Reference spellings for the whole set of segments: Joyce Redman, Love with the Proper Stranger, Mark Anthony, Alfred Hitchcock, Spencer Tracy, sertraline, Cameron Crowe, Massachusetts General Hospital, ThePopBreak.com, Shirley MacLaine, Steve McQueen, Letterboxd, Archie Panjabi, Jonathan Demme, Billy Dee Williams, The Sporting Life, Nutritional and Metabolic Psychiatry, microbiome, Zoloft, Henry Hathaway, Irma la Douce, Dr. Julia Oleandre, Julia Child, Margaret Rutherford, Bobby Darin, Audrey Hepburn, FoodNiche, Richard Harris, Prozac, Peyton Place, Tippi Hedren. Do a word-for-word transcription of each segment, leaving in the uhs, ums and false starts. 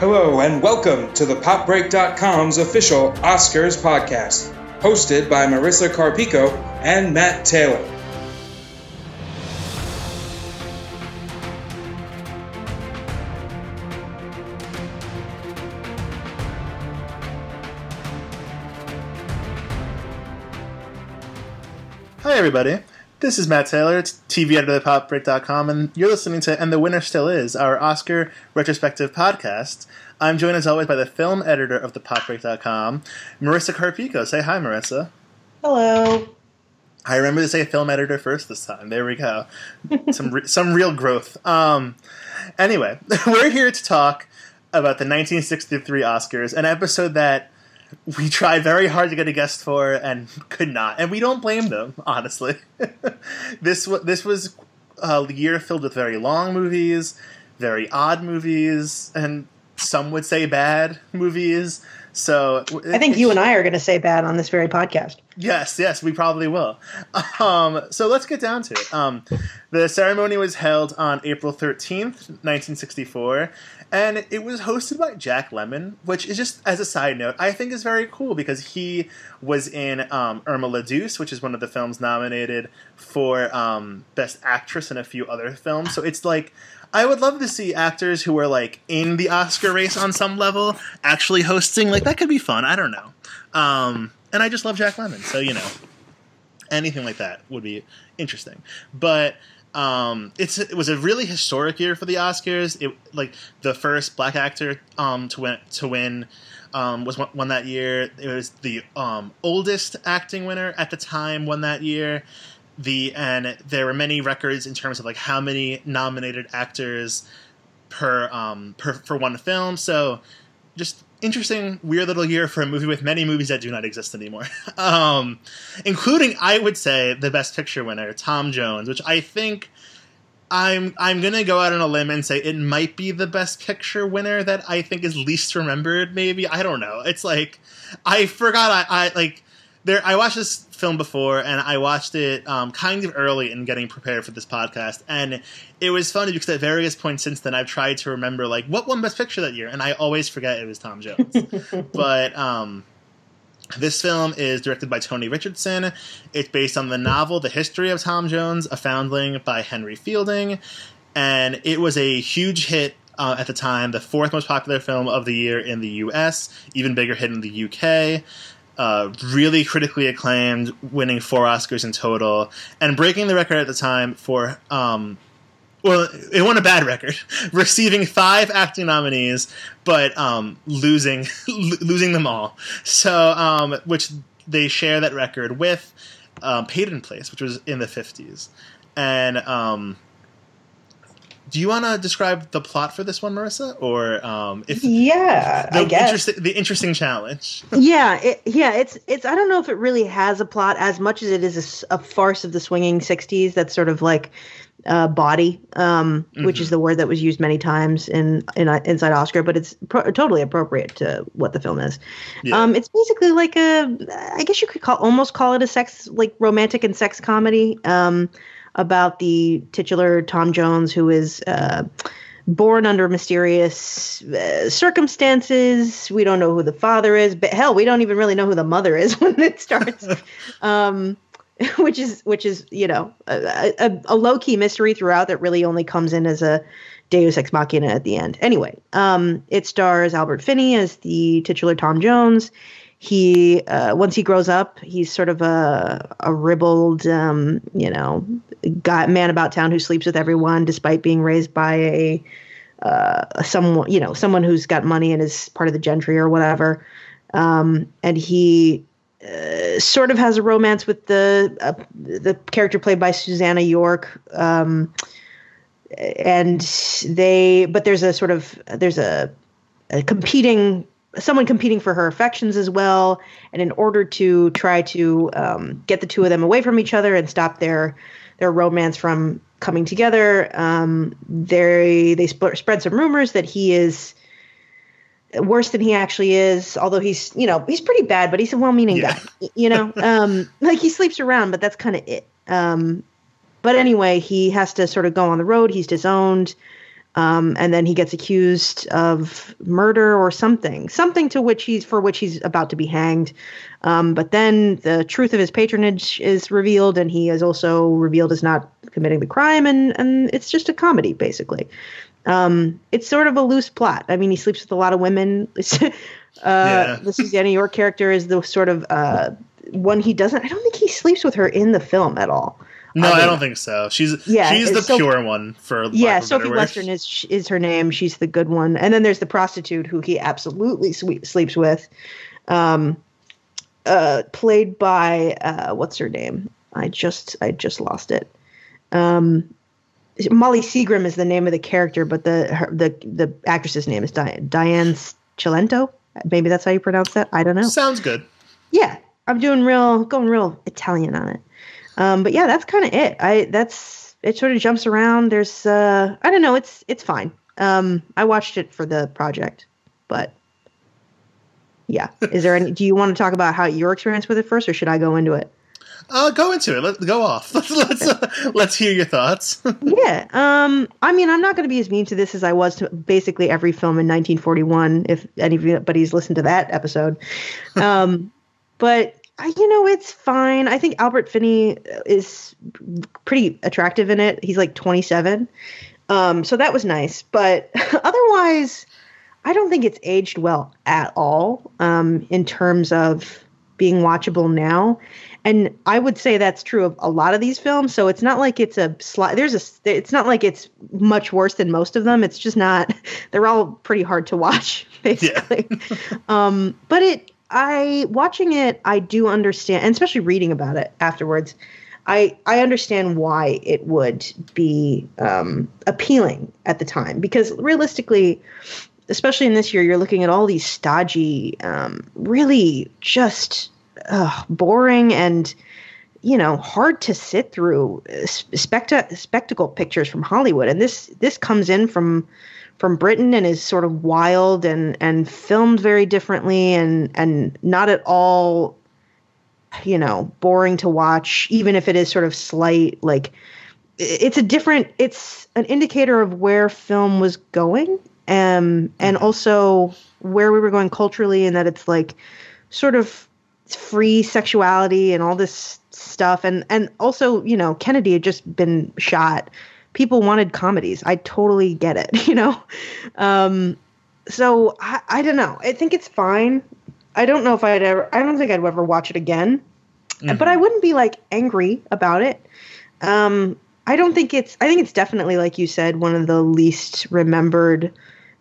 Hello and welcome to the pop break dot com's official Oscars podcast, hosted by Marissa Carpico and Matt Taylor. Hi everybody, this is Matt Taylor, it's T V editor of the pop break dot com, and you're listening to And the Winner Still Is, our Oscar retrospective podcast. I'm joined as always by the film editor of the pop break dot com, Marissa Carpico. Say hi, Marissa. Hello. I remember to say film editor first this time. There we go. Some re- some real growth. Um. Anyway, we're here to talk about the nineteen sixty-three Oscars, an episode that we tried very hard to get a guest for and could not. And we don't blame them, honestly. This, this was a year filled with very long movies, very odd movies, and some would say bad movies. So it, I think you and I are going to say bad on this very podcast. Yes, yes, we probably will. Um, so let's get down to it. Um, the ceremony was held on April thirteenth, nineteen sixty-four, and it was hosted by Jack Lemmon, which is just, as a side note, I think is very cool because he was in um, Irma la Douce, which is one of the films nominated for um, Best Actress and a few other films. So it's like, I would love to see actors who are like in the Oscar race on some level actually hosting. Like, that could be fun. I don't know. Um, and I just love Jack Lemmon, so you know, anything like that would be interesting. But um, it's it was a really historic year for the Oscars. It like the first black actor um, to win to win um, was won that year. It was the um, oldest acting winner at the time won that year. The and there were many records in terms of like how many nominated actors per um per for one film. So just interesting, weird little year for a movie with many movies that do not exist anymore, um, including I would say the Best Picture winner, Tom Jones, which I think I'm I'm gonna go out on a limb and say it might be the Best Picture winner that I think is least remembered. Maybe I don't know. It's like I forgot I, I like there I watched this film before, and I watched it um, kind of early in getting prepared for this podcast, and it was funny because at various points since then I've tried to remember like what won Best Picture that year, and I always forget it was Tom Jones. But um, this film is directed by Tony Richardson. It's based on the novel The History of Tom Jones, a Foundling by Henry Fielding, and it was a huge hit uh, at the time, the fourth most popular film of the year in the U S, even bigger hit in the U K. Uh, really critically acclaimed, winning four Oscars in total, and breaking the record at the time for, um, well, it won a bad record, receiving five acting nominees, but um, losing losing them all. So, um, which they share that record with um, Peyton Place, which was in the fifties. And um, do you want to describe the plot for this one, Marissa, or um, if yeah, the, I guess interesti- the interesting challenge? yeah, it, yeah, it's it's. I don't know if it really has a plot as much as it is a, a farce of the swinging sixties. That's sort of like uh, body, um, mm-hmm. which is the word that was used many times in in Inside Oscar, but it's pro- totally appropriate to what the film is. Yeah. Um, it's basically like a, I guess you could call almost call it a sex like romantic and sex comedy. Um, about the titular Tom Jones, who is uh, born under mysterious uh, circumstances. We don't know who the father is, but hell, we don't even really know who the mother is when it starts, um, which is, which is you know, a, a, a low-key mystery throughout that really only comes in as a deus ex machina at the end. Anyway, um, it stars Albert Finney as the titular Tom Jones. He uh, once he grows up, he's sort of a a ribald, um, you know, guy, man about town who sleeps with everyone, despite being raised by a uh, someone, you know, someone who's got money and is part of the gentry or whatever. Um, and he uh, sort of has a romance with the uh, the character played by Susanna York. Um, and they, but there's a sort of there's a, a competing. someone competing for her affections as well. And in order to try to um, get the two of them away from each other and stop their, their romance from coming together, um, they, they sp- spread some rumors that he is worse than he actually is. Although he's, you know, he's pretty bad, but he's a well-meaning yeah. guy, you know, um, like he sleeps around, but that's kind of it. Um, but anyway, he has to sort of go on the road. He's disowned. Um, and then he gets accused of murder or something, something to which he's for which he's about to be hanged. Um, but then the truth of his patronage is revealed, and he is also revealed as not committing the crime. And, and it's just a comedy, basically. Um, it's sort of a loose plot. I mean, he sleeps with a lot of women. uh, yeah. The Susanna York character is the sort of uh, one he doesn't. I don't think he sleeps with her in the film at all. No, I, mean, I don't think so. She's yeah, she's the Sophie, pure one for yeah. Sophie Western is is her name. She's the good one. And then there's the prostitute who he absolutely sweet, sleeps with, um, uh, played by uh, what's her name? I just I just lost it. Um, Molly Seagrim is the name of the character, but the her, the the actress's name is Diane, Diane Cilento. Maybe that's how you pronounce that. I don't know. Sounds good. Yeah, I'm doing real going real Italian on it. Um, but yeah, that's kind of it. I, that's, it sort of jumps around. There's, uh, I don't know. It's, it's fine. Um, I watched it for the project, but yeah. Is there any, do you want to talk about how your experience with it first, or should I go into it? Uh, go into it. Let's go off. Let's, let's, uh, let's hear your thoughts. yeah. Um, I mean, I'm not going to be as mean to this as I was to basically every film in nineteen forty-one. If anybody's listened to that episode, um, but I, you know, it's fine. I think Albert Finney is pretty attractive in it. He's like twenty-seven. Um, so that was nice. But otherwise, I don't think it's aged well at all um, in terms of being watchable now. And I would say that's true of a lot of these films. So it's not like it's a sli- there's a it's not like it's much worse than most of them. It's just not. They're all pretty hard to watch, basically. Yeah. um, but it. I watching it, I do understand, and especially reading about it afterwards, I, I understand why it would be um, appealing at the time. Because realistically, especially in this year, you're looking at all these stodgy, um, really just uh, boring and, you know, hard to sit through specta- spectacle pictures from Hollywood. And this this comes in from... from Britain and is sort of wild and, and filmed very differently and, and not at all, you know, boring to watch, even if it is sort of slight, like it's a different, it's an indicator of where film was going um, and also where we were going culturally, and that it's like sort of free sexuality and all this stuff. And, and also, you know, Kennedy had just been shot. People wanted comedies. I totally get it, you know? Um, so I, I don't know. I think it's fine. I don't know if I'd ever, I don't think I'd ever watch it again, mm-hmm. but I wouldn't be like angry about it. Um, I don't think it's, I think it's definitely, like you said, one of the least remembered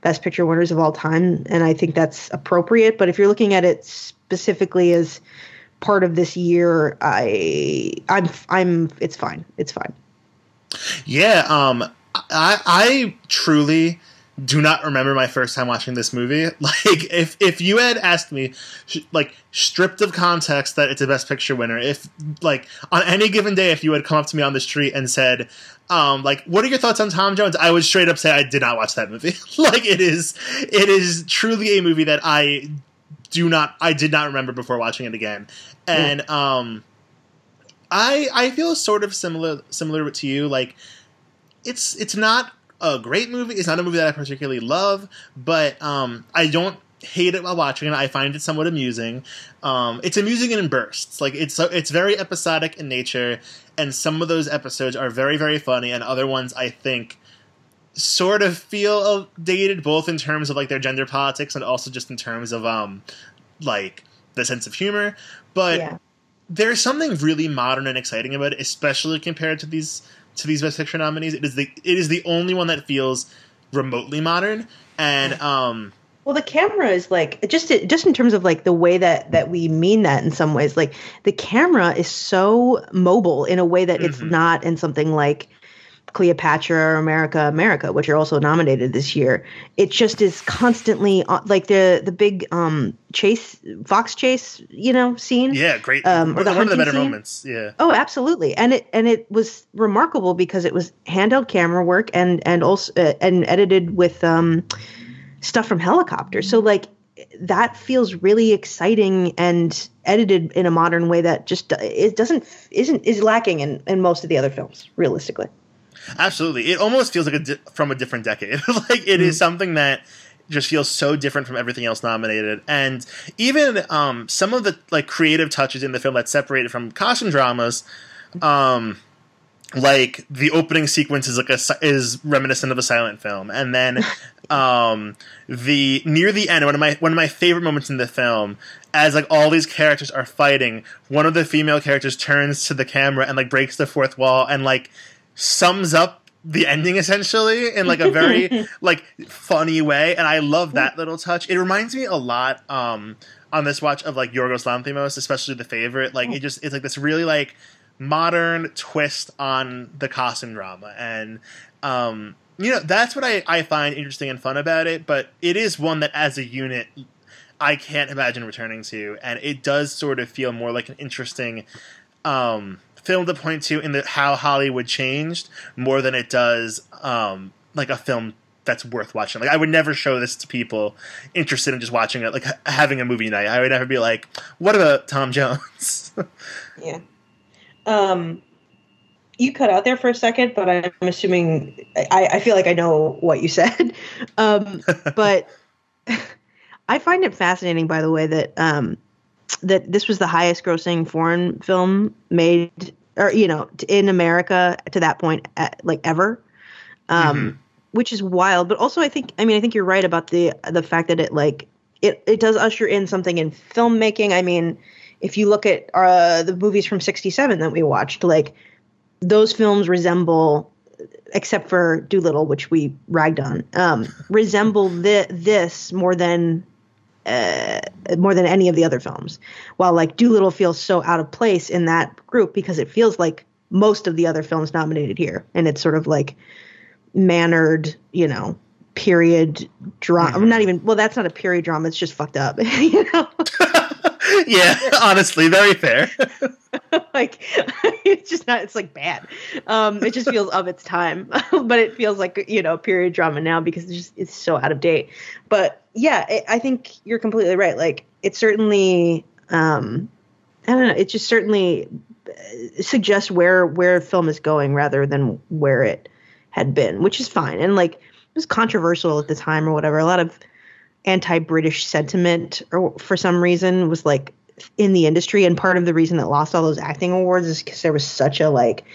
Best Picture winners of all time. And I think that's appropriate. But if you're looking at it specifically as part of this year, I, I'm, I'm, it's fine. It's fine. Yeah, um, I, I truly do not remember my first time watching this movie. Like, if, if you had asked me, sh- like, stripped of context that it's a Best Picture winner, if, like, on any given day, if you had come up to me on the street and said, um, like, what are your thoughts on Tom Jones? I would straight up say I did not watch that movie. Like, it is, it is truly a movie that I do not, I did not remember before watching it again. And, mm. um... I, I feel sort of similar similar to you. Like, it's it's not a great movie. It's not a movie that I particularly love, but um, I don't hate it while watching it. I find it somewhat amusing. Um, it's amusing in bursts. Like, it's it's very episodic in nature, and some of those episodes are very, very funny, and other ones, I think, sort of feel dated, both in terms of, like, their gender politics and also just in terms of, um, like, the sense of humor. But... yeah. There's something really modern and exciting about it, especially compared to these to these Best Picture nominees. It is the it is the only one that feels remotely modern. And um, well, the camera is like just just in terms of like the way that that we mean that in some ways. Like the camera is so mobile in a way that mm-hmm. it's not in something like Cleopatra or America, America, which are also nominated this year. It just is constantly like the the big um, chase, fox chase, you know, scene. Yeah, great. Um, or the one of the better scene. Moments. Yeah. Oh, absolutely. And it and it was remarkable because it was handheld camera work and and also uh, and edited with um, stuff from helicopters. So like that feels really exciting and edited in a modern way that just it doesn't isn't is lacking in in most of the other films, realistically. Absolutely. It almost feels like a di- from a different decade. Like, it mm. is something that just feels so different from everything else nominated. And even um, some of the, like, creative touches in the film that separated from costume dramas, um, like the opening sequence is like a, is reminiscent of a silent film. And then um, the near the end, one of my one of my favorite moments in the film, as like all these characters are fighting, one of the female characters turns to the camera and like breaks the fourth wall and like sums up the ending essentially in like a very like funny way, and I love that little touch. It reminds me a lot um, on this watch of like Yorgos Lanthimos, especially The Favorite. Like, it just it's like this really like modern twist on the costume drama, and um, you know, that's what I I find interesting and fun about it. But it is one that as a unit I can't imagine returning to, and it does sort of feel more like an interesting um film to point to in the how Hollywood changed more than it does um, like a film that's worth watching. Like, I would never show this to people interested in just watching it, like ha- having a movie night. I would never be like, "What about Tom Jones?" Yeah, um, you cut out there for a second, but I'm assuming I, I feel like I know what you said. Um, but I find it fascinating, by the way, that. Um, that this was the highest grossing foreign film made, or, you know, in America to that point, like, ever, um, mm-hmm. which is wild. But also I think, I mean, I think you're right about the, the fact that it, like, it, it does usher in something in filmmaking. I mean, if you look at uh, the movies from sixty-seven that we watched, like, those films resemble, except for Doolittle, which we ragged on, um, resemble th- this more than, Uh, more than any of the other films, while like Doolittle feels so out of place in that group because it feels like most of the other films nominated here, and it's sort of like mannered, you know, period drama. Mm-hmm. Not even well, that's not a period drama. It's just fucked up, you know. Yeah, honestly, very fair. Like, it's just not. It's like bad. Um, it just feels of its time, but it feels like, you know, period drama now because it's just it's so out of date. But yeah, it, I think you're completely right. Like, it certainly, um, I don't know, it just certainly suggests where where film is going rather than where it had been, which is fine. And like, it was controversial at the time or whatever. A lot of anti-British sentiment, or for some reason, was like in the industry. And part of the reason it lost all those acting awards is because there was such a like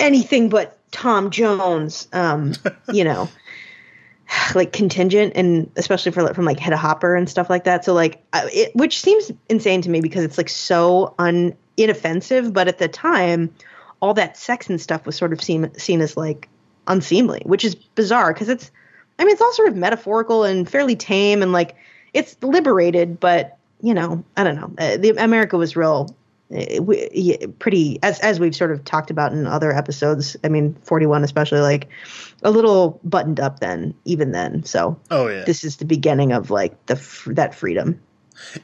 anything but Tom Jones, um, you know. Like contingent, and especially for from like Hedda Hopper and stuff like that. So like, it, which seems insane to me because it's like so un inoffensive, but at the time, all that sex and stuff was sort of seen seen as like unseemly, which is bizarre because it's, I mean, it's all sort of metaphorical and fairly tame, and like it's liberated, but you know, I don't know. Uh, the America was real, uh, we, pretty as as we've sort of talked about in other episodes. I mean, forty-one especially, like. A little buttoned up then, even then. So oh, yeah. This is the beginning of like the f- that freedom.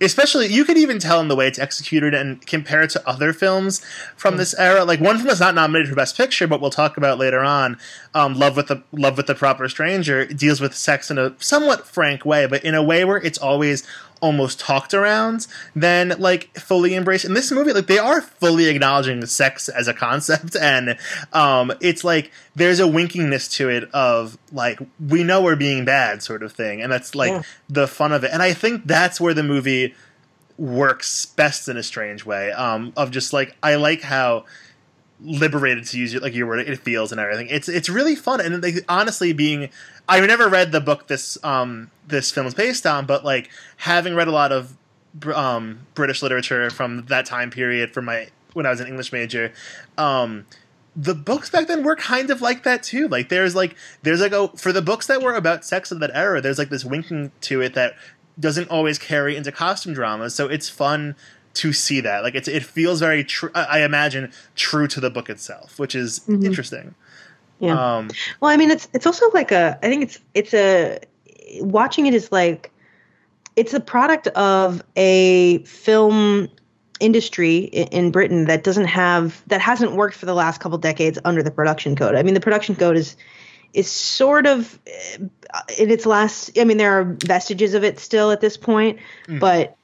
Especially, you could even tell in the way it's executed and compare it to other films from mm. this era. Like, one film that's not nominated for Best Picture, but we'll talk about later on, um, Love with the Love with the Proper Stranger, deals with sex in a somewhat frank way, but in a way where it's always almost talked around, then like fully embraced. In this movie, like, they are fully acknowledging sex as a concept, and um, it's like there's a winkingness to it of like, we know we're being bad sort of thing, and that's like yeah. the fun of it. And I think that's where the movie works best in a strange way, um, of just like, I like how liberated, to use it like your word, it feels and everything. It's it's really fun, and like, honestly, being I've never read the book this um this film is based on, but like having read a lot of um British literature from that time period from my when I was an English major, um the books back then were kind of like that too. Like there's like there's like a for the books that were about sex of that era, there's like this winking to it that doesn't always carry into costume dramas. So it's fun to see that. Like it's it feels very tr- I imagine true to the book itself, which is mm-hmm. interesting. Yeah. Um, well, I mean, it's it's also like a. I think it's it's a watching it is like it's a product of a film industry in, in Britain that doesn't have that hasn't worked for the last couple decades under the production code. I mean, the production code is is sort of in its last. I mean, there are vestiges of it still at this point, mm. but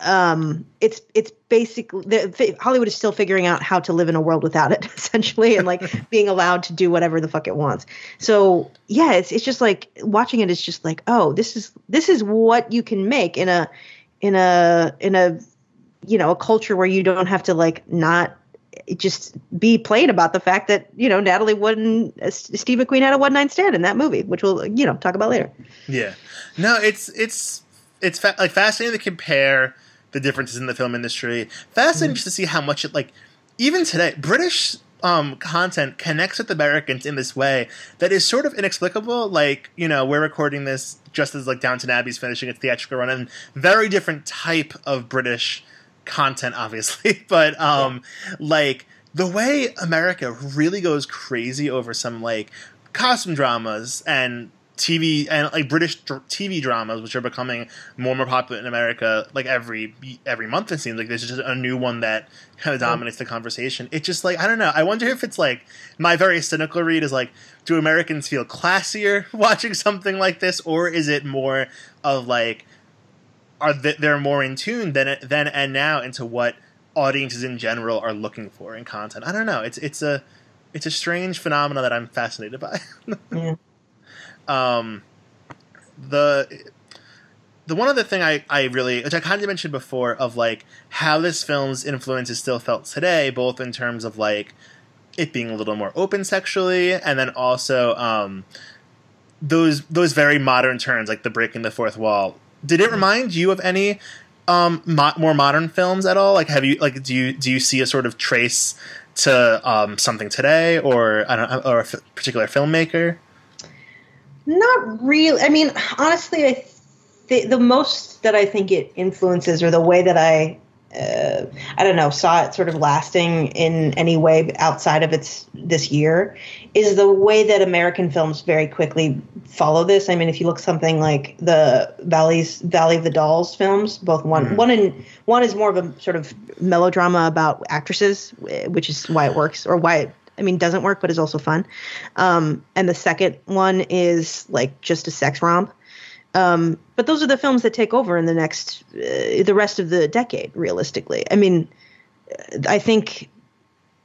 um, it's it's basically the, Hollywood is still figuring out how to live in a world without it, essentially, and like being allowed to do whatever the fuck it wants. So yeah, it's it's just like watching it is just like, oh, this is this is what you can make in a in a in a you know a culture where you don't have to like not. Just be plain about the fact that, you know, Natalie Wood and Steve McQueen had a one night stand in that movie, which we'll, you know, talk about later. Yeah. No, it's it's it's fa- like fascinating to compare the differences in the film industry. Fascinating mm-hmm. to see how much it, like, even today, British um, content connects with Americans in this way that is sort of inexplicable. Like, you know, we're recording this just as, like, Downton Abbey's finishing its theatrical run, and very different type of British content, obviously, but um yeah. like the way America really goes crazy over some like costume dramas and T V and like British dr- T V dramas, which are becoming more and more popular in America, like every every month it seems like there's just a new one that kind of dominates yeah. the conversation. It's just like, I don't know, I wonder if it's like, my very cynical read is like, do Americans feel classier watching something like this, or is it more of like, are th- they're more in tune than then and now into what audiences in general are looking for in content. I don't know. It's it's a it's a strange phenomenon that I'm fascinated by. yeah. Um, the the one other thing I, I really, which I kind of mentioned before, of like how this film's influence is still felt today, both in terms of like it being a little more open sexually, and then also um those those very modern turns, like the breaking the fourth wall. Did it remind you of any um, mo- more modern films at all? Like, have you like do you do you see a sort of trace to um, something today, or I don't, or a f- particular filmmaker? Not really. I mean, honestly, I th- the most that I think it influences, or the way that I uh, I don't know saw it sort of lasting in any way outside of its this year, is the way that American films very quickly follow this. I mean, if you look something like the Valley's Valley of the Dolls films, both one, mm-hmm. one and one is more of a sort of melodrama about actresses, which is why it works, or why it, I mean, doesn't work, but is also fun. Um, and the second one is like just a sex romp. Um, but those are the films that take over in the next, uh, the rest of the decade, realistically. I mean, I think,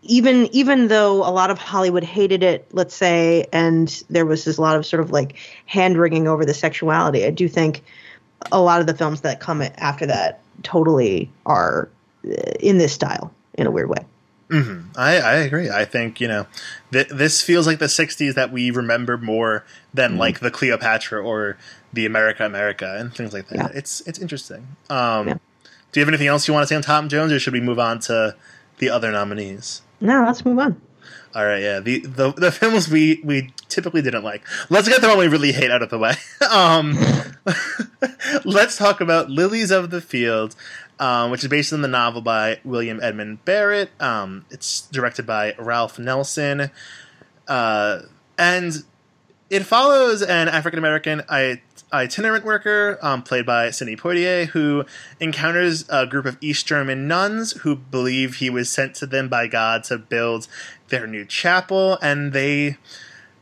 Even even though a lot of Hollywood hated it, let's say, and there was this lot of sort of like hand-wringing over the sexuality, I do think a lot of the films that come after that totally are in this style in a weird way. Mm-hmm. I, I agree. I think, you know, th- this feels like the sixties that we remember more than mm-hmm. like the Cleopatra or the America, America and things like that. Yeah. It's, it's interesting. Um, yeah. Do you have anything else you want to say on Tom Jones, or should we move on to the other nominees? No, let's move on. All right, yeah. The the, the films we, we typically didn't like. Let's get the one we really hate out of the way. Um, let's talk about Lilies of the Field, um, which is based on the novel by William Edmund Barrett. Um, it's directed by Ralph Nelson. Uh, and it follows an African-American I. itinerant worker, um, played by Sidney Poitier, who encounters a group of East German nuns who believe he was sent to them by God to build their new chapel, and they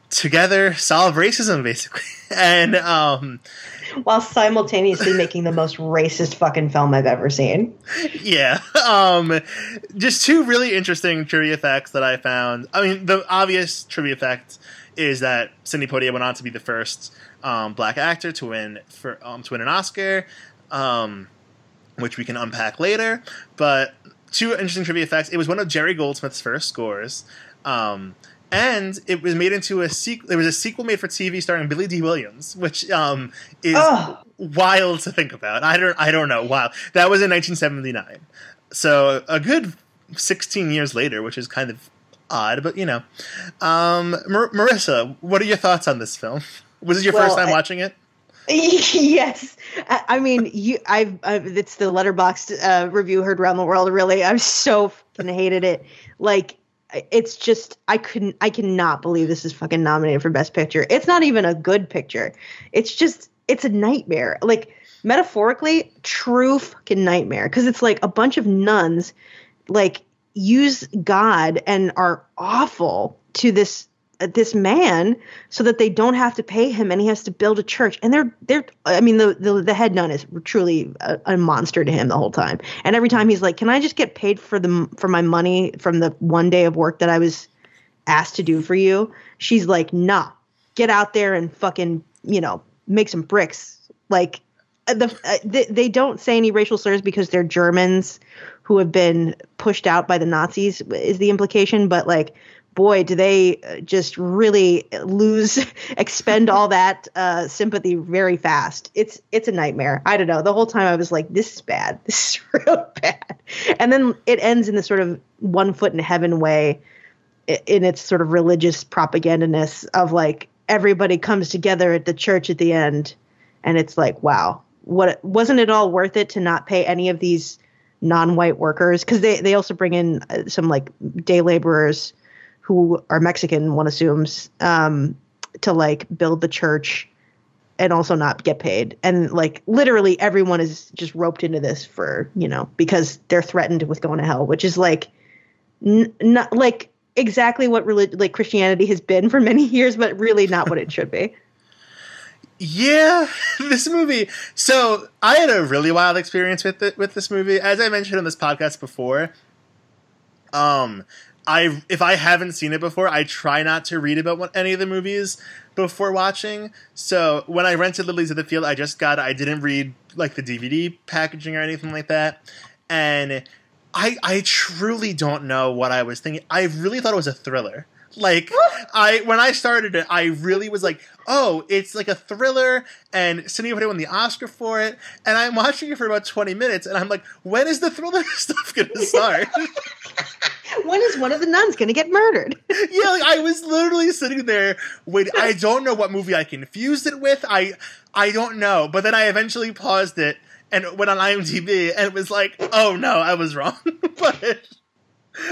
together solve racism, basically. And um, while simultaneously making the most racist fucking film I've ever seen. Yeah. Um, just two really interesting trivia facts that I found. I mean, the obvious trivia fact is that Sidney Poitier went on to be the first Um, black actor to win for um, to win an Oscar, um, which we can unpack later. But two interesting trivia facts: it was one of Jerry Goldsmith's first scores, um, and it was made into a sequel. There was a sequel made for T V starring Billy Dee Williams, which um, is oh. wild to think about. I don't, I don't know. Wow, that was in nineteen seventy-nine, so a good sixteen years later, which is kind of odd, but you know, um, Mar- Marissa, what are your thoughts on this film? Was it your well, first time I, watching it? Yes. I, I mean, you, I've, I've, it's the Letterboxd uh, review heard around the world, really. I've so fucking hated it. Like, it's just, I couldn't, I cannot believe this is fucking nominated for Best Picture. It's not even a good picture. It's just, it's a nightmare. Like, metaphorically, true fucking nightmare. Because it's like a bunch of nuns, like, use God and are awful to this this man so that they don't have to pay him, and he has to build a church. And they're they're I mean, the the, the head nun is truly a, a monster to him the whole time. And every time he's like, "Can I just get paid for the for my money from the one day of work that I was asked to do for you?" She's like, "Nah, get out there and fucking, you know, make some bricks." Like, the they, they don't say any racial slurs because they're Germans who have been pushed out by the Nazis, is the implication. But like, boy, do they just really lose, expend all that uh, sympathy very fast. It's it's a nightmare. I don't know. The whole time I was like, this is bad. This is real bad. And then it ends in this sort of one foot in heaven way, in its sort of religious propagandiness of like, everybody comes together at the church at the end. And it's like, wow, what wasn't it all worth it to not pay any of these non-white workers? Because they, they also bring in some like day laborers who are Mexican, one assumes, um, to like build the church and also not get paid. And like literally everyone is just roped into this for, you know, because they're threatened with going to hell, which is like n- not like exactly what relig- like Christianity has been for many years, but really not what it should be. Yeah, this movie. So I had a really wild experience with it, with this movie. As I mentioned on this podcast before, um, I if I haven't seen it before, I try not to read about what, any of the movies before watching. So when I rented Lilies of the Field, I just got I didn't read like the D V D packaging or anything like that, and I I truly don't know what I was thinking. I really thought it was a thriller. Like, I when I started it, I really was like, oh, it's like a thriller, and Sidney Poitier won the Oscar for it, and I'm watching it for about twenty minutes, and I'm like, when is the thriller stuff going to start? When is one of the nuns going to get murdered? Yeah, like, I was literally sitting there with, I don't know what movie I confused it with, I I don't know, but then I eventually paused it, and went on IMDb, and it was like, oh no, I was wrong, but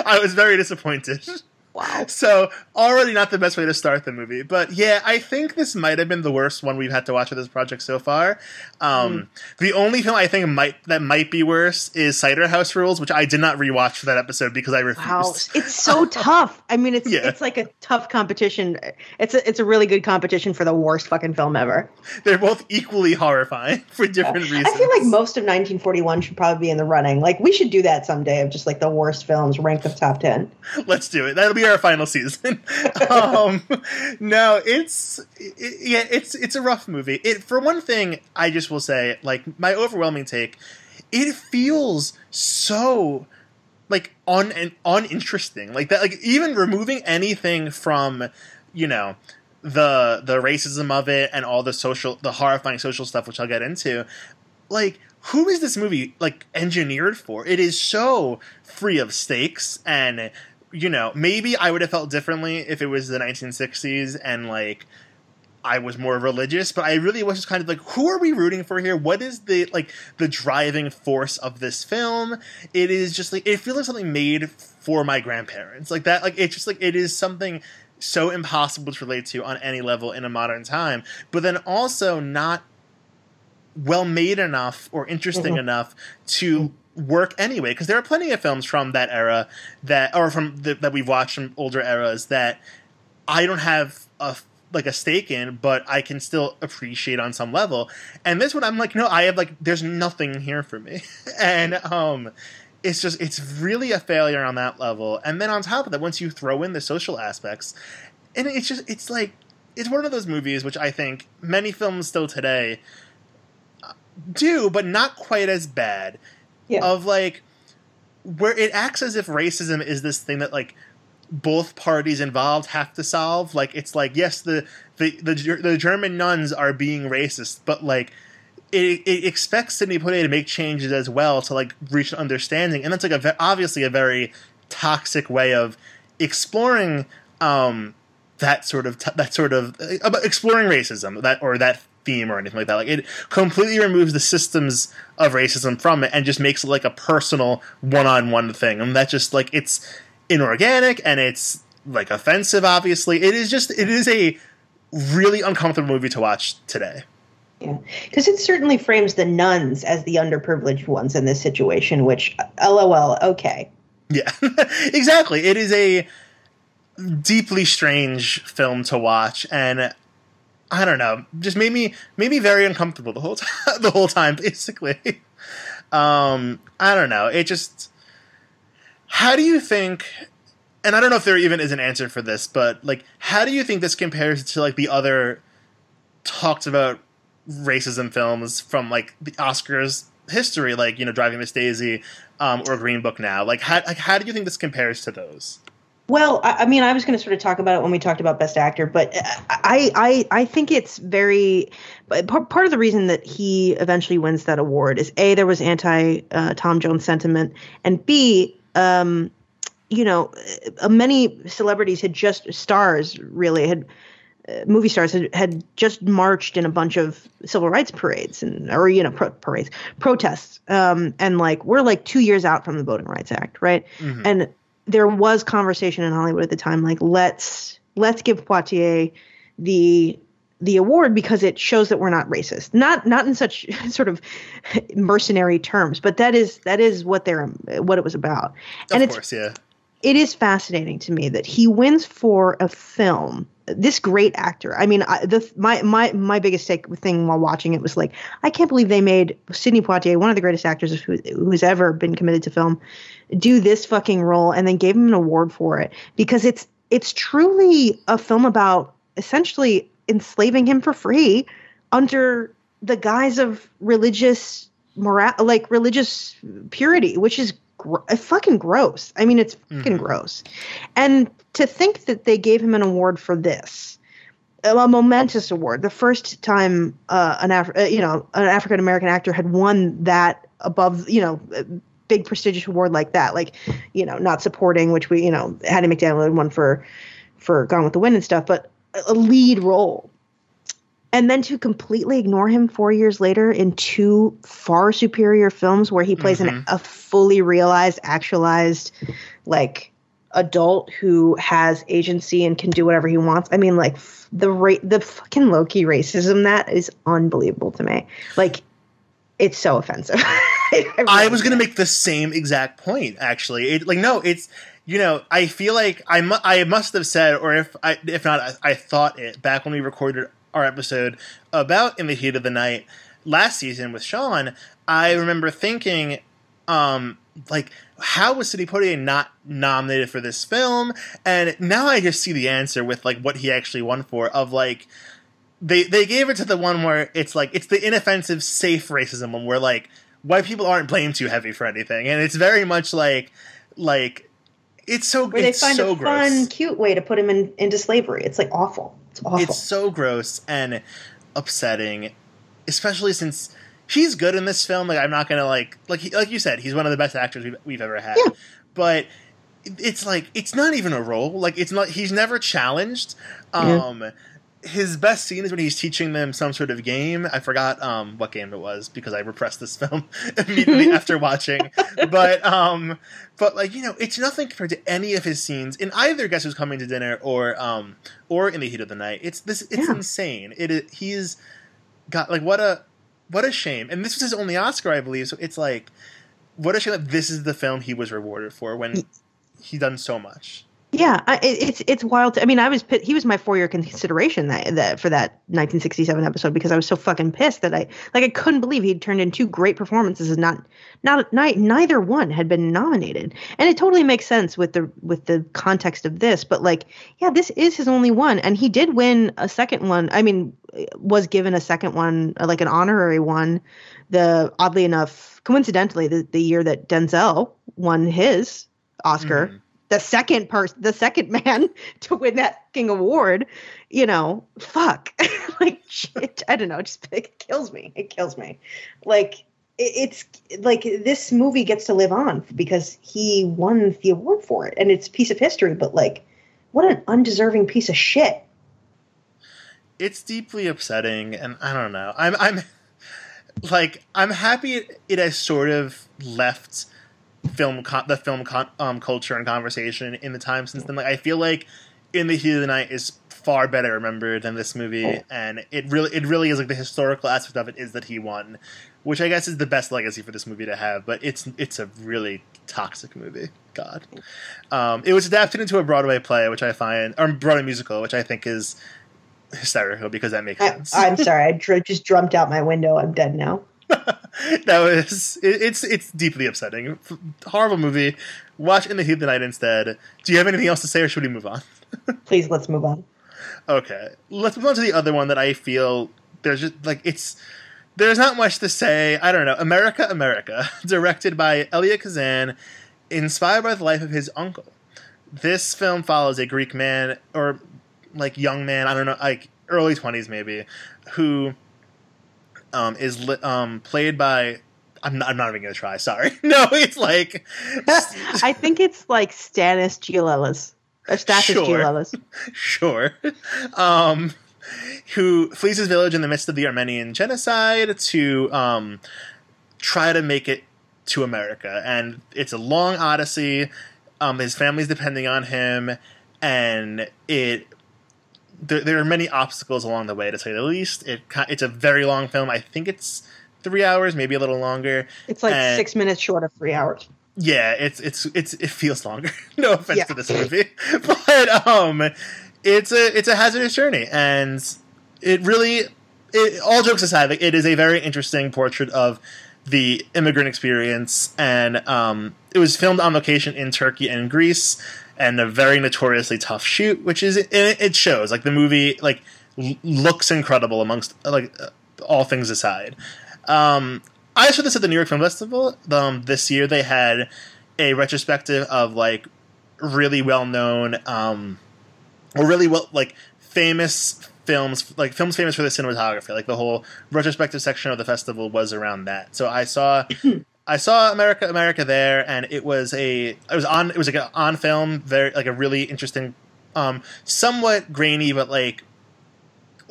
I was very disappointed. Wow. So already not the best way to start the movie. But yeah, I think this might have been the worst one we've had to watch with this project so far. Um, mm. The only film I think might that might be worse is Cider House Rules, which I did not rewatch for that episode because I refused. Wow. It's so tough. I mean, it's yeah. it's like a tough competition. It's a, it's a really good competition for the worst fucking film ever. They're both equally horrifying for different yeah. reasons. I feel like most of nineteen forty-one should probably be in the running. Like, we should do that someday of just like the worst films ranked of top ten. Let's do it. That'll be our final season. um, no, it's it, yeah, it's it's a rough movie. It for one thing, I just will say, like my overwhelming take, it feels so like un and uninteresting. Like that, like even removing anything from, you know, the the racism of it and all the social, the horrifying social stuff, which I'll get into. Like, who is this movie like engineered for? It is so free of stakes and. You know, maybe I would have felt differently if it was the nineteen sixties and, like, I was more religious, but I really was just kind of like, who are we rooting for here? What is the, like, the driving force of this film? It is just, like, it feels like something made for my grandparents. Like, that, like, it's just, like, it is something so impossible to relate to on any level in a modern time, but then also not well made enough or interesting mm-hmm. enough to... work anyway, because there are plenty of films from that era that, or from the, that we've watched from older eras that I don't have a like a stake in, but I can still appreciate on some level. And this one, I'm like, no, I have like, there's nothing here for me, and um, it's just it's really a failure on that level. And then on top of that, once you throw in the social aspects, and it's just it's like it's one of those movies which I think many films still today do, but not quite as bad. Yeah. Of, like, where it acts as if racism is this thing that, like, both parties involved have to solve. Like, it's like, yes, the the, the, the German nuns are being racist, but, like, it, it expects Sidney Poitier to make changes as well to, like, reach an understanding. And that's, like, a, obviously a very toxic way of exploring um, that sort of, t- that sort of, uh, exploring racism, that or that theme or anything like that. Like, it completely removes the systems of racism from it and just makes it like a personal one-on-one thing. And that's just like, it's inorganic and it's like offensive, obviously. It is just, it is a really uncomfortable movie to watch today. Yeah. Because it certainly frames the nuns as the underprivileged ones in this situation, which, LOL, okay. Yeah, exactly. It is a deeply strange film to watch, and I don't know, just made me made me very uncomfortable the whole t- the whole time, basically. Um, I don't know. It just, how do you think? And I don't know if there even is an answer for this, but like, how do you think this compares to like the other talked about racism films from like the Oscars history, like, you know, Driving Miss Daisy, um, or Green Book now? Like, how like how do you think this compares to those? Well, I, I mean, I was going to sort of talk about it when we talked about Best Actor, but I I, I think it's very – part of the reason that he eventually wins that award is, A, there was anti-Tom uh, Jones sentiment, and B, um, you know, many celebrities had just – stars really had – movie stars had, had just marched in a bunch of civil rights parades and, or, you know, pro- parades, protests. Um, and like, we're like two years out from the Voting Rights Act. Right. Mm-hmm. And there was conversation in Hollywood at the time, like, let's, let's give Poitier the, the award because it shows that we're not racist, not, not in such sort of mercenary terms, but that is, that is what they're, what it was about. And of course, it's, yeah. It is fascinating to me that he wins for a film. This great actor. I mean, I, the, my my my biggest take thing while watching it was like, I can't believe they made Sidney Poitier, one of the greatest actors who, who's ever been committed to film, do this fucking role and then gave him an award for it, because it's it's truly a film about essentially enslaving him for free under the guise of religious moral, like religious purity, which is gr- fucking gross. I mean, it's fucking mm-hmm. gross, and. To think that they gave him an award for this, a momentous award, the first time uh, an Af- uh, you know an African American actor had won that above, you know, a big prestigious award like that, like, you know, not supporting, which we, you know, Hattie McDaniel had won for for Gone with the Wind and stuff, but a lead role. And then to completely ignore him four years later in two far superior films where he plays mm-hmm. an, a fully realized, actualized, like, adult who has agency and can do whatever he wants. I mean, like, the ra- the fucking low-key racism, that is unbelievable to me. Like, it's so offensive. I, really I was going to make the same exact point, actually. It, like, no, it's, you know, I feel like I, mu- I must have said, or if I, if not, I, I thought it back when we recorded our episode about In the Heat of the Night last season with Sean. I remember thinking, um, like, how was Sidney Poitier not nominated for this film? And now I just see the answer with, like, what he actually won for, of, like, they they gave it to the one where it's, like, it's the inoffensive, safe racism one where, like, white people aren't blamed too heavy for anything. And it's very much, like, like, it's so gross. Where they find a fun, cute way to put him in, into slavery. It's, like, awful. It's awful. It's so gross and upsetting, especially since... He's good in this film. Like, I'm not gonna like like he, like you said, he's one of the best actors we've, we've ever had. Yeah. But it's like it's not even a role. Like, it's not. He's never challenged. Um, yeah. His best scene is when he's teaching them some sort of game. I forgot um what game it was because I repressed this film immediately after watching. But um, but like you know, it's nothing compared to any of his scenes in either Guess Who's Coming to Dinner or um or In the Heat of the Night. It's this. It's yeah. insane. It is. He's got like what a. What a shame. And this was his only Oscar, I believe. So it's like, what a shame that this is the film he was rewarded for when he done so much. Yeah, I, it's it's wild. To, I mean, I was he was my four year consideration that, that for that nineteen sixty-seven episode because I was so fucking pissed that I like I couldn't believe he'd turned in two great performances and not not neither one had been nominated. And it totally makes sense with the with the context of this. But like, yeah, this is his only one, and he did win a second one. I mean, was given a second one, like an honorary one. The oddly enough, coincidentally, the, the year that Denzel won his Oscar. Mm-hmm. The second person, the second man to win that fucking award, you know, fuck, like shit. I don't know. It just it kills me. It kills me. Like it, it's like this movie gets to live on because he won the award for it, and it's a piece of history. But like, what an undeserving piece of shit. It's deeply upsetting, and I don't know. I'm, I'm, like, I'm happy it has sort of left. Film, con- the film con- um, culture and conversation in the time since then. Like, I feel like In the Heat of the Night is far better remembered than this movie, oh. and it really, it really is like the historical aspect of it is that he won, which I guess is the best legacy for this movie to have. But it's, it's a really toxic movie. God. Um, it was adapted into a Broadway play, which I find, or Broadway musical, which I think is hysterical because that makes I, sense. I'm sorry. I dr- just jumped out my window. I'm dead now. That was, it, it's, it's deeply upsetting. Horrible movie. Watch In the Heat of the Night instead. Do you have anything else to say, or should we move on? Please, let's move on. Okay. Let's move on to the other one that I feel there's just, like, it's, there's not much to say. I don't know. America, America, directed by Elia Kazan, inspired by the life of his uncle. This film follows a Greek man, or, like, young man, I don't know, like, early twenties maybe, who um, is li- um, played by... I'm not, I'm not even going to try, sorry. No, it's like... I think it's, like, Stanis Giolellis. Or Stathis Giolellis. Sure. sure. Um, who flees his village in the midst of the Armenian genocide to um, try to make it to America. And it's a long odyssey. Um, his family's depending on him. And it... There, there are many obstacles along the way, to say the least. It It's a very long film. I think it's three hours, maybe a little longer. It's like and six minutes short of three hours. Yeah, it's it's it's it feels longer. No offense yeah. to this movie, but um, it's a it's a hazardous journey, and it really, it, all jokes aside, like, it is a very interesting portrait of the immigrant experience, and um, it was filmed on location in Turkey and Greece. And a very notoriously tough shoot, which is it shows. Like, the movie, like, looks incredible amongst, like, all things aside. Um, I saw this at the New York Film Festival um, this year. They had a retrospective of, like, really well known um, or really well like famous films, like films famous for the cinematography. Like, the whole retrospective section of the festival was around that. So I saw. I saw America, America there, and it was a, it was on, it was like an on film, very, like, a really interesting, um, somewhat grainy, but, like,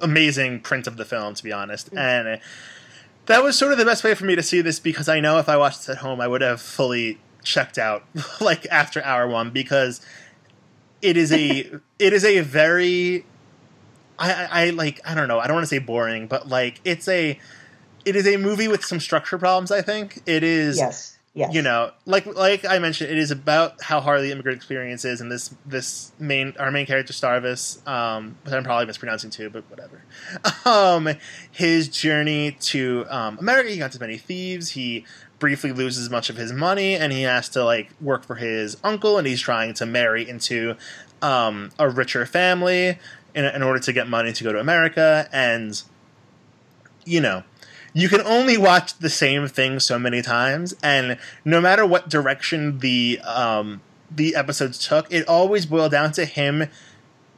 amazing print of the film, to be honest. Mm-hmm. And that was sort of the best way for me to see this, because I know if I watched this at home, I would have fully checked out, like, after hour one, because it is a, it is a very, I, I, I like, I don't know, I don't want to say boring, but, like, it's a, It is a movie with some structure problems, I think. It is, yes, yes. you know, like like I mentioned, it is about how hard the immigrant experience is, and this this main our main character Starvis, um, which I'm probably mispronouncing too, but whatever. Um, his journey to um, America, he got to many thieves. He briefly loses much of his money, and he has to, like, work for his uncle, and he's trying to marry into um, a richer family in, in order to get money to go to America, and you know. You can only watch the same thing so many times, and no matter what direction the um, the episodes took, it always boiled down to him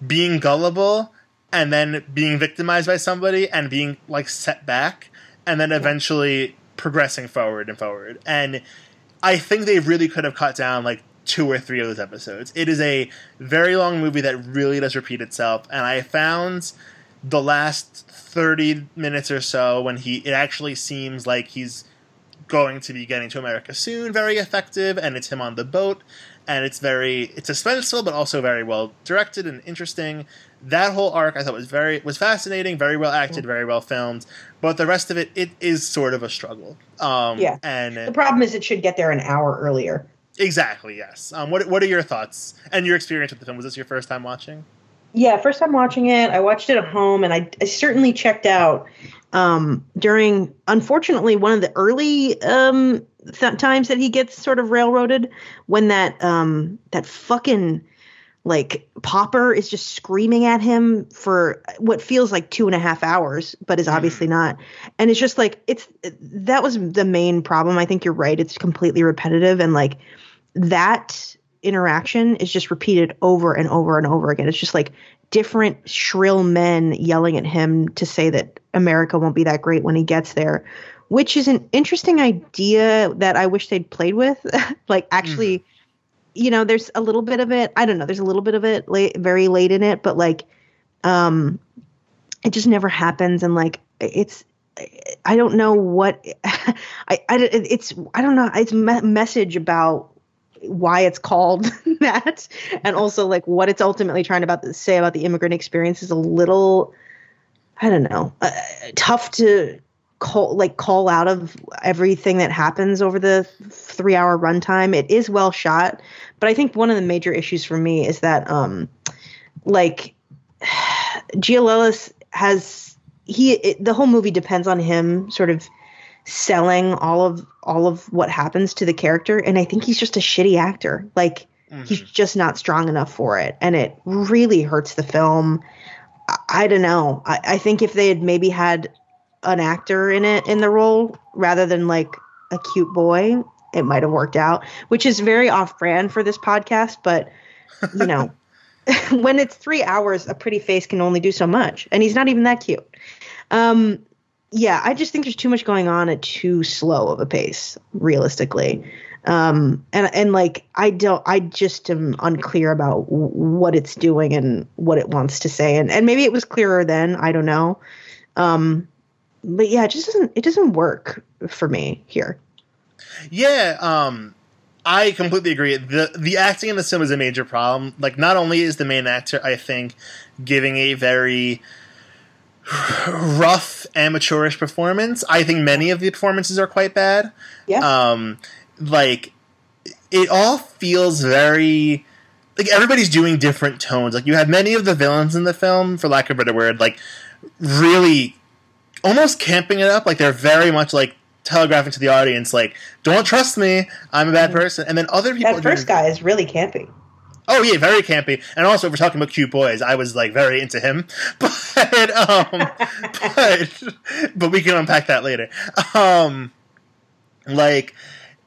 being gullible and then being victimized by somebody and being, like, set back and then eventually progressing forward and forward. And I think they really could have cut down, like, two or three of those episodes. It is a very long movie that really does repeat itself, and I found... the last thirty minutes or so, when he it actually seems like he's going to be getting to America soon, very effective, and it's him on the boat, and it's very it's suspenseful, but also very well directed and interesting. That whole arc I thought was very was fascinating, very well acted, very well filmed. But the rest of it, it is sort of a struggle. Um, yeah, and the problem is it should get there an hour earlier. Exactly. Yes. Um, what What are your thoughts and your experience with the film? Was this your first time watching? Yeah, first time watching it, I watched it at home, and I, I certainly checked out um, during, unfortunately, one of the early um, th- times that he gets sort of railroaded, when that um, that fucking, like, pauper is just screaming at him for what feels like two and a half hours, but is obviously mm-hmm. not. And it's just like, it's that was the main problem. I think you're right. It's completely repetitive, and, like, that interaction is just repeated over and over and over again. It's just like different shrill men yelling at him to say that America won't be that great when he gets there, which is an interesting idea that I wish they'd played with. Like, actually, mm. you know, there's a little bit of it. I don't know. There's a little bit of it late, very late in it, but, like, um, it just never happens. And, like, it's, I don't know what I, I, it's, I don't know. It's me- message about why it's called that, and also, like, what it's ultimately trying about to say about the immigrant experience is a little, I don't know, uh, tough to call, like call out of everything that happens over the three hour runtime. It is well shot, but I think one of the major issues for me is that, um, like Gialellis has he, it, the whole movie depends on him sort of selling all of, all of what happens to the character. And I think he's just a shitty actor. Like mm-hmm. he's just not strong enough for it. And it really hurts the film. I, I don't know. I, I think if they had maybe had an actor in it, in the role, rather than like a cute boy, it might've worked out, which is very off brand for this podcast. But you know, when it's three hours, a pretty face can only do so much. And he's not even that cute. Um, Yeah, I just think there's too much going on at too slow of a pace, realistically. Um, and, and like, I don't, I just am unclear about w- what it's doing and what it wants to say. And, and maybe it was clearer then, I don't know. Um, but yeah, it just doesn't, it doesn't work for me here. Yeah, um, I completely agree. The, the acting in this film is a major problem. Like, not only is the main actor, I think, giving a very rough, amateurish performance. I think many of the performances are quite bad. Yeah. Um, like, it all feels very... Like, everybody's doing different tones. Like, you have many of the villains in the film, for lack of a better word, like, really almost camping it up. Like, they're very much, like, telegraphing to the audience, like, don't trust me, I'm a bad person. And then other people... That first guy is really camping. Oh, yeah, very campy. And also, if we're talking about cute boys, I was, like, very into him. But um, but, but we can unpack that later. Um, like,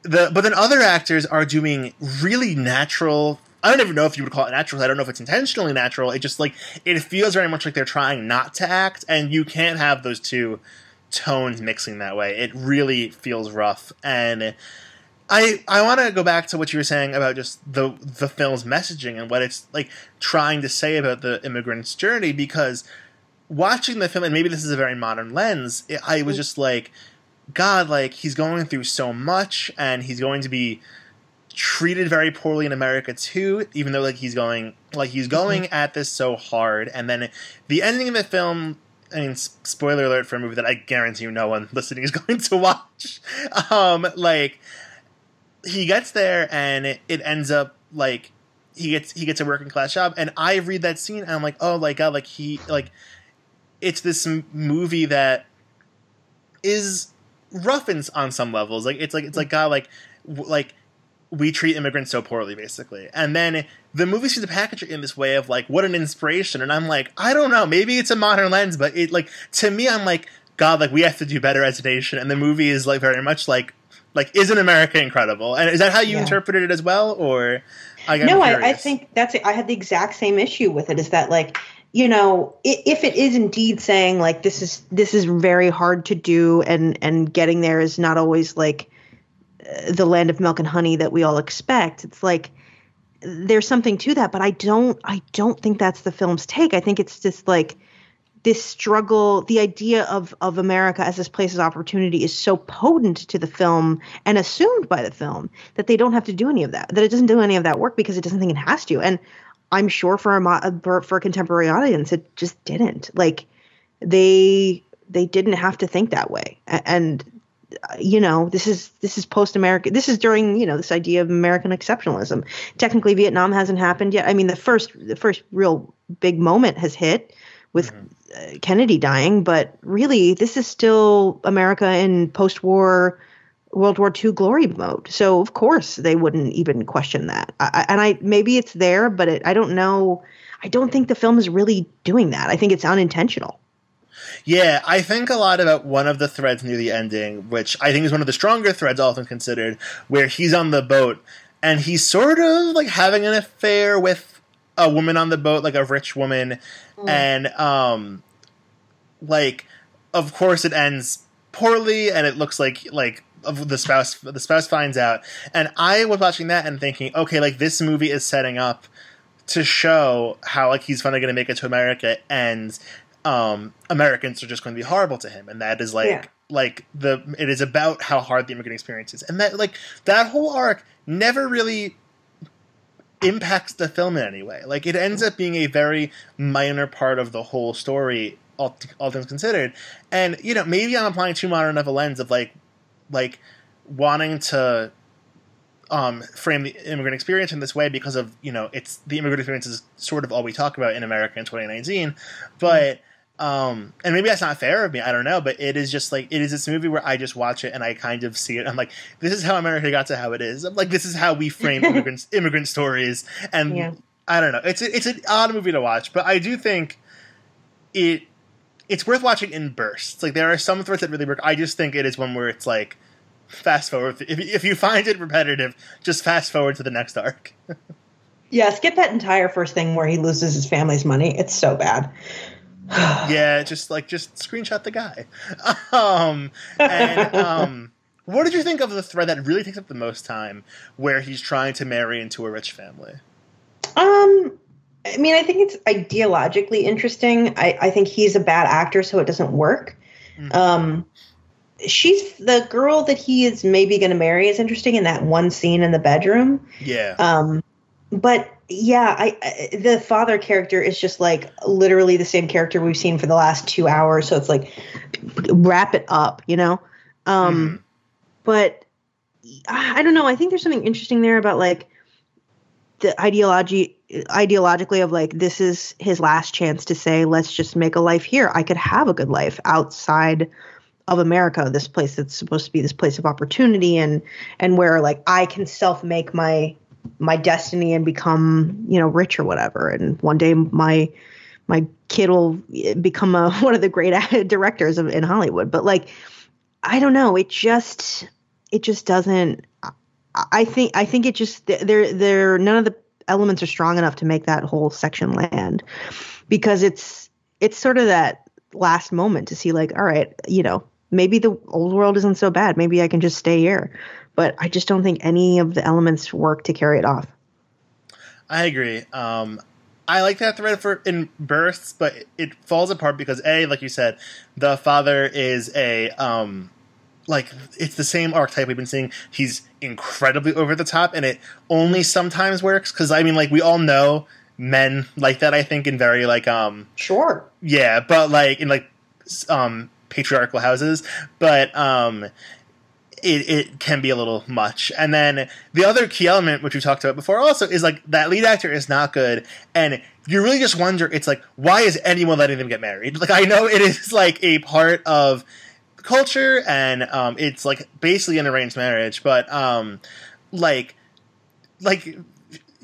the but then other actors are doing really natural... I don't even know if you would call it natural. I don't know if it's intentionally natural. It just, like, it feels very much like they're trying not to act. And you can't have those two tones mixing that way. It really feels rough. And... I, I want to go back to what you were saying about just the the film's messaging and what it's like trying to say about the immigrant's journey, because watching the film, and maybe this is a very modern lens, it, I was just like, God, like, he's going through so much, and he's going to be treated very poorly in America too, even though like he's going like he's going mm-hmm. at this so hard. And then the ending of the film, I mean, spoiler alert for a movie that I guarantee you no one listening is going to watch, um, like. He gets there and it, it ends up like he gets he gets a working class job, and I read that scene and I'm like, oh my God, like he like it's this m- movie that is rough in, on some levels, like it's like it's like God, like w- like we treat immigrants so poorly, basically. And then the movie sees to package it in this way of like, what an inspiration, and I'm like, I don't know, maybe it's a modern lens, but it like to me I'm like, God, like we have to do better as a nation, and the movie is like very much like. Like, isn't America incredible? And is that how you yeah. interpreted it as well? Or I got no, I, I think that's it. I had the exact same issue with it. Is that like, you know, if it is indeed saying like this is this is very hard to do, and and getting there is not always like the land of milk and honey that we all expect. It's like there's something to that, but I don't I don't think that's the film's take. I think it's just like. This struggle, the idea of, of America as this place of opportunity is so potent to the film and assumed by the film that they don't have to do any of that, that it doesn't do any of that work because it doesn't think it has to. And I'm sure for a, for a contemporary audience, it just didn't. Like they they didn't have to think that way. And, you know, this is this is post-America. This is during, you know, this idea of American exceptionalism. Technically, Vietnam hasn't happened yet. I mean, the first the first real big moment has hit with mm-hmm. Kennedy dying, but really this is still America in post-war World War Two glory mode. So of course they wouldn't even question that. I, and I, maybe it's there, but it, I don't know. I don't think the film is really doing that. I think it's unintentional. Yeah. I think a lot about one of the threads near the ending, which I think is one of the stronger threads, all things considered, where he's on the boat and he's sort of like having an affair with a woman on the boat, like a rich woman. Mm. And, um, like, of course it ends poorly, and it looks like, like the spouse, the spouse finds out. And I was watching that and thinking, okay, like this movie is setting up to show how like he's finally going to make it to America, and, um, Americans are just going to be horrible to him. And that is like, yeah. like the, it is about how hard the immigrant experience is. And that, like that whole arc never really impacts the film in any way. Like it ends up being a very minor part of the whole story all, all things considered. And, you know, maybe I'm applying too modern of a lens of, like, like wanting to um, frame the immigrant experience in this way because of, you know, it's the immigrant experience is sort of all we talk about in America in twenty nineteen. But, mm-hmm. um, and maybe that's not fair of me, I don't know, but it is just, like, it is this movie where I just watch it and I kind of see it. I'm like, this is how America got to how it is. I'm like, this is how we frame immigrants, immigrant stories. And yeah. I don't know. It's a, it's an odd movie to watch, but I do think it it's worth watching in bursts. Like, there are some threads that really work. I just think it is one where it's like, fast forward. If, if you find it repetitive, just fast forward to the next arc. Yeah, skip that entire first thing where he loses his family's money. It's so bad. Yeah, just like, just screenshot the guy. Um, and um, what did you think of the thread that really takes up the most time where he's trying to marry into a rich family? Um, I mean, I think it's ideologically interesting. I, I think he's a bad actor, so it doesn't work. Mm-hmm. Um, she's the girl that he is maybe going to marry is interesting in that one scene in the bedroom. Yeah. Um, but yeah, I, I the father character is just like literally the same character we've seen for the last two hours. So it's like, wrap it up, you know? Um, mm-hmm. But I, I don't know. I think there's something interesting there about like, the ideology ideologically of like, this is his last chance to say, let's just make a life here. I could have a good life outside of America, this place that's supposed to be this place of opportunity and, and where like I can self make my, my destiny and become, you know, rich or whatever. And one day my, my kid will become a, one of the great directors of, in Hollywood. But like, I don't know. It just, it just doesn't, I think I think it just there there none of the elements are strong enough to make that whole section land, because it's it's sort of that last moment to see like, all right, you know, maybe the old world isn't so bad, maybe I can just stay here, but I just don't think any of the elements work to carry it off. I agree. Um, I like that thread for in bursts, but it falls apart because a like you said, the father is a um. Like, it's the same archetype we've been seeing. He's incredibly over the top, and it only sometimes works. Because, I mean, like, we all know men like that, I think, in very, like, um... Sure. Yeah, but, like, in, like, um, patriarchal houses. But, um... It, it can be a little much. And then the other key element, which we talked about before also, is like that lead actor is not good. And you really just wonder, it's like, why is anyone letting them get married? Like, I know it is, like, a part of culture and um it's like basically an arranged marriage, but um like like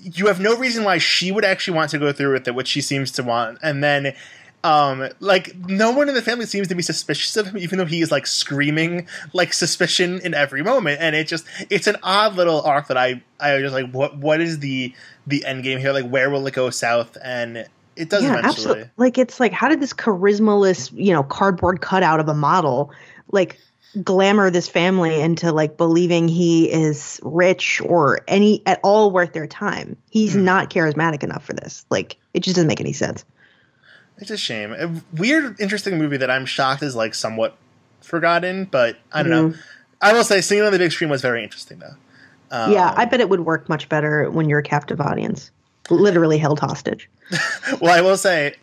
you have no reason why she would actually want to go through with it, which she seems to want, and then um like no one in the family seems to be suspicious of him, even though he is like screaming like suspicion in every moment. And it just it's an odd little arc that I I was just like, what what is the the end game here? Like, where will it go south? And it does yeah, eventually. Absolutely. Like, it's like, how did this charismaless, you know, cardboard cutout of a model, like, glamour this family into, like, believing he is rich or any at all worth their time? He's mm. not charismatic enough for this. Like, it just doesn't make any sense. It's a shame. A weird, interesting movie that I'm shocked is, like, somewhat forgotten, but I don't mm. know. I will say, seeing it on the big screen was very interesting, though. Um, yeah, I bet it would work much better when you're a captive audience. Literally held hostage. Well, I will say,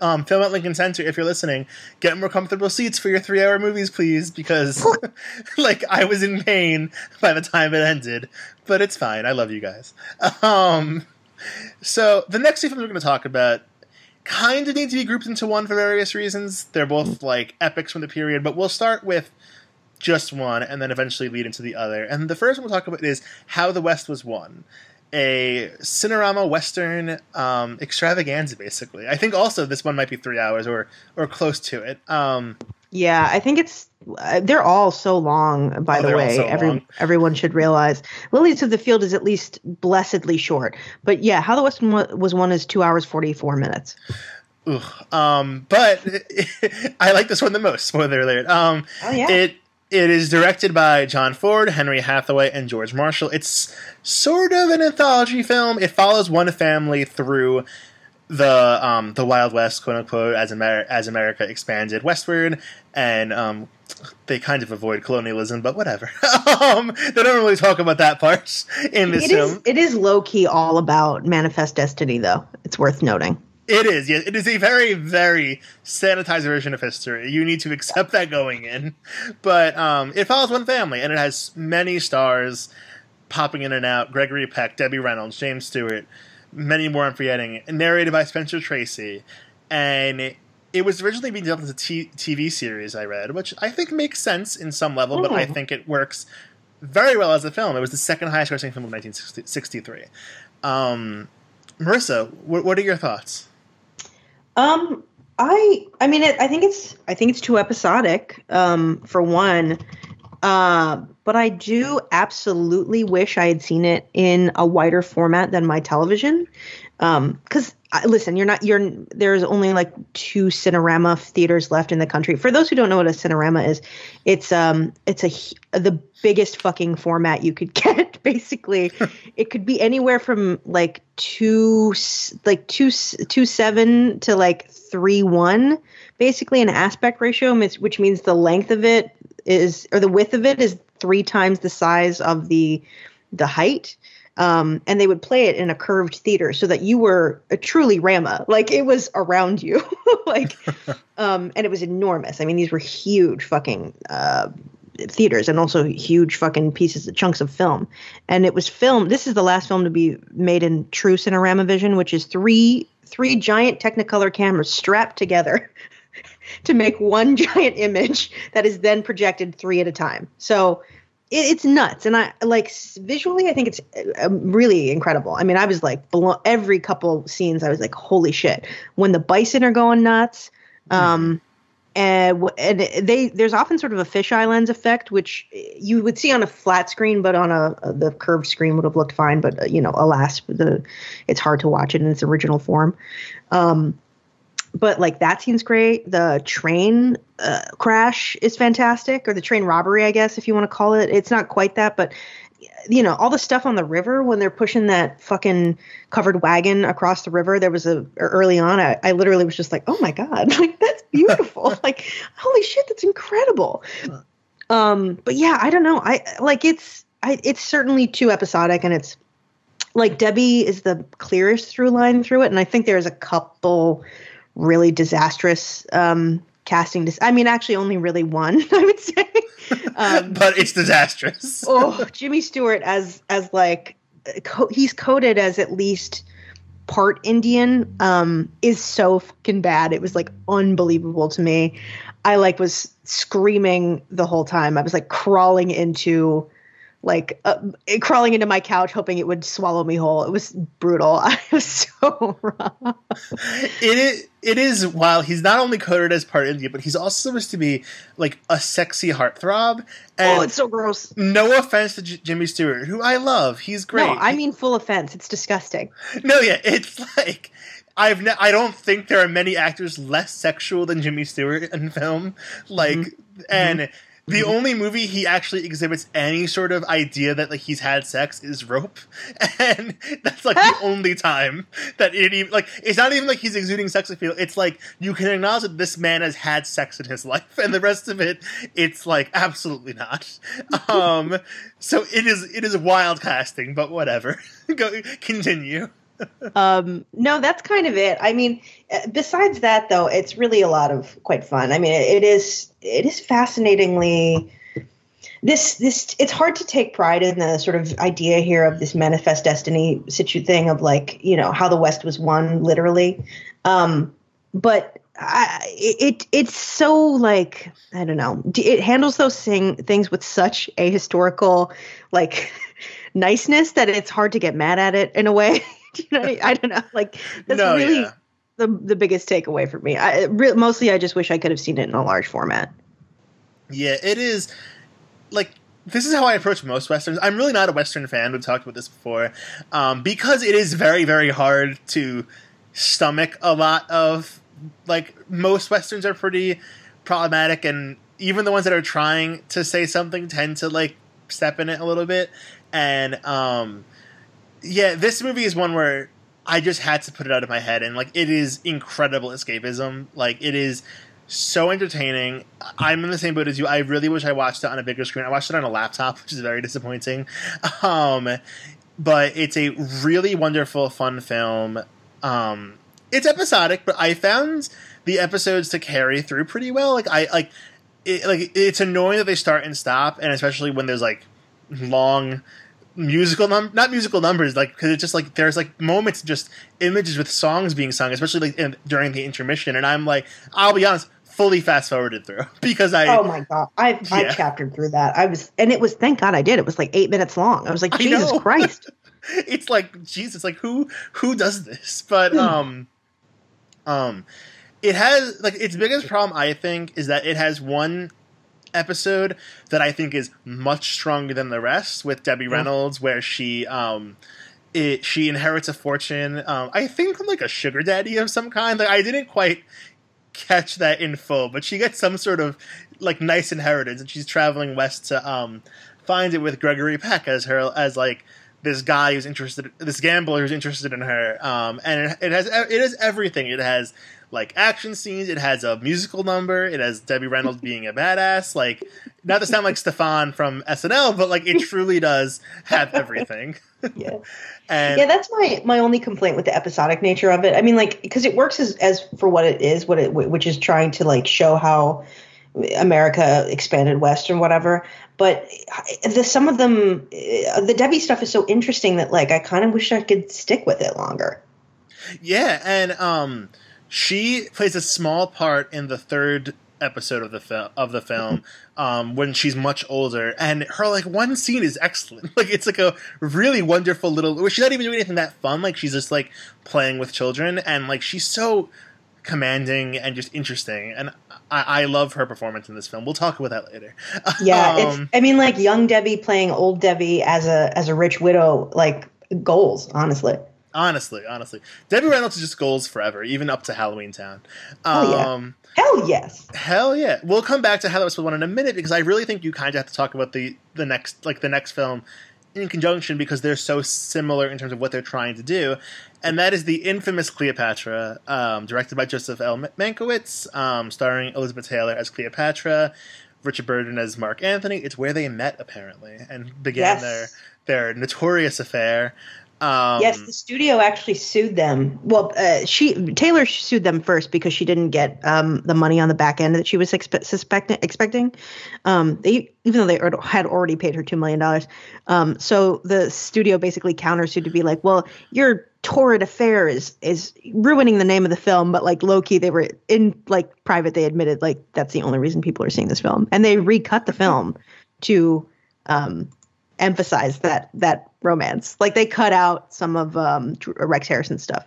um, Film at Lincoln Center, if you're listening, get more comfortable seats for your three-hour movies, please, because, like, I was in pain by the time it ended. But it's fine. I love you guys. Um, so the next two films we're going to talk about kind of need to be grouped into one for various reasons. They're both, like, epics from the period, but we'll start with just one and then eventually lead into the other. And the first one we'll talk about is How the West Was Won. A Cinerama Western um, extravaganza, basically. I think also this one might be three hours or or close to it. Um, yeah, I think it's – they're all so long, by oh, the way. So Every, long. Everyone should realize. Lilies of the Field is at least blessedly short. But, yeah, How the West Was Won is two hours, forty-four minutes. Ooh, um, but I like this one the most, spoiler alert. Um, oh, yeah. It, It is directed by John Ford, Henry Hathaway, and George Marshall. It's sort of an anthology film. It follows one family through the um, the Wild West, quote unquote, as Amer- as America expanded westward, and um, they kind of avoid colonialism, but whatever. um, they don't really talk about that part in this it film. Is, it is low key all about Manifest Destiny, though. It's worth noting. It is. Yeah, it is a very, very sanitized version of history. You need to accept that going in. But um, it follows one family, and it has many stars popping in and out. Gregory Peck, Debbie Reynolds, James Stewart, many more I'm forgetting. Narrated by Spencer Tracy. And it, it was originally being developed as a t- TV series, I read, which I think makes sense in some level, but I think it works very well as a film. It was the second highest-grossing film of nineteen sixty-three. Um, Marissa, what, what are your thoughts? Um, I, I mean, it, I think it's, I think it's too episodic, um, for one, uh, but I do absolutely wish I had seen it in a wider format than my television. Um, cause I, listen, you're not, you're, there's only like two Cinerama theaters left in the country. For those who don't know what a Cinerama is, it's, um, it's a, the biggest fucking format you could get. Basically it could be anywhere from like two, like two, two, seven to like three, one, basically an aspect ratio, which means the length of it is, or the width of it is three times the size of the, the height. Um, and they would play it in a curved theater so that you were a truly Rama, like it was around you, like, um, and it was enormous. I mean, these were huge fucking, uh, theaters and also huge fucking pieces, chunks of film. And it was filmed. This is the last film to be made in true Cinerama vision, which is three, three giant Technicolor cameras strapped together to make one giant image that is then projected three at a time. So it, it's nuts. And I like visually, I think it's uh, really incredible. I mean, I was like below every couple scenes. I was like, holy shit, when the bison are going nuts, um, mm-hmm. And, and they there's often sort of a fisheye lens effect, which you would see on a flat screen, but on a, a the curved screen would have looked fine. But, uh, you know, alas, the it's hard to watch it in its original form. Um, but like that scene's great. The train uh, crash is fantastic, or the train robbery, I guess, if you want to call it. It's not quite that, but, you know, all the stuff on the river when they're pushing that fucking covered wagon across the river. There was a early on, I, I literally was just like, oh, my God, like that's beautiful. Like, holy shit, that's incredible. Um, but, yeah, I don't know. I like it's I, it's certainly too episodic, and it's like Debbie is the clearest through line through it. And I think there's a couple really disastrous um casting this. I mean, actually only really one, I would say. Um, but it's disastrous. Oh, Jimmy Stewart as, as like, co- he's coded as at least part Indian, um, is so fucking bad. It was like unbelievable to me. I like was screaming the whole time. I was like crawling into like uh, crawling into my couch, hoping it would swallow me whole. It was brutal. I was so rough. It is, it is, while he's not only coded as part Indian, but he's also supposed to be like a sexy heartthrob. And oh, it's so gross. No offense to J- Jimmy Stewart, who I love. He's great. No, I mean full offense. It's disgusting. No, yeah, it's like... I've ne- I don't think there are many actors less sexual than Jimmy Stewart in film. Like, mm-hmm. and... Mm-hmm. The only movie he actually exhibits any sort of idea that like he's had sex is Rope, and that's like the only time that it even like it's not even like he's exuding sex appeal. It's like you can acknowledge that this man has had sex in his life, and the rest of it, it's like absolutely not. Um, so it is it is wild casting, but whatever. Go continue. um, no, that's kind of it. I mean, besides that, though, it's really a lot of quite fun. I mean, it, it is it is fascinatingly this this. It's hard to take pride in the sort of idea here of this manifest destiny situ thing of like, you know, how the West was won, literally. Um, but I, it it's so like, I don't know. It handles those thing, things with such a historical like niceness that it's hard to get mad at it in a way. You know, I don't know. Like that's no, really yeah. the the biggest takeaway for me. I re- mostly I just wish I could have seen it in a large format. Yeah, it is. Like this is how I approach most westerns. I'm really not a western fan. We've talked about this before, um, because it is very very hard to stomach a lot of like most westerns are pretty problematic, and even the ones that are trying to say something tend to like step in it a little bit, and. Um, Yeah, this movie is one where I just had to put it out of my head, and like it is incredible escapism. Like it is so entertaining. I'm in the same boat as you. I really wish I watched it on a bigger screen. I watched it on a laptop, which is very disappointing. Um, but it's a really wonderful, fun film. Um, it's episodic, but I found the episodes to carry through pretty well. Like I like it, like it's annoying that they start and stop, and especially when there's like long musical num not musical numbers, like, because it's just like there's like moments, just images with songs being sung, especially like in, during the intermission, and I'm like, I'll be honest, fully fast forwarded through because I oh my god I yeah. I chaptered through that. I was, and it was, thank god I did, it was like eight minutes long. I was like, Jesus Christ. It's like, Jesus, like who who does this? But um um it has like its biggest problem, I think, is that it has one episode that I think is much stronger than the rest, with Debbie Reynolds, where she um it she inherits a fortune, um I think from like a sugar daddy of some kind. Like I didn't quite catch that in full, but she gets some sort of like nice inheritance, and she's traveling west to um find it with Gregory Peck as her as like this guy who's interested, this gambler who's interested in her. Um and it, it has it has everything. It has like action scenes, it has a musical number, it has Debbie Reynolds being a badass, like not to sound like Stefan from S N L, but like it truly does have everything. Yeah. And yeah, that's my my only complaint with the episodic nature of it. I mean, like, because it works as as for what it is, what it which is trying to like show how America expanded west and whatever. But the some of them, the Debbie stuff is so interesting that like I kind of wish I could stick with it longer. Yeah, and um. she plays a small part in the third episode of the film of the film um, when she's much older, and her like one scene is excellent. Like it's like a really wonderful little. She's not even doing anything that fun. Like she's just like playing with children, and like she's so commanding and just interesting. And I, I love her performance in this film. We'll talk about that later. Yeah, um, it's, I mean, like young Debbie playing old Debbie as a as a rich widow, like goals, honestly. Honestly, honestly. Debbie Reynolds is just goals forever, even up to Halloween Town. Um, oh, yeah. Hell yes. Hell yeah. We'll come back to How the West Was Won in a minute, because I really think you kind of have to talk about the, the next like the next film in conjunction, because they're so similar in terms of what they're trying to do. And that is the infamous Cleopatra, um, directed by Joseph L. Mankiewicz, um, starring Elizabeth Taylor as Cleopatra, Richard Burton as Mark Anthony. It's where they met, apparently, and began yes. their their notorious affair. Um, yes, the studio actually sued them. Well, uh, she Taylor sued them first because she didn't get um, the money on the back end that she was expe suspect expecting. Um, they, even though they had already paid her two million dollars, um, so the studio basically countersued to be like, "Well, your torrid affair is is ruining the name of the film," but like low key, they were in like private. They admitted like that's the only reason people are seeing this film, and they recut the film to um, emphasize that that. romance. Like they cut out some of um Rex Harrison stuff,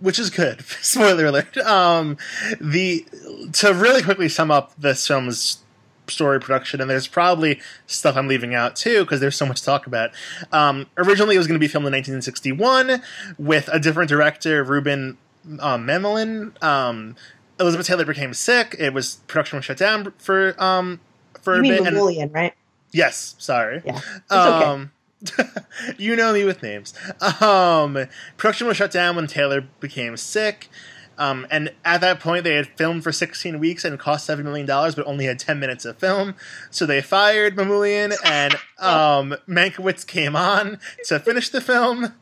which is good. Spoiler alert. Um the to really quickly sum up this film's story, production, and there's probably stuff I'm leaving out too because there's so much to talk about. Um originally it was going to be filmed in nineteen sixty-one with a different director, Ruben uh, Memelin. um Elizabeth Taylor became sick. It was production was shut down for um for you a mean bit Memelin, and, right yes sorry yeah it's um okay. You know me with names. Um, production was shut down when Taylor became sick, um, and at that point they had filmed for sixteen weeks and cost seven million dollars, but only had ten minutes of film, so they fired Memelin, and um, Mankiewicz came on to finish the film.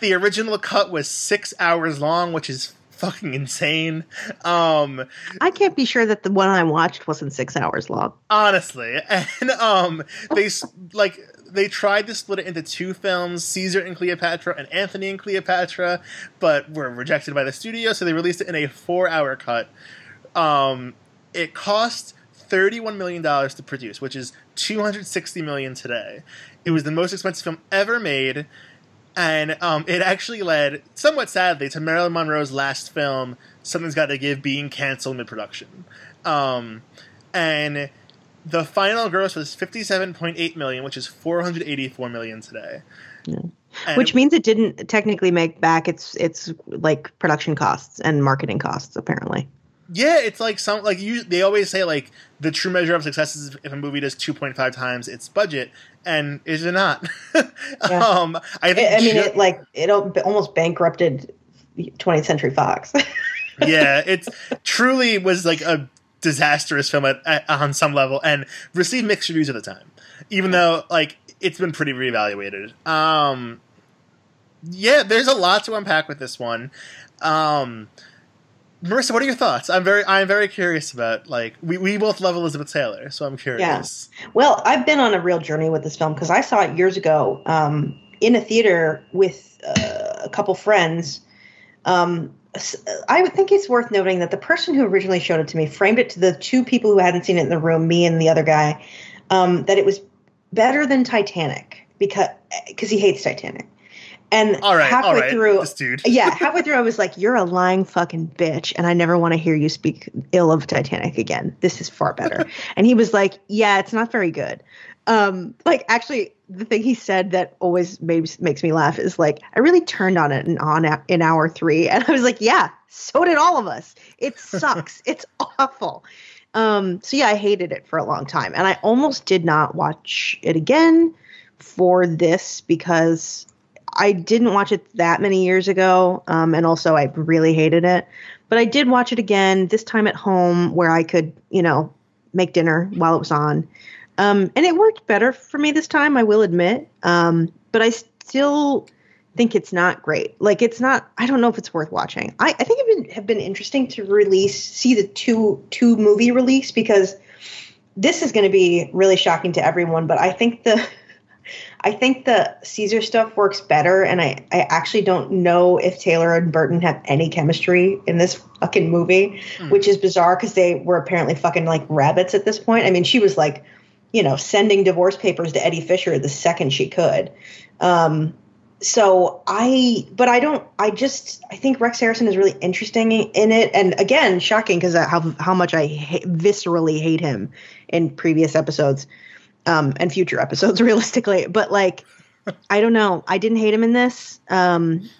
The original cut was six hours long, which is fucking insane. um I can't be sure that the one I watched wasn't six hours long, honestly. And um they like they tried to split it into two films, Caesar and Cleopatra and Anthony and Cleopatra, but were rejected by the studio, so they released it in a four-hour cut. Um it cost thirty-one million dollars to produce, which is two hundred sixty million dollars today. It was the most expensive film ever made. And um, it actually led, somewhat sadly, to Marilyn Monroe's last film, Something's Gotta Give, being canceled mid-production. Um, and the final gross was fifty-seven point eight million dollars, which is four hundred eighty-four million dollars today. Yeah. Which means it didn't technically make back its, its like, production costs and marketing costs, apparently. Yeah, it's like some like you. They always say like the true measure of success is if a movie does two point five times its budget, and is it not? Yeah. um, I think. I, I mean, it, like it almost bankrupted twentieth century fox. Yeah, it truly was like a disastrous film at, at, on some level, and received mixed reviews at the time, even though like it's been pretty reevaluated. Um, yeah, there's a lot to unpack with this one. Um, Marissa, what are your thoughts? I'm very, I'm very curious about, like, we, we both love Elizabeth Taylor, so I'm curious. Yeah. Well, I've been on a real journey with this film because I saw it years ago um, in a theater with uh, a couple friends. Um, I would think it's worth noting that the person who originally showed it to me framed it to the two people who hadn't seen it in the room, me and the other guy, um, that it was better than Titanic because because he hates Titanic. And all right, halfway all right, through, this dude. yeah, halfway through, I was like, "You're a lying fucking bitch," and I never want to hear you speak ill of Titanic again. This is far better. And he was like, "Yeah, it's not very good." Um, like, actually, the thing he said that always makes makes me laugh is like, "I really turned on it in on in hour three," and I was like, "Yeah, so did all of us. It sucks. It's awful." Um, so yeah, I hated it for a long time, and I almost did not watch it again for this because I didn't watch it that many years ago, um, and also I really hated it. But I did watch it again, this time at home where I could, you know, make dinner while it was on. Um, and it worked better for me this time, I will admit. Um, but I still think it's not great. Like, it's not – I don't know if it's worth watching. I, I think it would have been interesting to release – see the two, two movie release because this is going to be really shocking to everyone. But I think the – I think the Caesar stuff works better, and I, I actually don't know if Taylor and Burton have any chemistry in this fucking movie, mm. which is bizarre because they were apparently fucking like rabbits at this point. I mean, she was like, you know, sending divorce papers to Eddie Fisher the second she could. Um, so I – but I don't – I just – I think Rex Harrison is really interesting in it. And again, shocking because how, how much I ha- viscerally hate him in previous episodes. Um, and future episodes, realistically. But, like, I don't know. I didn't hate him in this. Um,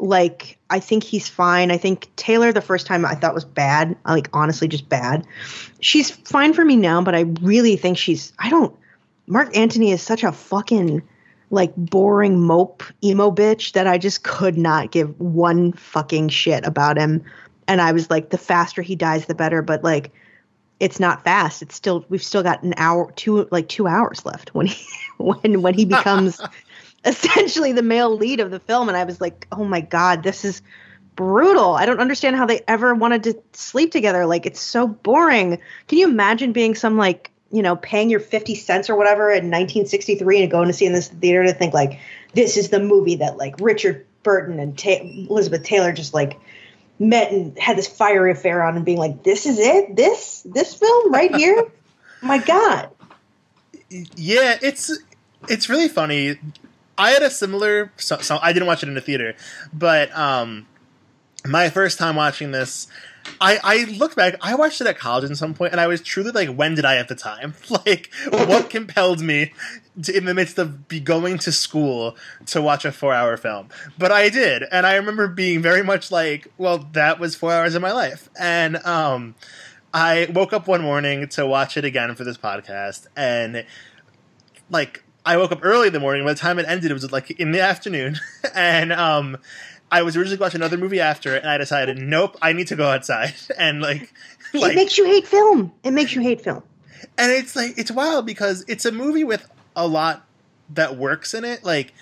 like, I think he's fine. I think Taylor, the first time I thought was bad. Like, honestly, just bad. She's fine for me now, but I really think she's – I don't – Mark Antony is such a fucking, like, boring mope emo bitch that I just could not give one fucking shit about him. And I was like, the faster he dies, the better. But, like – it's not fast. It's still, we've still got an hour, two, like two hours left when he, when, when he becomes essentially the male lead of the film. And I was like, oh my God, this is brutal. I don't understand how they ever wanted to sleep together. Like, it's so boring. Can you imagine being some, like, you know, paying your fifty cents or whatever in nineteen sixty-three and going to see in this theater to think like, this is the movie that like Richard Burton and Ta- Elizabeth Taylor just like, met and had this fiery affair on and being like, this is it? This, this film right here? My God. Yeah. It's, it's really funny. I had a similar, so, so I didn't watch it in the theater, but, um, my first time watching this, I, I look back, I watched it at college at some point and I was truly like, when did I have the time? Like, what compelled me to, in the midst of be going to school to watch a four hour film? But I did. And I remember being very much like, well, that was four hours of my life. And, um, I woke up one morning to watch it again for this podcast. And like, I woke up early in the morning. By the time it ended, it was like in the afternoon. And, um, I was originally watching another movie after, and I decided, nope, I need to go outside. And like, like, it makes you hate film. It makes you hate film. And it's like, it's wild because it's a movie with a lot that works in it. Like,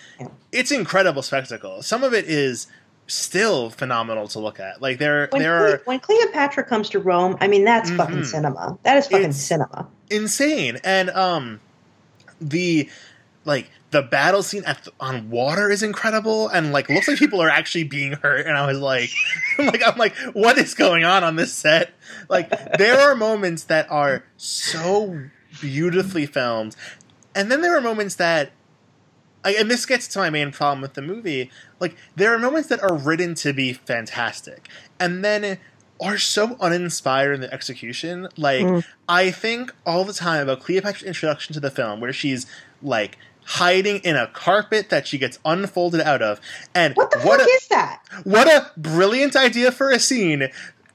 it's incredible spectacle. Some of it is still phenomenal to look at. Like, there, when there Cle- are when Cleopatra comes to Rome. I mean, that's mm-hmm. fucking cinema. That is fucking it's cinema. Insane. And um, the like. The battle scene at the, on water is incredible, and like looks like people are actually being hurt. And I was like, I'm like, I'm like, what is going on on this set? Like, there are moments that are so beautifully filmed, and then there are moments that, like, and this gets to my main problem with the movie. Like, there are moments that are written to be fantastic, and then are so uninspired in the execution. Like, mm. I think all the time about Cleopatra's introduction to the film, where she's like. Hiding in a carpet that she gets unfolded out of, and what the what fuck a, is that? What a brilliant idea for a scene!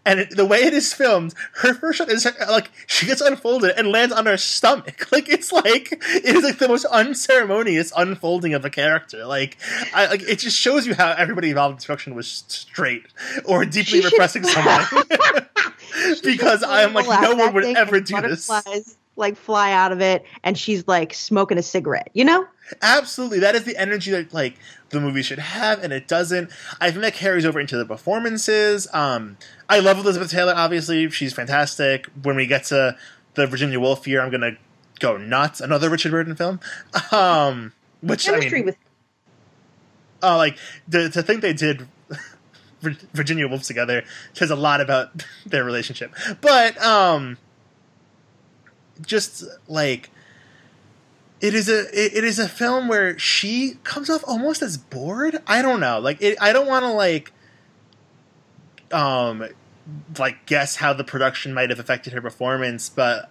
And it, the way it is filmed, her first shot is her, like she gets unfolded and lands on her stomach. Like it's like it is like the most unceremonious unfolding of a character. Like, I, like it just shows you how everybody involved in destruction was straight or deeply she repressing should... someone. Because I'm like, no one would ever do this. like fly out of it, and she's like smoking a cigarette, you know? Absolutely. That is the energy that like the movie should have, and it doesn't. I think that carries over into the performances. Um, I love Elizabeth Taylor, obviously. She's fantastic. When we get to the Virginia Woolf year, I'm going to go nuts. Another Richard Burton film. Um, which, Chemistry I mean, with Oh, uh, like, to, to think they did Virginia Woolf together says a lot about their relationship. But, um, just, like, it is a it, it is a film where she comes off almost as bored. I don't know. Like, it, I don't want to, like, um, like, guess how the production might have affected her performance, but...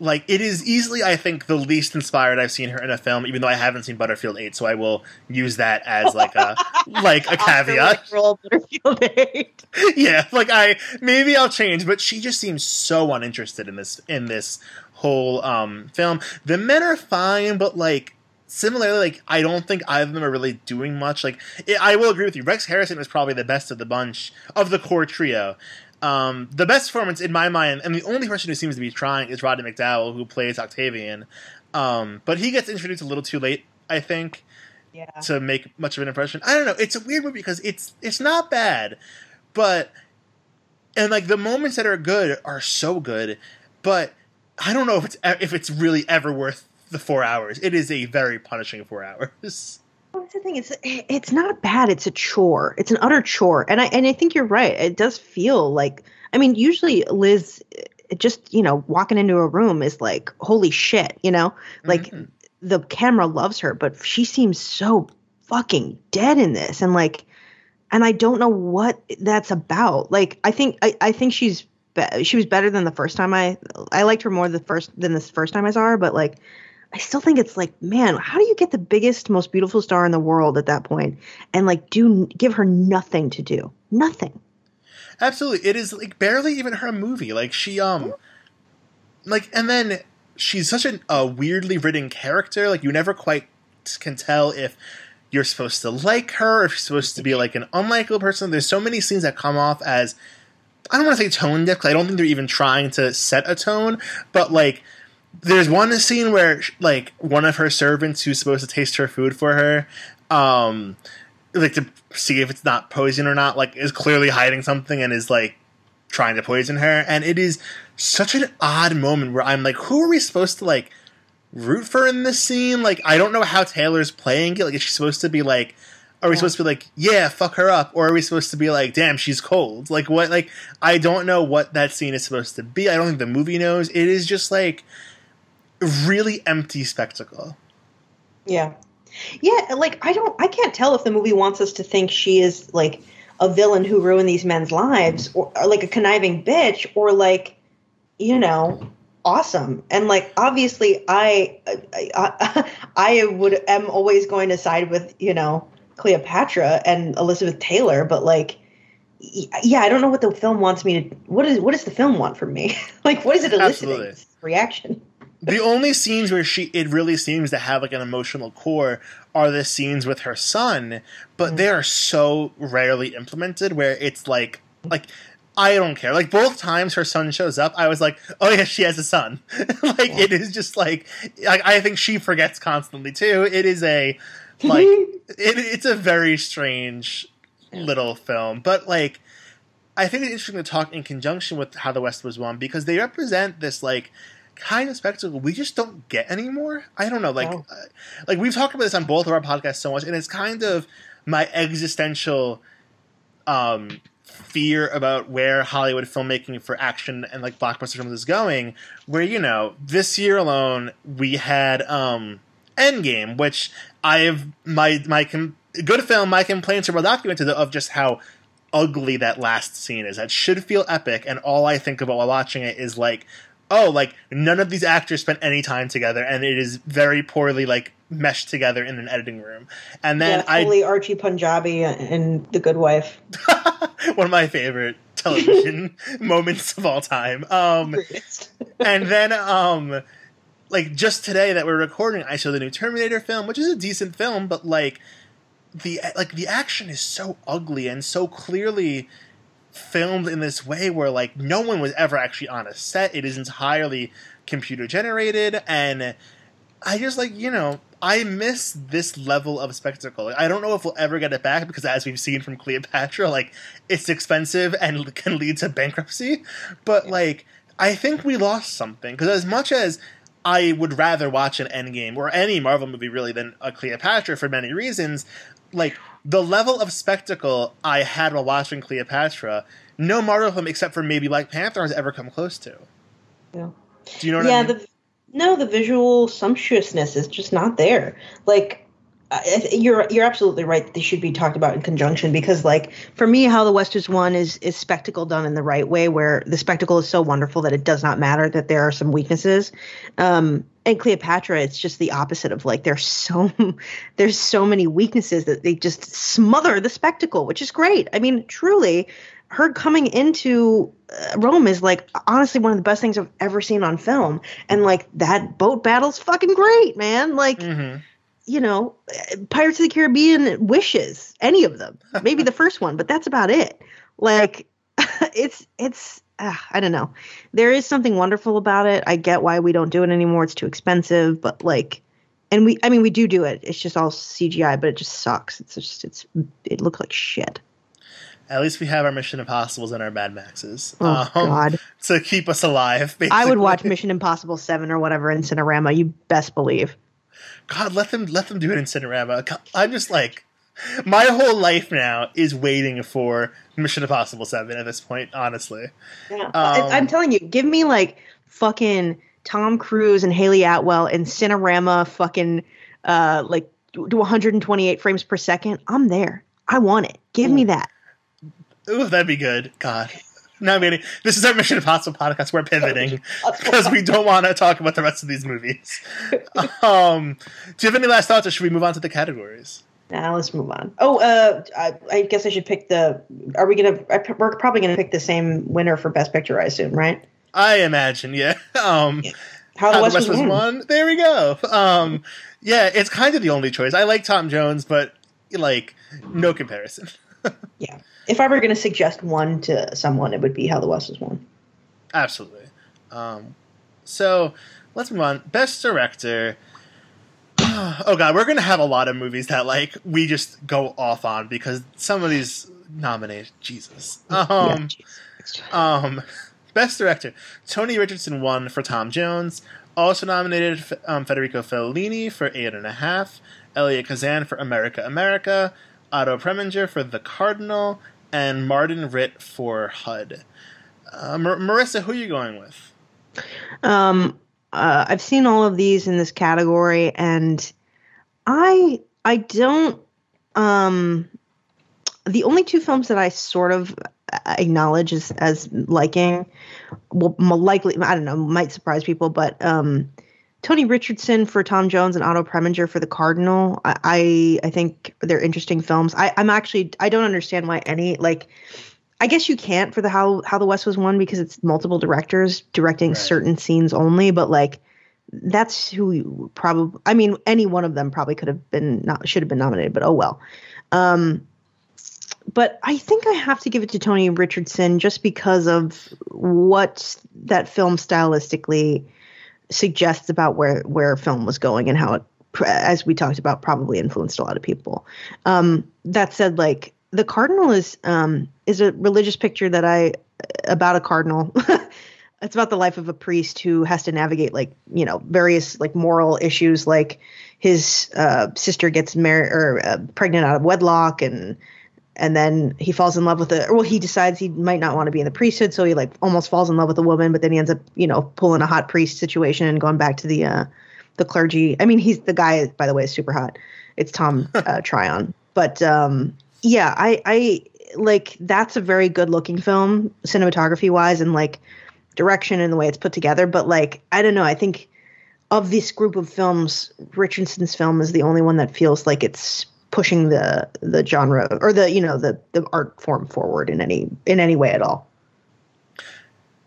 Like, it is easily, I think, the least inspired I've seen her in a film, even though I haven't seen Butterfield eight, so I will use that as, like, a like a caveat. Roll Butterfield eight. Yeah, like, I, maybe I'll change, but she just seems so uninterested in this in this whole um, film. The men are fine, but, like, similarly, like, I don't think either of them are really doing much. Like, it, I will agree with you, Rex Harrison is probably the best of the bunch, of the core trio. Um, the best performance in my mind, and the only person who seems to be trying, is Rodney McDowell, who plays Octavian. Um, but he gets introduced a little too late, I think, yeah. to make much of an impression. I don't know. It's a weird movie because it's it's not bad, but and like the moments that are good are so good, but I don't know if it's if it's really ever worth the four hours. It is a very punishing four hours. Well, that's the thing. It's it's not bad. It's a chore. It's an utter chore. And I and I think you're right. It does feel like, I mean, usually Liz, just, you know, walking into a room is like, holy shit, you know, like mm-hmm. the camera loves her, but she seems so fucking dead in this. And like, and I don't know what that's about. Like, I think I, I think she's be- she was better than the first time I I liked her more the first than this first time I saw her. But like, I still think it's like, man, how do you get the biggest, most beautiful star in the world at that point and like do give her nothing to do? Nothing. Absolutely. It is like barely even her movie. Like she, um, like, and then she's such an, a weirdly written character. Like you never quite can tell if you're supposed to like her, or if you're supposed to be like an unlikable person. There's so many scenes that come off as, I don't want to say tone deaf, because I don't think they're even trying to set a tone, but like, there's one scene where, like, one of her servants who's supposed to taste her food for her, um, like, to see if it's not poison or not, like, is clearly hiding something and is, like, trying to poison her. And it is such an odd moment where I'm like, who are we supposed to, like, root for in this scene? Like, I don't know how Taylor's playing it. Like, is she supposed to be, like, are we yeah. supposed to be, like, yeah, fuck her up? Or are we supposed to be, like, damn, she's cold? Like, what, like, I don't know what that scene is supposed to be. I don't think the movie knows. It is just, like... really empty spectacle. Yeah. Yeah, like, I don't, I can't tell if the movie wants us to think she is, like, a villain who ruined these men's lives, or, or like, a conniving bitch, or, like, you know, awesome. And, like, obviously, I, I, I, I would, am always going to side with, you know, Cleopatra and Elizabeth Taylor, but, like, yeah, I don't know what the film wants me to, what is, what does the film want from me? Like, what is it eliciting? Absolutely. Reaction. The only scenes where she it really seems to have like an emotional core are the scenes with her son, but mm-hmm. they are so rarely implemented where it's like like I don't care. Like both times her son shows up, I was like, oh yeah, she has a son. Like yeah. It is just like, like I think she forgets constantly too. It is a like it, it's a very strange little film, but like I think it's interesting to talk in conjunction with How the West Was Won because they represent this like kind of spectacle we just don't get anymore. I don't know, like, oh. uh, like we've talked about this on both of our podcasts so much, and it's kind of my existential um, fear about where Hollywood filmmaking for action and like blockbuster films is going. Where you know, this year alone we had um, Endgame, which I have my my com- good film. My complaints are well documented of just how ugly that last scene is. That should feel epic, and all I think about while watching it is like. Oh, like, none of these actors spent any time together, and it is very poorly, like, meshed together in an editing room. And then yeah, totally I... Archie Panjabi in The Good Wife. One of my favorite television moments of all time. Um, and then, um, like, just today that we're recording, I saw the new Terminator film, which is a decent film, but, like, the like the action is so ugly and so clearly... filmed in this way where like no one was ever actually on a set. It is entirely computer generated, and I just, like, you know, I miss this level of spectacle. I don't know if we'll ever get it back, because as we've seen from Cleopatra, like, it's expensive and can lead to bankruptcy, but, like, I think we lost something, because as much as I would rather watch an Endgame, or any Marvel movie, really, than a Cleopatra for many reasons, like, the level of spectacle I had while watching Cleopatra, no Marvel film except for maybe Black Panther has ever come close to. Yeah. Do you know what yeah, I mean? The, no, the visual sumptuousness is just not there. Like, I, you're you're absolutely right that they should be talked about in conjunction, because, like, for me, How the West Was Won is, is spectacle done in the right way, where the spectacle is so wonderful that it does not matter that there are some weaknesses. Um, and Cleopatra, it's just the opposite of, like, there's so there's so many weaknesses that they just smother the spectacle, which is great. I mean, truly, her coming into Rome is, like, honestly one of the best things I've ever seen on film. And, like, that boat battle's fucking great, man. Like, mm-hmm. you know, Pirates of the Caribbean wishes, any of them, maybe the first one, but that's about it. Like, it's, it's, uh, I don't know. There is something wonderful about it. I get why we don't do it anymore. It's too expensive, but, like, and we, I mean, we do do it. It's just all C G I, but it just sucks. It's just, it's, it looks like shit. At least we have our Mission Impossibles and our Mad Maxes. Oh, um, God. To keep us alive, basically. I would watch Mission Impossible seven or whatever in Cinerama, you best believe. God, let them let them do it in Cinerama. God, I'm just like, my whole life now is waiting for Mission Impossible seven at this point, honestly. Yeah. Um, I'm telling you, give me, like, fucking Tom Cruise and Haley Atwell and Cinerama fucking, uh, like, do one hundred twenty-eight frames per second. I'm there. I want it. Give mm. me that. Ooh, that'd be good. God. No, I mean, this is our Mission Impossible podcast. We're pivoting because we don't want to talk about the rest of these movies. Um, do you have any last thoughts, or should we move on to the categories? Nah, let's move on. Oh, uh, I, I guess I should pick the – are we going to – we're probably going to pick the same winner for Best Picture, I assume, right? I imagine, yeah. Um, yeah. How the West Was Won. Won. There we go. Um, yeah, it's kind of the only choice. I like Tom Jones, but, like, no comparison. Yeah. If I were going to suggest one to someone, it would be How the West Was Won. Absolutely. Um, so let's move on. Best Director. Oh, God, we're going to have a lot of movies that, like, we just go off on because some of these nominated. Jesus. Um, yeah, um, Best Director. Tony Richardson won for Tom Jones. Also nominated um, Federico Fellini for Eight and a Half. Elia Kazan for America, America. Otto Preminger for The Cardinal, and Martin Ritt for H U D. Uh, Mar- Marissa, who are you going with? Um, uh, I've seen all of these in this category, and I I don't... Um, the only two films that I sort of acknowledge as, as liking, well, likely, I don't know, might surprise people, but... Um, Tony Richardson for Tom Jones and Otto Preminger for The Cardinal. I, I, I think they're interesting films. I, I'm actually, I don't understand why any, like, I guess you can't for the How, How the West Was Won because it's multiple directors directing right. certain scenes only, but, like, that's who probably, I mean, any one of them probably could have been, not should have been nominated, but oh well. Um, But I think I have to give it to Tony Richardson just because of what that film stylistically suggests about where where film was going and how it, as we talked about, probably influenced a lot of people. Um, that said, like, The Cardinal is um, is a religious picture that I about a cardinal. It's about the life of a priest who has to navigate, like, you know, various, like, moral issues, like his uh, sister gets married or uh, pregnant out of wedlock, and and then he falls in love with a, well, he decides he might not want to be in the priesthood. So he, like, almost falls in love with a woman, but then he ends up, you know, pulling a hot priest situation and going back to the, uh, the clergy. I mean, he's the guy, by the way, is super hot. It's Tom uh, Tryon. But, um, yeah, I, I like, that's a very good looking film cinematography wise and, like, direction and the way it's put together. But, like, I don't know. I think of this group of films, Richardson's film is the only one that feels like it's pushing the the genre or the, you know, the the art form forward in any in any way at all.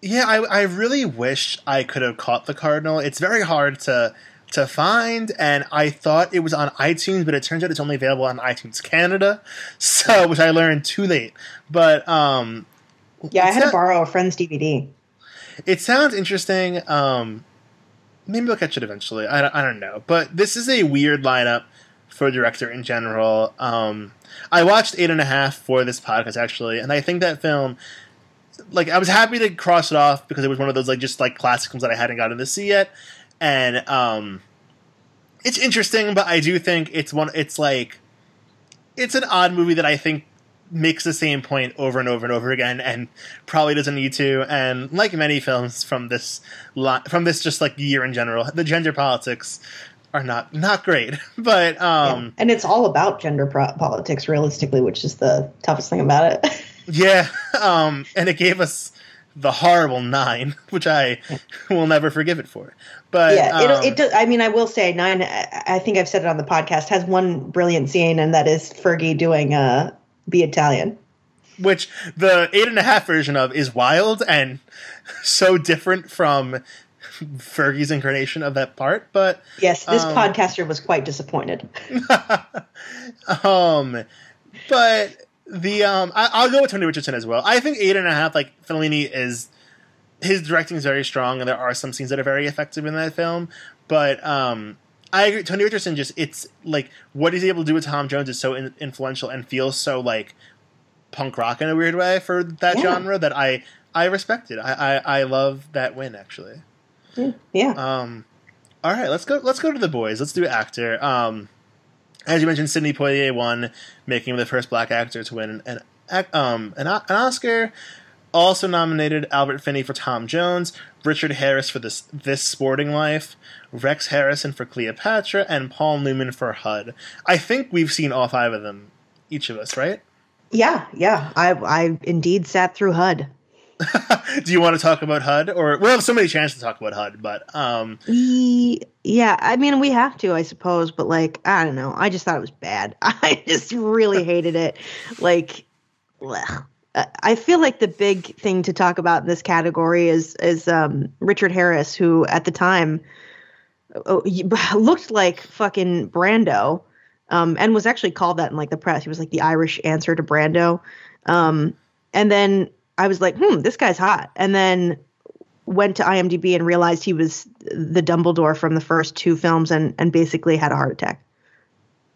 Yeah, I I really wish I could have caught The Cardinal. It's very hard to to find, and I thought it was on iTunes, but it turns out it's only available on iTunes Canada, so which I learned too late. But um, yeah, I had to borrow a friend's D V D. It sounds interesting. Um, maybe I'll catch it eventually. I don't, I don't know. But this is a weird lineup for a director in general. Um, I watched Eight and a Half for this podcast, actually, and I think that film, like, I was happy to cross it off because it was one of those, like, just, like, classic films that I hadn't gotten to see yet. And um, it's interesting, but I do think it's one, it's, like, it's an odd movie that I think makes the same point over and over and over again, and probably doesn't need to. And like many films from this li- from this just like year in general, the gender politics are not not great. But um, yeah. And it's all about gender pro- politics, realistically, which is the toughest thing about it. yeah, um, and it gave us the horrible Nine, which I will never forgive it for. But yeah, it um, it does. I mean, I will say Nine. I think I've said it on the podcast, has one brilliant scene, and that is Fergie doing a. Uh, Be Italian. Which the Eight and a Half version of is wild and so different from Fergie's incarnation of that part. But yes, this um, podcaster was quite disappointed. um, but the um, I, I'll go with Tony Richardson as well. I think Eight and a Half, like Fellini is his directing is very strong, and there are some scenes that are very effective in that film. But um. I agree. Tony Richardson just, it's like what he's able to do with Tom Jones is so in- influential and feels so like punk rock in a weird way for that yeah. genre that I, I respect it. I, I, I love that win actually. Yeah. Um, all right, let's go, let's go to the boys. Let's do actor. Um, as you mentioned, Sidney Poitier won, making him the first black actor to win an, an, um, an, an Oscar. Also nominated Albert Finney for Tom Jones, Richard Harris for this this Sporting Life, Rex Harrison for Cleopatra, and Paul Newman for H U D. I think we've seen all five of them, each of us, right? Yeah, yeah. I I indeed sat through H U D. Do you want to talk about H U D? Or we'll have so many chances to talk about H U D, but um, we, yeah. I mean, we have to, I suppose. But like, I don't know. I just thought it was bad. I just really hated it. Like, blech. I feel like the big thing to talk about in this category is is um, Richard Harris, who at the time oh, looked like fucking Brando, um, and was actually called that in like the press. He was like the Irish answer to Brando. Um, and then I was like, hmm, this guy's hot. And then went to IMDb and realized he was the Dumbledore from the first two films, and and basically had a heart attack.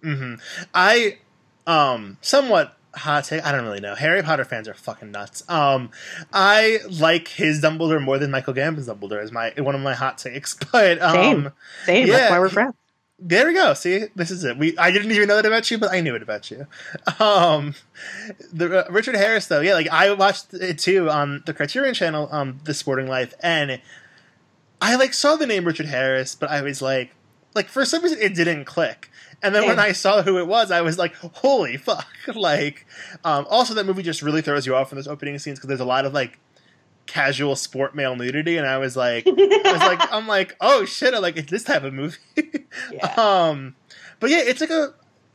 Mm-hmm. I um, somewhat. Hot take? I don't really know. Harry Potter fans are fucking nuts. Um, I like his Dumbledore more than Michael Gambon's Dumbledore is my one of my hot takes. But um, same, same. Yeah, that's why we're friends. There we go. See, this is it. We I didn't even know that about you, but I knew it about you. Um, the uh, Richard Harris though, yeah, like I watched it too on the Criterion Channel, um, The Sporting Life, and I like saw the name Richard Harris, but I was like, like for some reason it didn't click. And then when I saw who it was, I was like, holy fuck. Like, um, also that movie just really throws you off in those opening scenes because there's a lot of, like, casual sport male nudity. And I was like, I was like I'm like, oh, shit. I'm like, it's this type of movie. Yeah. Um, but, yeah, it's, like, a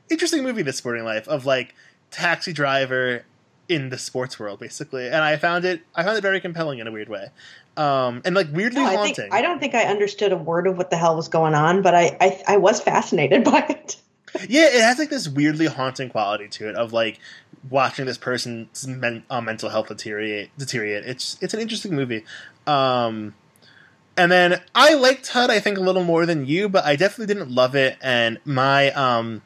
interesting movie, The Sporting Life, of, like, taxi driver in the sports world, basically. And I found it I found it very compelling in a weird way. Um, and, like, weirdly no, I haunting. Think, I don't think I understood a word of what the hell was going on, but I, I, I was fascinated by it. Yeah, it has, like, this weirdly haunting quality to it of, like, watching this person's men, uh, mental health deteriorate. deteriorate. It's it's an interesting movie. Um, and then I liked H U D, I think, a little more than you, but I definitely didn't love it. And my um,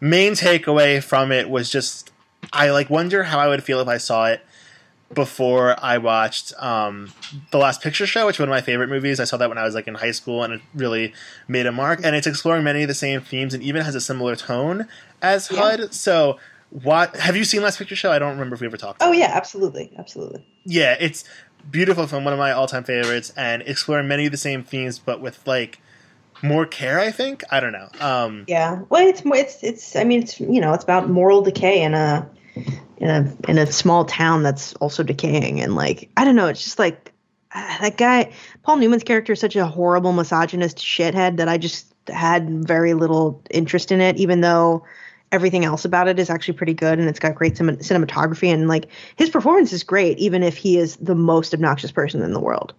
main takeaway from it was just I, like, wonder how I would feel if I saw it before I watched um, The Last Picture Show, which is one of my favorite movies. I saw that when I was like in high school, and it really made a mark. And it's exploring many of the same themes and even has a similar tone as yeah. H U D. So what, have you seen Last Picture Show? I don't remember if we ever talked about it. Oh, yeah, absolutely. Absolutely. Yeah, it's beautiful film, one of my all-time favorites, and exploring many of the same themes, but with like more care, I think. I don't know. Um, yeah. Well, it's, it's, it's, I mean, it's, you know, it's about moral decay and a, in a in a small town that's also decaying, and like I don't know, it's just like uh, that guy Paul Newman's character is such a horrible misogynist shithead that I just had very little interest in it, even though everything else about it is actually pretty good, and it's got great sim- cinematography, and like his performance is great even if he is the most obnoxious person in the world.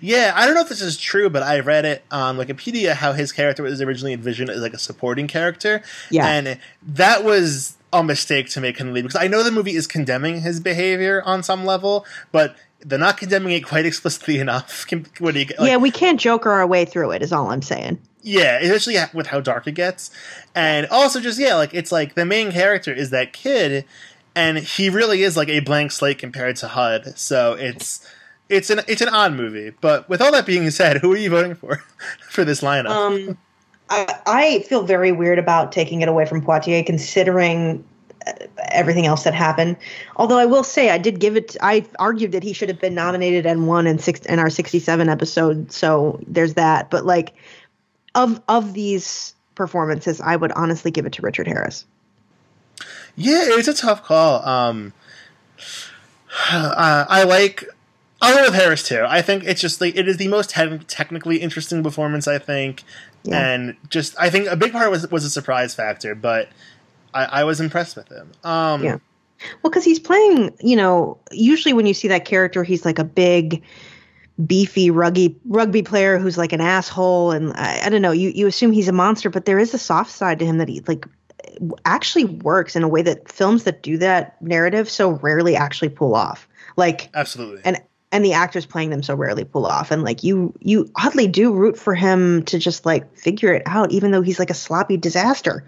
Yeah, I don't know if this is true, but I read it on Wikipedia how his character was originally envisioned as like a supporting character. Yeah, and that was a mistake to make him leave, because I know the movie is condemning his behavior on some level, but they're not condemning it quite explicitly enough. What do you get? Like, yeah, we can't joker our way through it is all I'm saying. Yeah, especially with how dark it gets. And also just, yeah, like it's like the main character is that kid, and he really is like a blank slate compared to H U D. So it's it's an it's an odd movie. But with all that being said, who are you voting for for this lineup? Um, I, I feel very weird about taking it away from Poitier, considering everything else that happened. Although I will say I did give it – I argued that he should have been nominated and won in, six, in our sixty-seven episode, so there's that. But, like, of of these performances, I would honestly give it to Richard Harris. Yeah, it's a tough call. Um, uh, I like – I'll go with Harris too. I think it's just like – it is the most te- technically interesting performance, I think. Yeah. And just – I think a big part was was a surprise factor, but – I, I was impressed with him. Um, yeah. Well, because he's playing, you know, usually when you see that character, he's like a big, beefy, rugby, rugby player who's like an asshole. And I, I don't know, you, you assume he's a monster, but there is a soft side to him that he like actually works in a way that films that do that narrative so rarely actually pull off. Like, absolutely. And and the actors playing them so rarely pull off. And like you, you oddly do root for him to just like figure it out, even though he's like a sloppy disaster.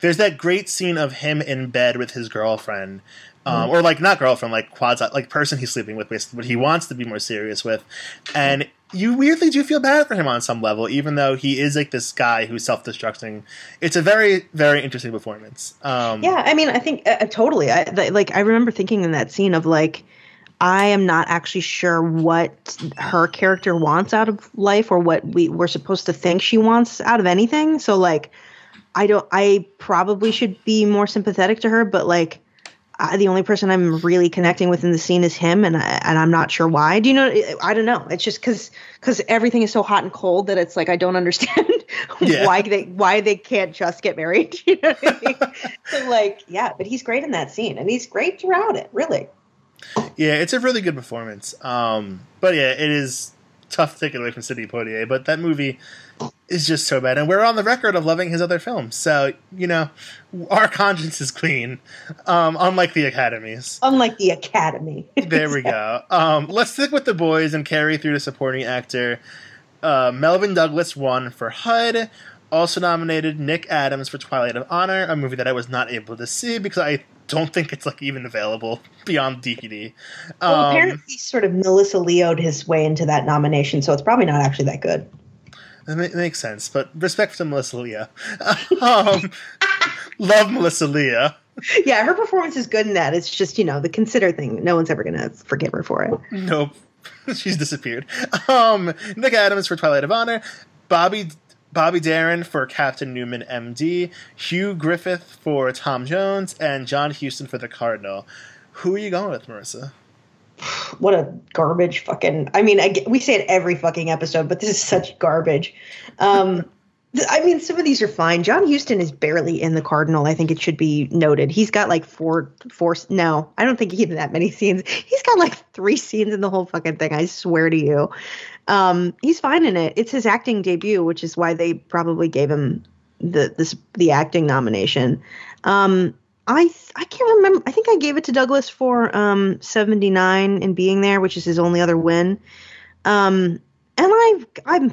There's that great scene of him in bed with his girlfriend, um, mm-hmm. or like not girlfriend, like quads, like person he's sleeping with, but he wants to be more serious with. And you weirdly do feel bad for him on some level, even though he is like this guy who's self-destructing. It's a very, very interesting performance. Um, yeah, I mean, I think uh, totally. I th- like I remember thinking in that scene of like, I am not actually sure what her character wants out of life or what we we're supposed to think she wants out of anything. So like. I don't. I probably should be more sympathetic to her, but like, I, the only person I'm really connecting with in the scene is him, and I, and I'm not sure why. Do you know? I don't know. It's just because because everything is so hot and cold that it's like I don't understand yeah. why they why they can't just get married. You know what I mean? So like, yeah, but he's great in that scene, and he's great throughout it. Really. Yeah, it's a really good performance. Um, but yeah, it is. Tough to take it away from Sidney Poitier, but that movie is just so bad. And we're on the record of loving his other films. So, you know, our conscience is clean, um, unlike the Academy's. Unlike the Academy. There we go. Um, let's stick with the boys and carry through to supporting actor. Uh, Melvin Douglas won for H U D. Also nominated Nick Adams for Twilight of Honor, a movie that I was not able to see because I don't think it's like even available beyond D V D. Um, well, apparently he sort of Melissa Leo'd his way into that nomination, so it's probably not actually that good. That ma- makes sense, but respect to Melissa Leo. um, love Melissa Leo. Yeah, her performance is good in that. It's just, you know, the consider thing. No one's ever going to forgive her for it. Nope. She's disappeared. Um, Nick Adams for Twilight of Honor. Bobby... Bobby Darin for Captain Newman, M D, Hugh Griffith for Tom Jones, and John Huston for The Cardinal. Who are you going with, Marissa? What a garbage fucking... I mean, I, we say it every fucking episode, but this is such garbage. Um, th- I mean, some of these are fine. John Huston is barely in The Cardinal. I think it should be noted. He's got like four... four no, I don't think he had that many scenes. He's got like three scenes in the whole fucking thing, I swear to you. Um, he's fine in it. It's his acting debut, which is why they probably gave him the this, the acting nomination. Um, I I can't remember. I think I gave it to Douglas for um, seventy-nine and Being There, which is his only other win. Um, and I I'm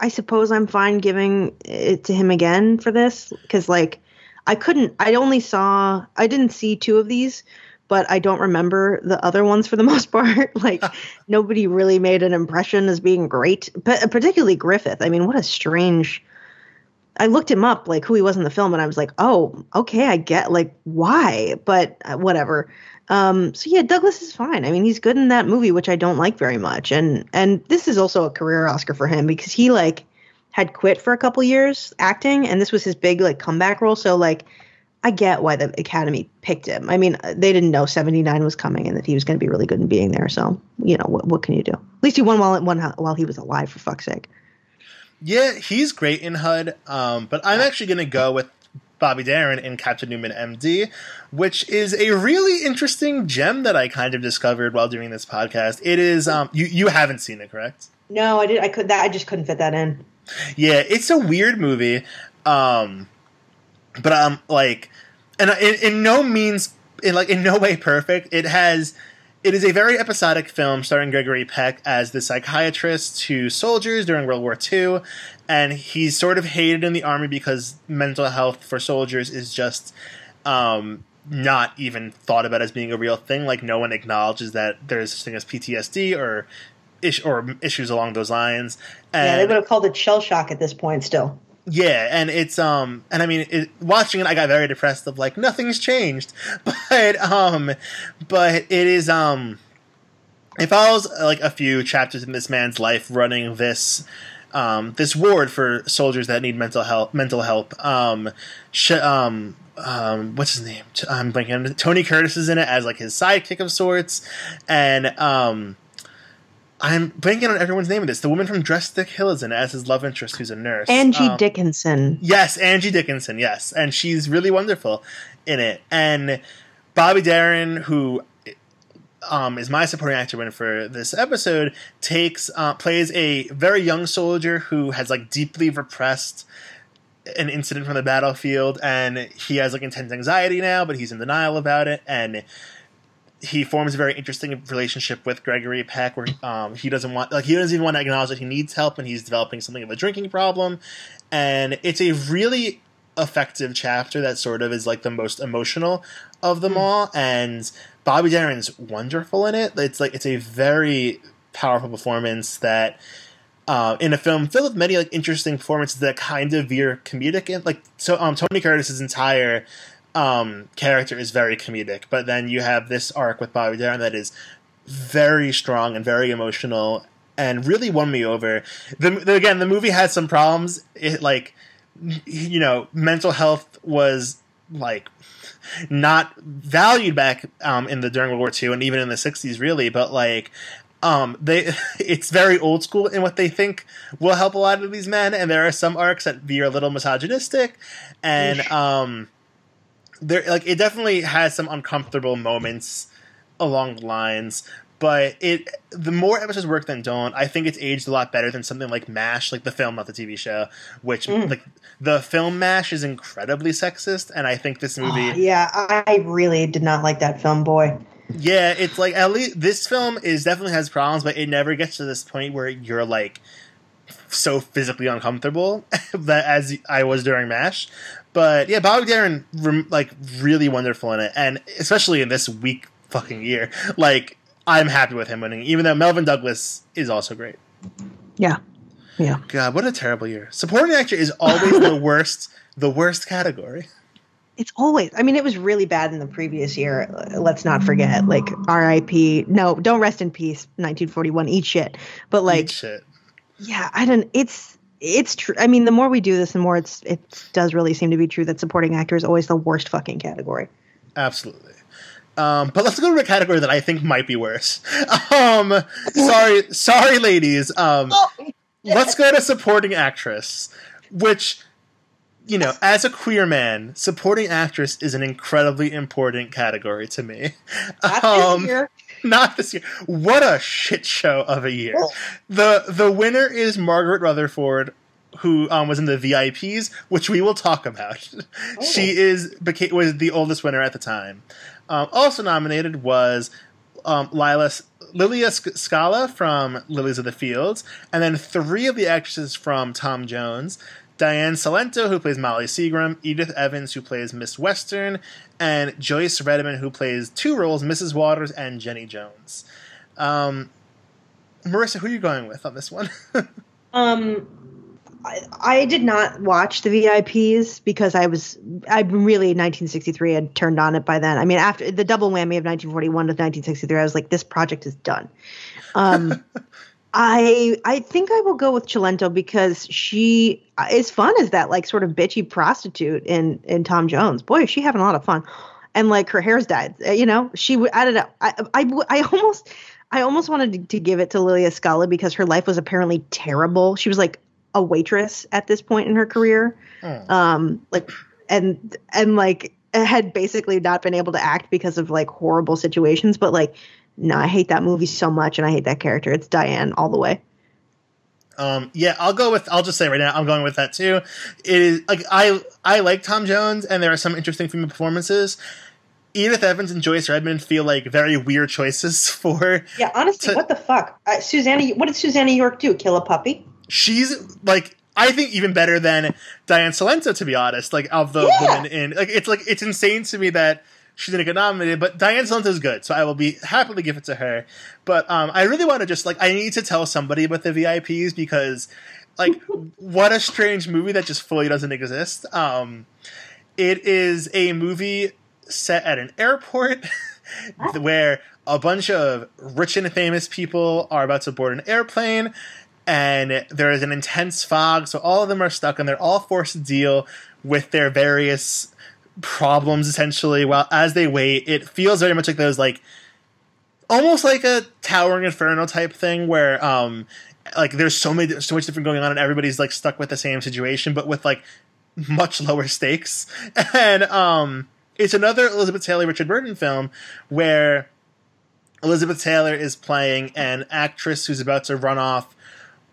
I suppose I'm fine giving it to him again for this because like I couldn't. I only saw. I didn't see two of these. But I don't remember the other ones for the most part. Like nobody really made an impression as being great, but particularly Griffith. I mean, what a strange, I looked him up, like who he was in the film. And I was like, oh, okay. I get like why, but uh, whatever. Um, so yeah, Douglas is fine. I mean, he's good in that movie, which I don't like very much. And, and this is also a career Oscar for him because he like had quit for a couple years acting. And this was his big like comeback role. So like, I get why the Academy picked him. I mean, they didn't know seventy-nine was coming and that he was going to be really good in Being There. So, you know, what what can you do? At least he won while won, while he was alive, for fuck's sake. Yeah, he's great in H U D. Um, but I'm actually going to go with Bobby Darin in Captain Newman, M D, which is a really interesting gem that I kind of discovered while doing this podcast. It is um, you you haven't seen it, correct? No, I did. I could that. I just couldn't fit that in. Yeah, it's a weird movie. Um, but I'm um, like. And in, in no means, in like in no way perfect. It has It is a very episodic film starring Gregory Peck as the psychiatrist to soldiers during World War Two, and he's sort of hated in the army because mental health for soldiers is just um, not even thought about as being a real thing. Like, no one acknowledges that there's such thing as P T S D or ish- or issues along those lines. And yeah, they would have called it shell shock at this point still. Yeah, and it's, um, and I mean, it, watching it, I got very depressed of, like, nothing's changed, but, um, but it is, um, it follows, like, a few chapters in this man's life running this, um, this ward for soldiers that need mental help, mental help, um, sh- um, um, what's his name, T- I'm blanking, Tony Curtis is in it as, like, his sidekick of sorts, and, um, I'm blanking on everyone's name in this. The woman from Dress to Kill is in it as his love interest, who's a nurse. Angie um, Dickinson. Yes, Angie Dickinson, yes. And she's really wonderful in it. And Bobby Darin, who um, is my supporting actor for this episode, takes uh, plays a very young soldier who has, like, deeply repressed an incident from the battlefield. And he has, like, intense anxiety now, but he's in denial about it. And he forms a very interesting relationship with Gregory Peck, where um, he doesn't want, like, he doesn't even want to acknowledge that he needs help, and he's developing something of a drinking problem. And it's a really effective chapter that sort of is, like, the most emotional of them all. And Bobby Darin's wonderful in it. It's like, it's a very powerful performance that, uh, in a film filled with many, like, interesting performances that kind of veer comedic. And, like, so, um, Tony Curtis's entire Um, character is very comedic, but then you have this arc with Bobby Darin that is very strong and very emotional and really won me over. The, the, again, the movie had some problems. It, like, you know, mental health was, like, not valued back um, in the during World War Two and even in the sixties, really, but, like, Um, they, it's very old school in what they think will help a lot of these men, and there are some arcs that veer a little misogynistic, and um There, like, it definitely has some uncomfortable moments along the lines, but it the more episodes work than don't. I think it's aged a lot better than something like MASH, like the film, not the T V show, which mm. like the film MASH is incredibly sexist, and I think this movie... Oh, yeah, I really did not like that film, boy. Yeah, it's like, at least this film is definitely has problems, but it never gets to this point where you're, like, so physically uncomfortable that as I was during MASH. But yeah, Bobby Darin, like, really wonderful in it, and especially in this weak fucking year, like, I'm happy with him winning, even though Melvin Douglas is also great. Yeah, yeah. God, what a terrible year! Supporting actor is always the worst, the worst category. It's always. I mean, it was really bad in the previous year. Let's not forget, like, R I P No, don't rest in peace. nineteen forty-one Eat shit. But like, eat shit. Yeah, I don't. It's. It's true. I mean, the more we do this, the more it's it does really seem to be true that supporting actor is always the worst fucking category. Absolutely. Um, but let's go to a category that I think might be worse. Um, sorry, sorry, ladies. Um, oh, yeah. Let's go to supporting actress, which, you know, as a queer man, supporting actress is an incredibly important category to me. Not um, this year. Not this year. What a shit show of a year. The the winner is Margaret Rutherford, who um, was in the V I Ps, which we will talk about. Oh. She is became, was the oldest winner at the time. Um, also nominated was um, Lila, Lilia Scala from Lilies of the Field, and then three of the actresses from Tom Jones: Diane Cilento, who plays Molly Seagram, Edith Evans, who plays Miss Western, and Joyce Redman, who plays two roles, Missus Waters and Jenny Jones. Um, Marissa, who are you going with on this one? um, I, I did not watch the V I Ps because I was I really nineteen sixty-three had turned on it by then. I mean, after the double whammy of nineteen forty-one with nineteen sixty-three, I was like, this project is done. Um I I think I will go with Cilento because she is fun as that, like, sort of bitchy prostitute in, in Tom Jones. Boy, is she having a lot of fun. And, like, her hair's dyed. You know, she – I don't know. I, I, I almost I almost wanted to, to give it to Lilia Scala because her life was apparently terrible. She was, like, a waitress at this point in her career. Mm. Um, like, and and, like, had basically not been able to act because of, like, horrible situations. But, like – no, I hate that movie so much, and I hate that character. It's Diane all the way. Um, yeah, I'll go with. I'll just say right now, I'm going with that too. It is like I I like Tom Jones, and there are some interesting female performances. Edith Evans and Joyce Redmond feel like very weird choices for... Yeah, honestly, to, what the fuck? Uh, Susanna, what did Susanna York do? Kill a puppy? She's, like, I think even better than Diane Cilento, to be honest. Like, of the yeah. women in... like, it's like it's insane to me that she didn't get nominated, but Diane Cilento's good, so I will be happily give it to her. But um, I really want to just, like, I need to tell somebody about the V I Ps because, like, what a strange movie that just fully doesn't exist. Um, it is a movie... set at an airport where a bunch of rich and famous people are about to board an airplane, and there is an intense fog, so all of them are stuck and they're all forced to deal with their various problems essentially while as they wait. It feels very much like those, like, almost like a Towering Inferno type thing where um like there's so many so much different going on and everybody's like stuck with the same situation but with like much lower stakes. And um it's another Elizabeth Taylor, Richard Burton film where Elizabeth Taylor is playing an actress who's about to run off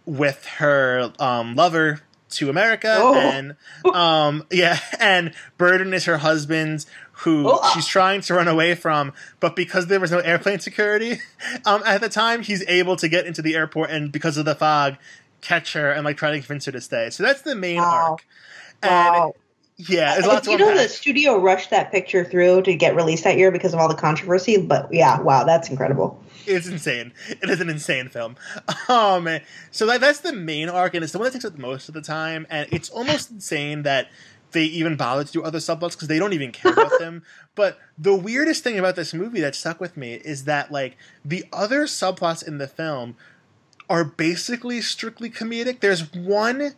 with her um, lover to America. Oh. And um, yeah, and Burton is her husband who oh. she's trying to run away from. But because there was no airplane security um, at the time, he's able to get into the airport and because of the fog, catch her and like try to convince her to stay. So that's the main wow. arc. And wow. yeah, there's lots of. You know, the studio rushed that picture through to get released that year because of all the controversy. But yeah, wow, that's incredible. It's insane. It is an insane film. Um, so that, that's the main arc, and it's the one that takes up most of the time. And it's almost insane that they even bothered to do other subplots because they don't even care about them. But the weirdest thing about this movie that stuck with me is that like the other subplots in the film are basically strictly comedic. There's one.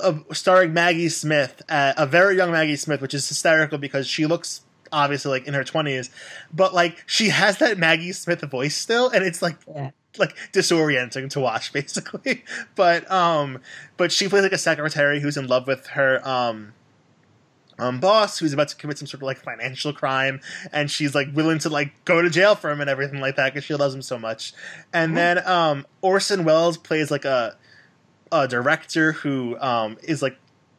Of starring Maggie Smith, uh, a very young Maggie Smith, which is hysterical because she looks obviously like in her twenties, but like she has that Maggie Smith voice still, and it's like yeah. like disorienting to watch basically. But um, but she plays like a secretary who's in love with her um, um boss who's about to commit some sort of like financial crime, and she's like willing to like go to jail for him and everything like that because she loves him so much. And mm-hmm. then um, Orson Welles plays like a. a director who um, is like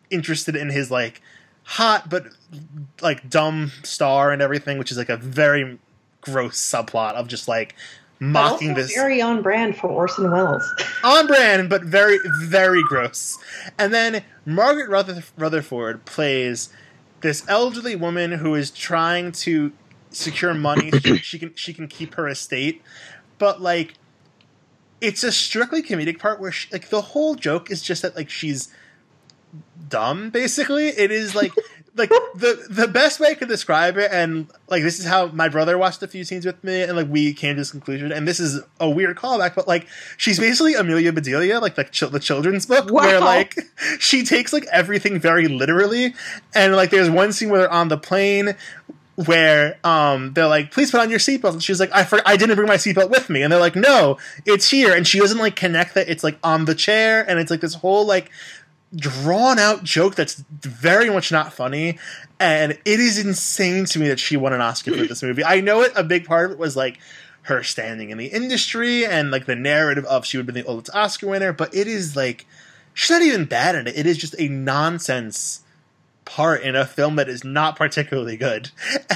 interested in his like hot but like dumb star and everything, which is like a very gross subplot of just like mocking this. Very on brand for Orson Welles. On brand, but very very gross. And then Margaret Rutherf- Rutherford plays this elderly woman who is trying to secure money so she, she can she can keep her estate, but like. It's a strictly comedic part where, she, like, the whole joke is just that, like, she's dumb, basically. It is, like, like the the best way I could describe it, and, like, this is how my brother watched a few scenes with me, and, like, we came to this conclusion, and this is a weird callback, but, like, she's basically Amelia Bedelia, like, the, ch- the children's book, wow. where, like, she takes, like, everything very literally, and, like, there's one scene where they're on the plane where um, they're like, please put on your seatbelt. And she's like, I for- I didn't bring my seatbelt with me. And they're like, no, it's here. And she doesn't, like, connect that it's, like, on the chair. And it's, like, this whole, like, drawn-out joke that's very much not funny. And it is insane to me that she won an Oscar for this movie. I know it. A big part of it was, like, her standing in the industry and, like, the narrative of she would have been the oldest Oscar winner. But it is, like, she's not even bad at it. It is just a nonsense part in a film that is not particularly good.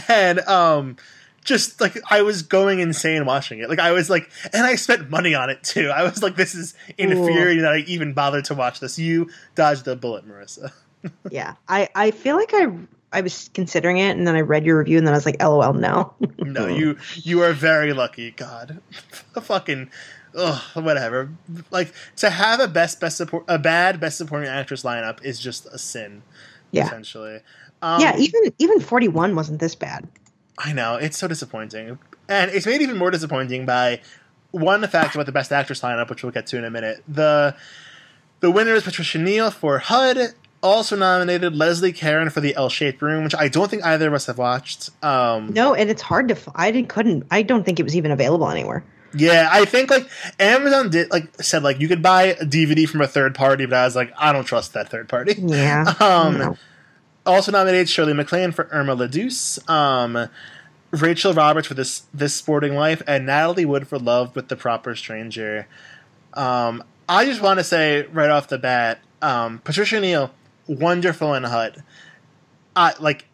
And um just like I was going insane watching it. Like I was like, and I spent money on it too. I was like, this is infuriating that I even bothered to watch this. You dodged the bullet, Marissa. Yeah. I I feel like I I was considering it and then I read your review and then I was like, LOL, no. No, you you are very lucky. God. Fucking ugh, whatever. Like to have a best best support a bad best supporting actress lineup is just a sin. Yeah. Essentially. Um, yeah, even even forty-one wasn't this bad. I know, it's so disappointing. And it's made even more disappointing by one, the fact about the best actress lineup, which we'll get to in a minute. The the winner is Patricia Neal for H U D, also nominated Leslie Caron for The L-Shaped Room, which I don't think either of us have watched. Um, no, and it's hard to f- I didn't couldn't I don't think it was even available anywhere. Yeah, I think like Amazon did like said like you could buy a D V D from a third party, but I was like, I don't trust that third party. Yeah. Um, no. Also nominated Shirley MacLaine for Irma la Douce, um, Rachel Roberts for this this Sporting Life, and Natalie Wood for Love with the Proper Stranger. Um, I just want to say right off the bat, um, Patricia Neal, wonderful in H U D. I like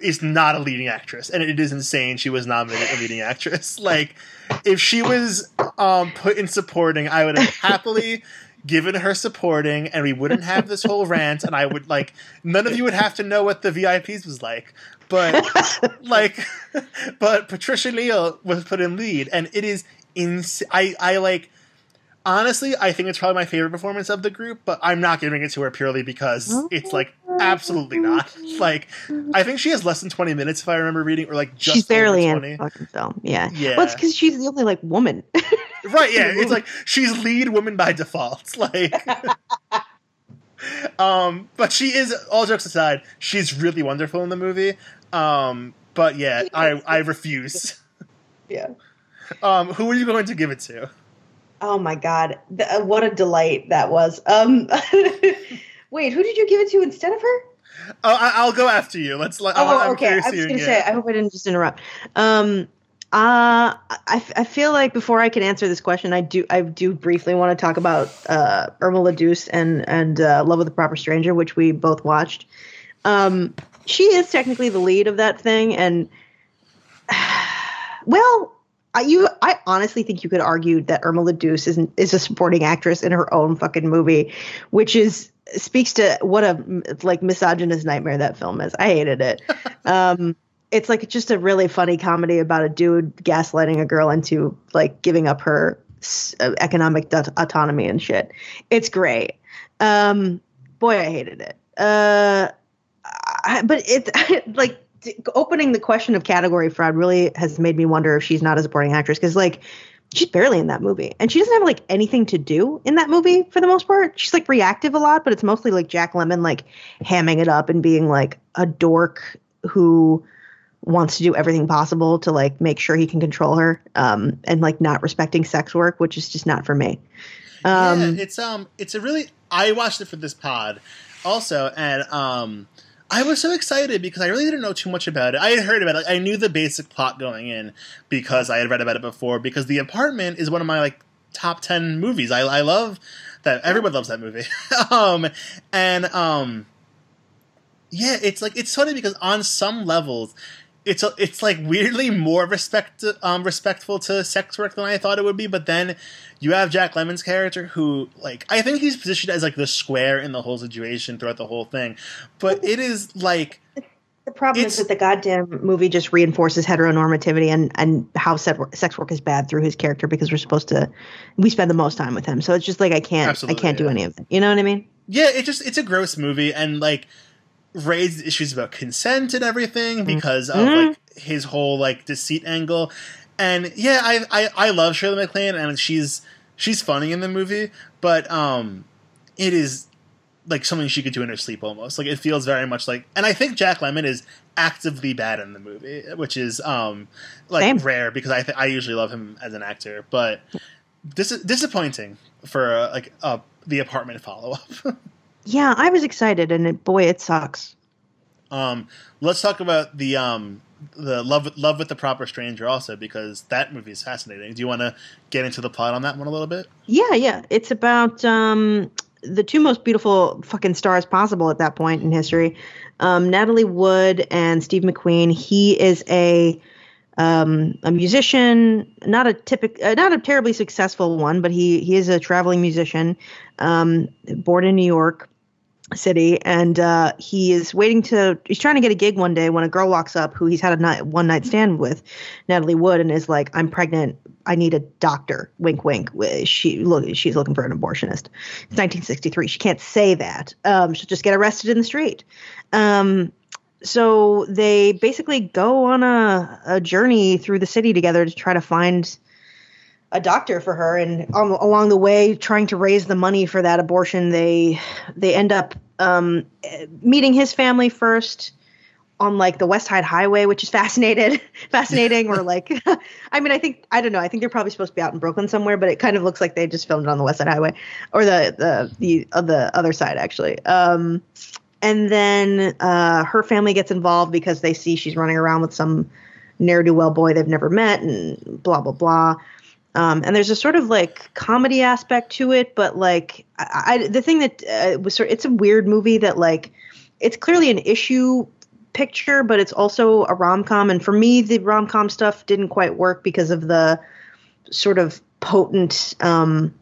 is not a leading actress, and it is insane she was nominated a leading actress. Like, if she was um, put in supporting, I would have happily given her supporting, and we wouldn't have this whole rant, and I would, like, none of you would have to know what the V I Ps was like. But, like, but Patricia Neal was put in lead, and it is insane. I, I, like, honestly, I think it's probably my favorite performance of the group, but I'm not giving it to her purely because it's, like, absolutely not. Like, I think she has less than twenty minutes, if I remember reading, or, like, just she's barely in the fucking film, yeah. yeah. Well, it's because she's the only, like, woman. Right, yeah. It's, like, she's lead woman by default. Like... Um, but she is, all jokes aside, she's really wonderful in the movie. Um, but yeah, I, I refuse. Yeah. Um, who are you going to give it to? Oh my God. The, uh, what a delight that was. Um, wait, who did you give it to instead of her? Oh, I, I'll go after you. Let's let, oh, I'm okay. I was going to say, I hope I didn't just interrupt. Um, uh, I, I feel like before I can answer this question, I do I do briefly want to talk about uh, Irma la Douce and and uh, Love with the Proper Stranger, which we both watched. Um, she is technically the lead of that thing, and well, I, you I honestly think you could argue that Irma la Douce is is a supporting actress in her own fucking movie, which is speaks to what a like misogynist nightmare that film is. I hated it. Um, It's like just a really funny comedy about a dude gaslighting a girl into like giving up her economic d- autonomy and shit. It's great. Um, boy, I hated it. Uh, I, but it like t- opening the question of category fraud really has made me wonder if she's not a supporting actress, because like she's barely in that movie, and she doesn't have like anything to do in that movie for the most part. She's like reactive a lot, but it's mostly like Jack Lemmon like hamming it up and being like a dork who wants to do everything possible to like make sure he can control her, um, and like not respecting sex work, which is just not for me. Um, yeah, it's um, it's a really. I watched it for this pod, also, and um, I was so excited because I really didn't know too much about it. I had heard about it. I knew the basic plot going in because I had read about it before. Because The Apartment is one of my like top ten movies. I I love that. Everyone loves that movie. um, and um, yeah, it's like it's funny because on some levels, It's a, it's like weirdly more respect um, respectful to sex work than I thought it would be, but then you have Jack Lemmon's character who, like, I think he's positioned as like the square in the whole situation throughout the whole thing, but it is like the problem is that the goddamn movie just reinforces heteronormativity and and how sex work is bad through his character, because we're supposed to we spend the most time with him, so it's just like I can't I can't yeah. do any of it. You know what I mean? Yeah, it just it's a gross movie and like. Raised issues about consent and everything because of like his whole like deceit angle, and yeah, I I, I love Shirley MacLaine and she's she's funny in the movie, but um, it is like something she could do in her sleep almost. Like it feels very much like, and I think Jack Lemmon is actively bad in the movie, which is um like Same. rare because I th- I usually love him as an actor, but this is disappointing for uh, like uh, the apartment follow up. Yeah, I was excited, and it, boy, it sucks. Um, let's talk about the um, the love love with the Proper Stranger also, because that movie is fascinating. Do you want to get into the plot on that one a little bit? Yeah, yeah, it's about um, the two most beautiful fucking stars possible at that point in history, um, Natalie Wood and Steve McQueen. He is a um, a musician, not a typical, uh, not a terribly successful one, but he he is a traveling musician, um, born in New York City, and uh he is waiting to he's trying to get a gig one day when a girl walks up who he's had a night, one night stand with, Natalie Wood, and is like, I'm pregnant, I need a doctor, wink wink. She look she's looking for an abortionist. It's nineteen sixty-three, she can't say that, um she'll just get arrested in the street. um so they basically go on a, a journey through the city together to try to find a doctor for her, and um, along the way, trying to raise the money for that abortion, they they end up um, meeting his family first on like the West Side Highway, which is fascinating. fascinating, or like, I mean, I think I don't know. I think they're probably supposed to be out in Brooklyn somewhere, but it kind of looks like they just filmed it on the West Side Highway, or the the the, uh, the other side actually. Um, and then uh, her family gets involved because they see she's running around with some ne'er-do-well boy they've never met, and blah blah blah. Um, and there's a sort of like comedy aspect to it, but like I, I, the thing that uh, was sort of, it's a weird movie that like it's clearly an issue picture, but it's also a rom-com. And for me, the rom-com stuff didn't quite work because of the sort of potent um,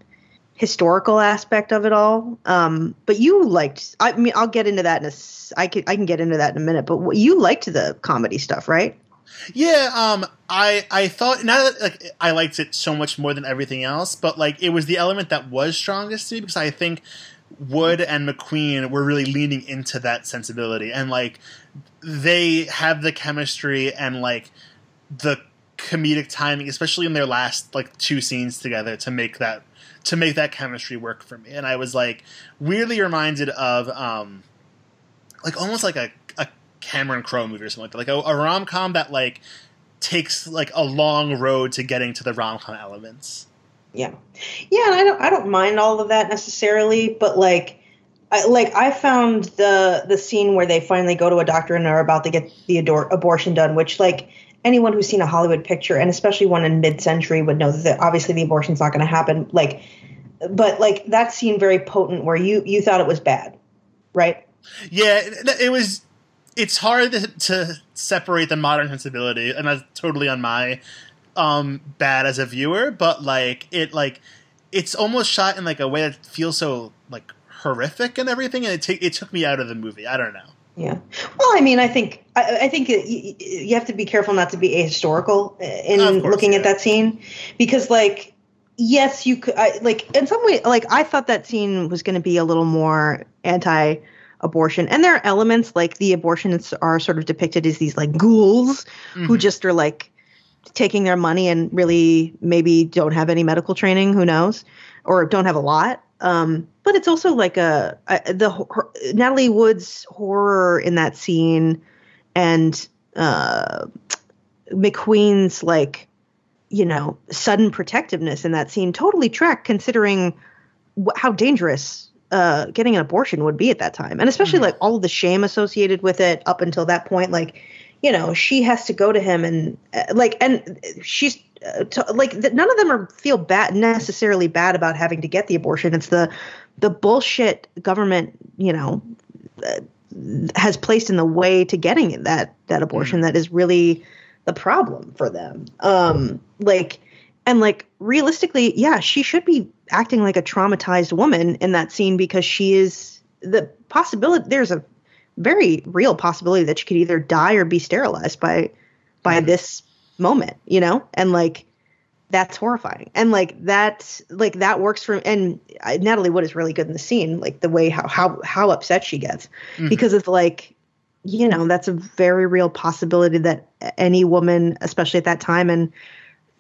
historical aspect of it all. Um, but you liked, I mean, I'll get into that in a, I can, I can get into that in a minute, but you liked the comedy stuff, right? Yeah, um, I I thought now that like I liked it so much more than everything else, but like it was the element that was strongest to me because I think Wood and McQueen were really leaning into that sensibility, and like they have the chemistry and like the comedic timing, especially in their last like two scenes together, to make that to make that chemistry work for me. And I was like weirdly reminded of um, like almost like a. Cameron Crowe movie or something like that, like a, a rom-com that like takes like a long road to getting to the rom-com elements. Yeah, yeah, and I don't, I don't mind all of that necessarily, but like, I, like I found the the scene where they finally go to a doctor and are about to get the ador- abortion done, which like anyone who's seen a Hollywood picture and especially one in mid-century would know that obviously the abortion's not going to happen. Like, but like that scene very potent where you you thought it was bad, right? Yeah, it, it was. It's hard to, to separate the modern sensibility, and that's totally on my um, bad as a viewer. But like it, like it's almost shot in like a way that feels so like horrific and everything, and it t- it took me out of the movie. I don't know. Yeah. Well, I mean, I think I, I think it, you, you have to be careful not to be ahistorical in course, looking yeah. at that scene, because like yes, you could I, like in some way like I thought that scene was going to be a little more anti. Abortion, and there are elements like the abortionists are sort of depicted as these like ghouls mm-hmm. who just are like taking their money and really maybe don't have any medical training, who knows, or don't have a lot. Um, but it's also like a, a the her, Natalie Wood's horror in that scene, and uh, McQueen's like you know sudden protectiveness in that scene totally track considering wh- how dangerous. Uh, getting an abortion would be at that time. And especially mm-hmm. like all of the shame associated with it up until that point, like, you know, she has to go to him and uh, like, and she's uh, t- like, th- none of them are feel bad necessarily bad about having to get the abortion. It's the, the bullshit government, you know, uh, has placed in the way to getting that, that abortion mm-hmm. that is really the problem for them. Um, like, and like, realistically, yeah, she should be acting like a traumatized woman in that scene because she is the possibility. There's a very real possibility that she could either die or be sterilized by, by mm-hmm. this moment, you know? And like, that's horrifying. And like, that's like, that works for, and I, Natalie Wood is really good in the scene, like the way how, how, how upset she gets mm-hmm. because it's like, you know, that's a very real possibility that any woman, especially at that time. And,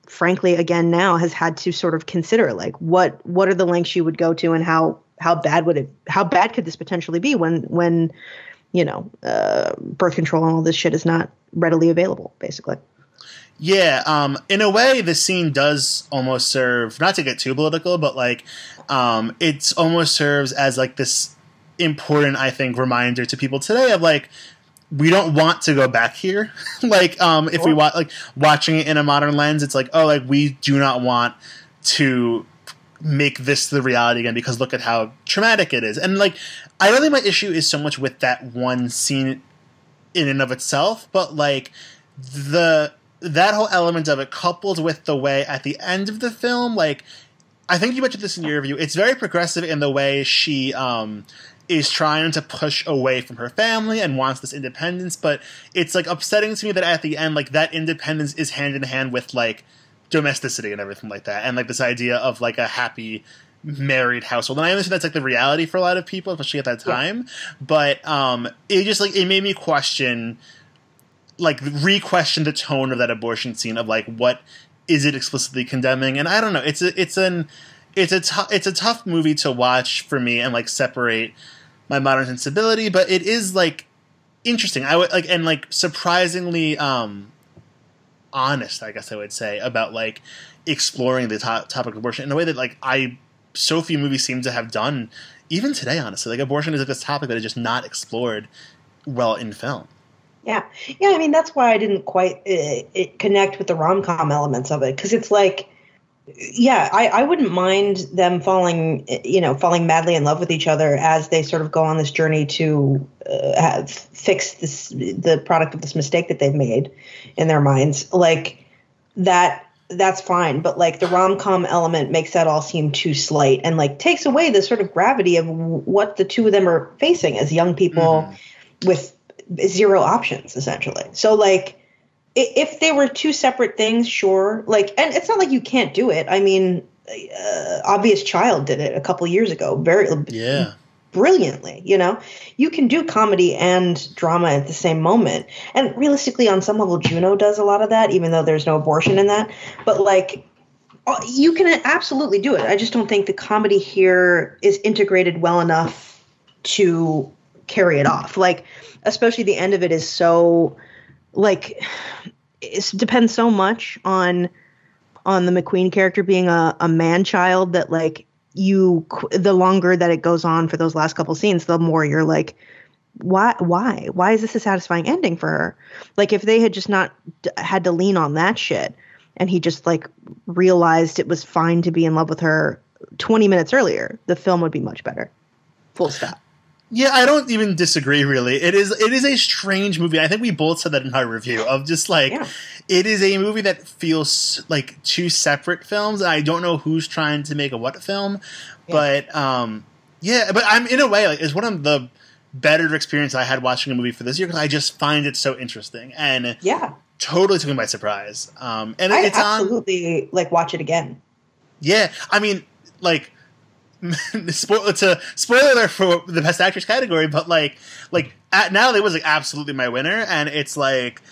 frankly, again, now has had to sort of consider like what what are the lengths you would go to, and how how bad would it how bad could this potentially be when when you know uh, birth control and all this shit is not readily available, basically. Yeah, um, in a way, the scene does almost serve, not to get too political, but like um, it's almost serves as like this important, I think, reminder to people today of like. We don't want to go back here. like, um, if we want, like watching it in a modern lens, it's like, oh, like we do not want to make this the reality again because look at how traumatic it is. And like, I don't think my issue is so much with that one scene in and of itself, but like the, that whole element of it coupled with the way at the end of the film, like, I think you mentioned this in your review. It's very progressive in the way she, um, is trying to push away from her family and wants this independence, but it's, like, upsetting to me that at the end, like, that independence is hand-in-hand with, like, domesticity and everything like that, and, like, this idea of, like, a happy married household. And I understand that's, like, the reality for a lot of people, especially at that time, yeah. but um, it just, like, it made me question, like, re-question the tone of that abortion scene of, like, what is it explicitly condemning? And I don't know. It's a, it's an... It's a t- it's a tough movie to watch for me and like separate my modern sensibility, but it is like interesting. I would like and like surprisingly um, honest, I guess I would say, about like exploring the to- topic of abortion in a way that like I so few movies seem to have done even today. Honestly, like abortion is like this topic that is just not explored well in film. Yeah, yeah. I mean, that's why I didn't quite uh, it connect with the rom-com elements of it because it's like. Yeah, I, I wouldn't mind them falling, you know, falling madly in love with each other as they sort of go on this journey to uh, have, fix this, the product of this mistake that they've made in their minds. Like that, that's fine. But like the rom-com element makes that all seem too slight and like takes away the sort of gravity of what the two of them are facing as young people mm-hmm. with zero options, essentially. So like, if they were two separate things, sure. Like, and it's not like you can't do it. I mean, uh, Obvious Child did it a couple years ago, very yeah. brilliantly. You know, you can do comedy and drama at the same moment. And realistically, on some level, Juno does a lot of that, even though there's no abortion in that. But like, you can absolutely do it. I just don't think the comedy here is integrated well enough to carry it off. Like, especially the end of it is so. Like, it depends so much on on the McQueen character being a, a man child that like you the longer that it goes on for those last couple scenes, the more you're like, why, why, why is this a satisfying ending for her? Like if they had just not d- had to lean on that shit and he just like realized it was fine to be in love with her twenty minutes earlier, the film would be much better. Full stop. Yeah, I don't even disagree, really. It is it is a strange movie. I think we both said that in our review of just, like, yeah. It is a movie that feels like two separate films. I don't know who's trying to make a what film, yeah. but, um, yeah, but I'm in a way, like, it's one of the better experiences I had watching a movie for this year because I just find it so interesting and yeah. totally took me by surprise. Um, and I it's absolutely, on, like, watch it again. Yeah, I mean, like... it's a spoiler alert for the Best Actress category, but like, like Natalie was like absolutely my winner, and it's like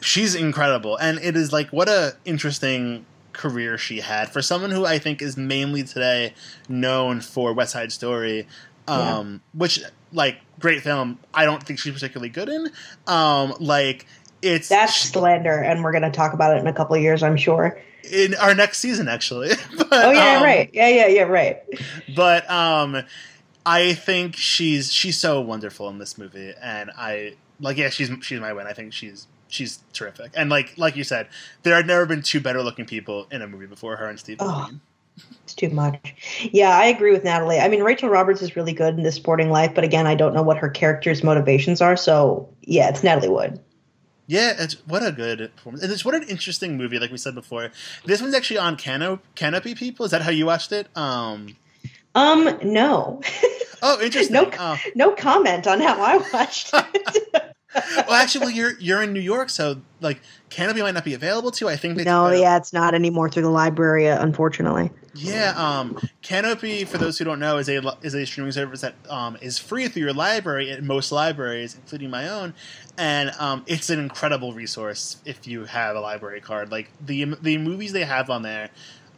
she's incredible, and it is like what a interesting career she had for someone who I think is mainly today known for West Side Story, um, yeah. which like great film. I don't think she's particularly good in. Um, like it's that's she, slander, and we're going to talk about it in a couple of years, I'm sure. In our next season, actually. But, oh yeah, um, right. Yeah, yeah, yeah, right. But um, I think she's she's so wonderful in this movie, and I like yeah, she's she's my win. I think she's she's terrific, and like like you said, there had never been two better looking people in a movie before her and Steve McQueen. Oh. It's too much. Yeah, I agree with Natalie. I mean, Rachel Roberts is really good in The Sporting Life, but again, I don't know what her character's motivations are. So yeah, it's Natalie Wood. Yeah, it's, what a good performance. And it's what an interesting movie, like we said before. This one's actually on Cano- Canopy, people. Is that how you watched it? Um, um no. Oh, interesting. no, oh. no comment on how I watched it. Well, actually, well, you're you're in New York, so like Canopy might not be available to you. I think they no, yeah, it's not anymore through the library, unfortunately. Yeah, um, Canopy, for those who don't know, is a is a streaming service that um, is free through your library at most libraries, including my own, and um, it's an incredible resource if you have a library card. Like the the movies they have on there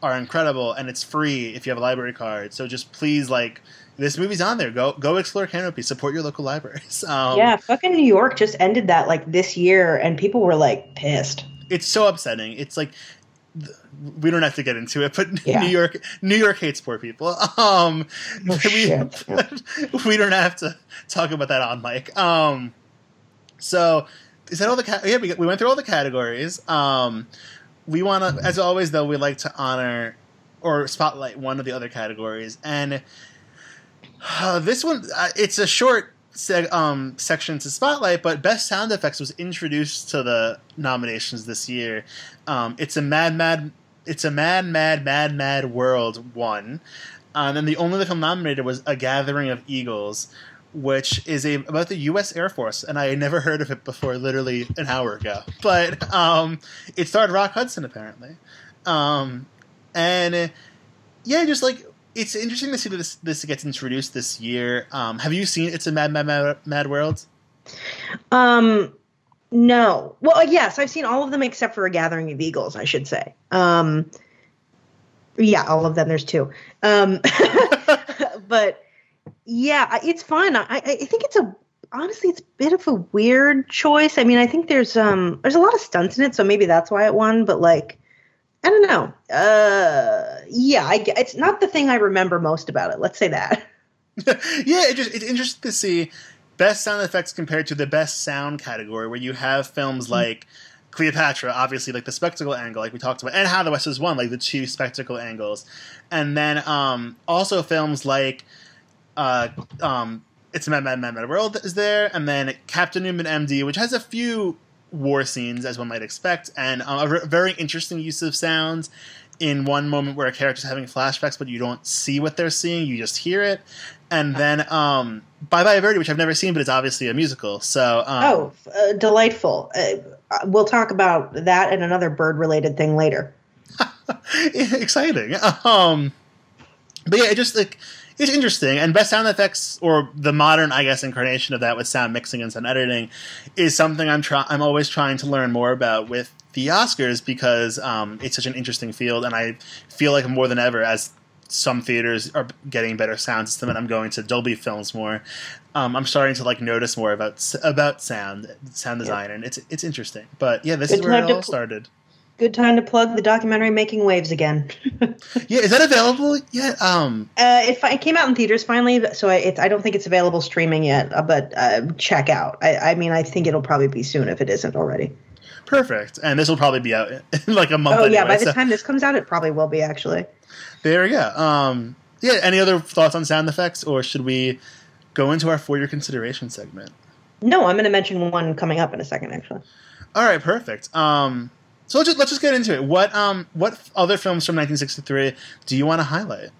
are incredible, and it's free if you have a library card. So just please like. This movie's on there. Go go explore Canopy. Support your local libraries. Um, yeah, fucking New York just ended that like this year, and people were like pissed. It's so upsetting. It's like th- we don't have to get into it, but yeah. New York, New York hates poor people. Um, oh, we, we don't have to talk about that on mic. Um, so is that all the? Ca- yeah, we we went through all the categories. Um, we want to, as always, though, we like to honor or spotlight one of the other categories and. Uh, this one, uh, it's a short seg- um, section to spotlight, but Best Sound Effects was introduced to the nominations this year. Um, it's a mad, mad, it's a mad, mad, mad, mad world one, um, and the only film nominated was A Gathering of Eagles, which is a about the U S Air Force, and I had never heard of it before, literally an hour ago. But um, it starred Rock Hudson apparently, um, and yeah, just like. It's interesting to see that this, this gets introduced this year. Um, have you seen It's a Mad, Mad, Mad, Mad World? Um, no. Well, yes, I've seen all of them except for A Gathering of Eagles, I should say. Um, yeah, all of them. There's two. Um, but, yeah, it's fun. I, I think it's a – honestly, it's a bit of a weird choice. I mean, I think there's um, there's a lot of stunts in it, so maybe that's why it won. But, like – I don't know. Uh, yeah, I, it's not the thing I remember most about it. Let's say that. Yeah, it just, it's interesting to see best sound effects compared to the best sound category, where you have films mm-hmm. like Cleopatra, obviously, like the spectacle angle, like we talked about, and How the West Was Won, like the two spectacle angles, and then um, also films like uh, um, It's a Mad, Mad, Mad, Mad World is there, and then Captain Newman, M D, which has a few war scenes as one might expect, and um, a very interesting use of sounds in one moment where a character's having flashbacks, but you don't see what they're seeing, you just hear it. And then um, Bye Bye Birdie, which I've never seen, but it's obviously a musical. So um, Oh, uh, delightful. Uh, we'll talk about that and another bird-related thing later. Exciting. Um, but yeah, it just like it's interesting. And best sound effects, or the modern, I guess, incarnation of that with sound mixing and sound editing, is something I'm, try- I'm always trying to learn more about with the Oscars, because um, it's such an interesting field. And I feel like more than ever, as some theaters are getting better sound system, and I'm going to Dolby Films more, Um, I'm starting to like notice more about about sound, sound design, yeah. and it's it's interesting. But yeah, this good is where it all pl- started. Good time to plug the documentary "Making Waves" again. Yeah, is that available yet? Um, uh, it, it came out in theaters finally, so I, it, I don't think it's available streaming yet. Uh, but uh, check out. I, I mean, I think it'll probably be soon if it isn't already. Perfect, and this will probably be out in like a month. Oh anyway, yeah, by the so. time this comes out, it probably will be actually. There we go. Um, yeah. Any other thoughts on sound effects, or should we go into our For Your Consideration segment? No, I'm going to mention one coming up in a second, actually. All right, perfect. Um, so let's just, let's just get into it. What um, what other films from nineteen sixty-three do you want to highlight?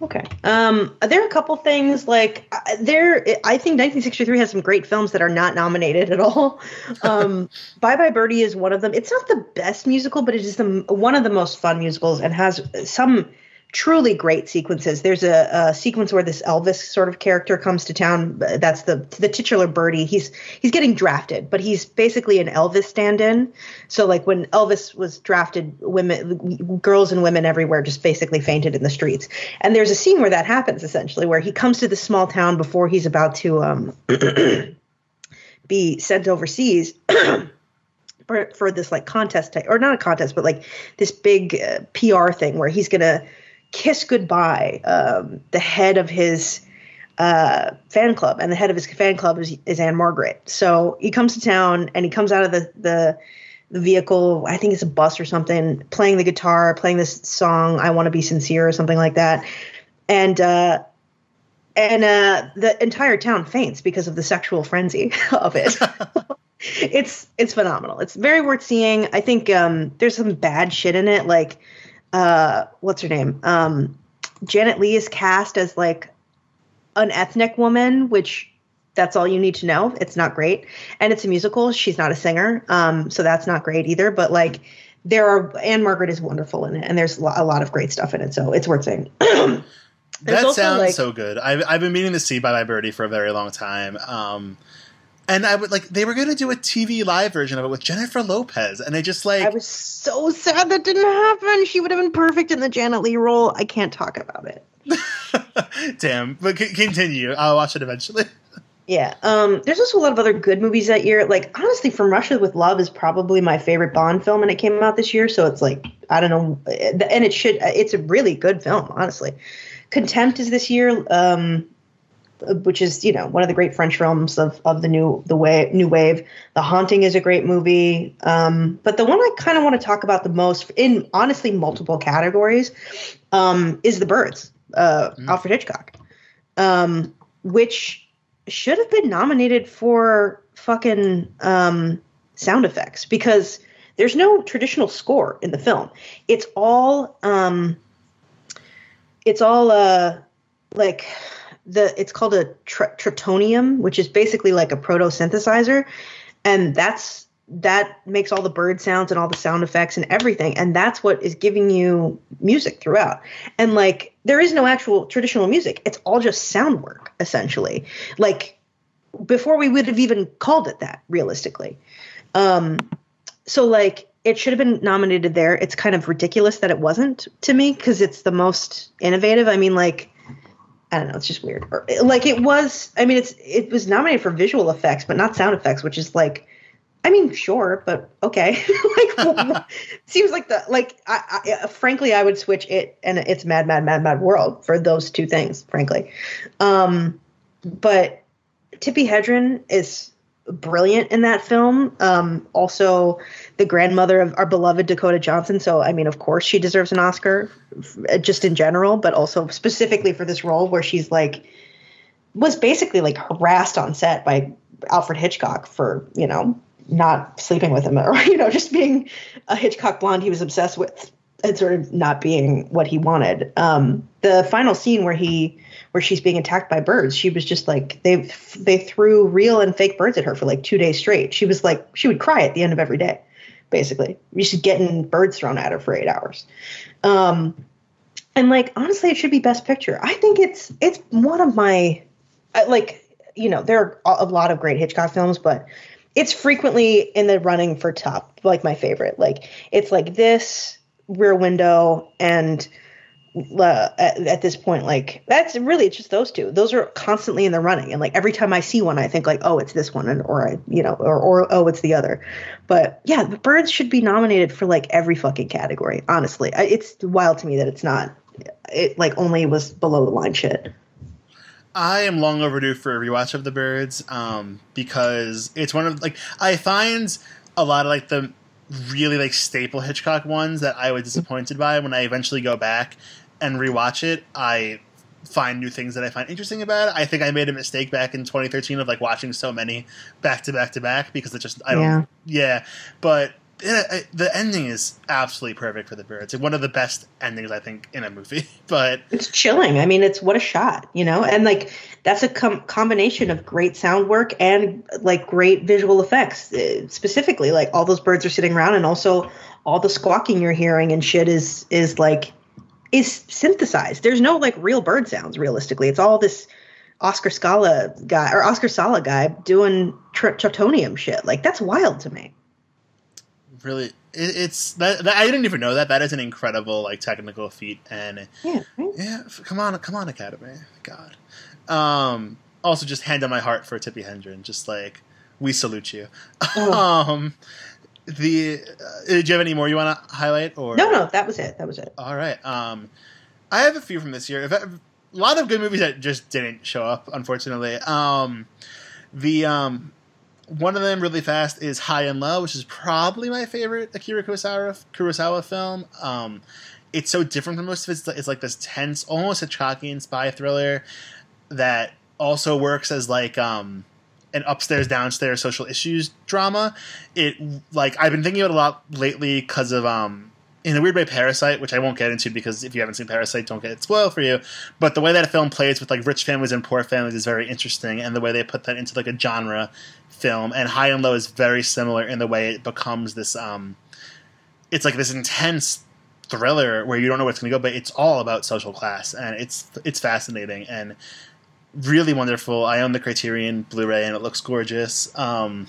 Okay. Um, there are a couple things like there. I think nineteen sixty-three has some great films that are not nominated at all. Um, Bye Bye Birdie is one of them. It's not the best musical, but it is the, one of the most fun musicals, and has some truly great sequences. There's a, a sequence where this Elvis sort of character comes to town. That's the the titular Birdie. He's he's getting drafted, but he's basically an Elvis stand-in. So like when Elvis was drafted, women, girls and women everywhere just basically fainted in the streets. And there's a scene where that happens essentially, where he comes to this small town before he's about to um, be sent overseas. for, for this like contest type, or not a contest, but like this big uh, P R thing where he's going to kiss goodbye um, the head of his uh, fan club, and the head of his fan club is, is Anne Margaret. So he comes to town, and he comes out of the, the the vehicle, I think it's a bus or something, playing the guitar, playing this song, I Want to Be Sincere or something like that. And uh, and uh, the entire town faints because of the sexual frenzy of it. it's it's phenomenal. It's very worth seeing. I think um, there's some bad shit in it, like uh what's her name um Janet Leigh is cast as like an ethnic woman, which that's all you need to know. It's not great, and it's a musical. She's not a singer, um so that's not great either. But like there are Anne Margaret is wonderful in it, and there's a lot of great stuff in it, so it's worth seeing. That sounds like, so good. I've, I've been meaning to see Bye Bye Birdie for a very long time. um And I would like they were going to do a T V live version of it with Jennifer Lopez, and I just like I was so sad that didn't happen. She would have been perfect in the Janet Leigh role. I can't talk about it. Damn, but c- continue. I'll watch it eventually. Yeah, um, there's also a lot of other good movies that year. Like honestly, From Russia with Love is probably my favorite Bond film, and it came out this year. So it's like I don't know, and it should. It's a really good film, honestly. Contempt is this year. Um, which is, you know, one of the great French films of, of the new the way, new wave. The Haunting is a great movie. Um, but the one I kind of want to talk about the most, in honestly multiple categories, um, is The Birds, uh, mm. Alfred Hitchcock, um, which should have been nominated for fucking um, sound effects, because there's no traditional score in the film. It's all, um, it's all uh, like... The, it's called a tr- tritonium, which is basically like a proto synthesizer. And that's that makes all the bird sounds and all the sound effects and everything. And that's what is giving you music throughout. And like there is no actual traditional music. It's all just sound work, essentially. Like before we would have even called it that, realistically. Um, so like it should have been nominated there. It's kind of ridiculous that it wasn't, to me, because it's the most innovative. I mean, like. I don't know. It's just weird. Or, like it was, I mean, it's, it was nominated for visual effects, but not sound effects, which is like, I mean, sure, but okay. Like seems like the, like, I, I, frankly, I would switch it and It's Mad, Mad, Mad, Mad World for those two things, frankly. Um, but Tippi Hedren is brilliant in that film. Um, also the grandmother of our beloved Dakota Johnson. So, I mean, of course she deserves an Oscar just in general, but also specifically for this role where she's like, was basically like harassed on set by Alfred Hitchcock for, you know, not sleeping with him or, you know, just being a Hitchcock blonde he was obsessed with and sort of not being what he wanted. Um, the final scene where he, where she's being attacked by birds, she was just like, they, they threw real and fake birds at her for like two days straight. She was like, she would cry at the end of every day, basically. She's getting birds thrown at her for eight hours. Um, and like, honestly, it should be Best Picture. I think it's, it's one of my, like, you know, there are a lot of great Hitchcock films, but it's frequently in the running for top, like my favorite. Like it's like this, Rear Window, and uh, at, at this point, like that's really just those two. Those are constantly in the running, and like every time I see one, I think like, oh, it's this one, and or I, you know, or or oh, it's the other. But yeah, the birds should be nominated for like every fucking category. Honestly, I, it's wild to me that it's not. It like only was below the line shit. I am long overdue for a rewatch of The Birds, um, because it's one of like I find a lot of like the really like staple Hitchcock ones that I was disappointed by. When I eventually go back and rewatch it, I find new things that I find interesting about it. I think I made a mistake back in twenty thirteen of like watching so many back to back to back because it just I don't yeah. yeah. But it, it, the ending is absolutely perfect for The Birds. It's one of the best endings I think in a movie. But it's chilling. I mean, it's what a shot, you know. And like that's a com- combination of great sound work and like great visual effects. Specifically, like all those birds are sitting around, and also all the squawking you're hearing and shit is is like is synthesized. There's no like real bird sounds. Realistically, it's all this Oscar Scala guy or Oscar Sala guy doing tr- Chotonium shit. Like that's wild to me. Really, it, it's that, that I didn't even know that. That is an incredible like technical feat, and yeah, right? yeah, come on, come on, Academy, God. Um, also, just hand on my heart for Tippi Hendren. Just like we salute you. Oh. um, the uh, do you have any more you want to highlight? Or no, no, that was it. That was it. All right. Um, I have a few from this year. If I, a lot of good movies that just didn't show up, unfortunately. Um, the um. One of them really fast is High and Low, which is probably my favorite Akira Kurosawa, Kurosawa film. Um, it's so different from most of it. It's like this tense, almost Hitchcockian spy thriller that also works as like um, an upstairs, downstairs social issues drama. It like I've been thinking about it a lot lately because of um, in a weird way Parasite, which I won't get into because if you haven't seen Parasite, don't get it spoiled for you. But the way that a film plays with like rich families and poor families is very interesting, and the way they put that into like a genre film. And High and Low is very similar in the way it becomes this um it's like this intense thriller where you don't know where it's gonna go, but it's all about social class, and it's it's fascinating and really wonderful. I own the Criterion Blu-ray and it looks gorgeous. Um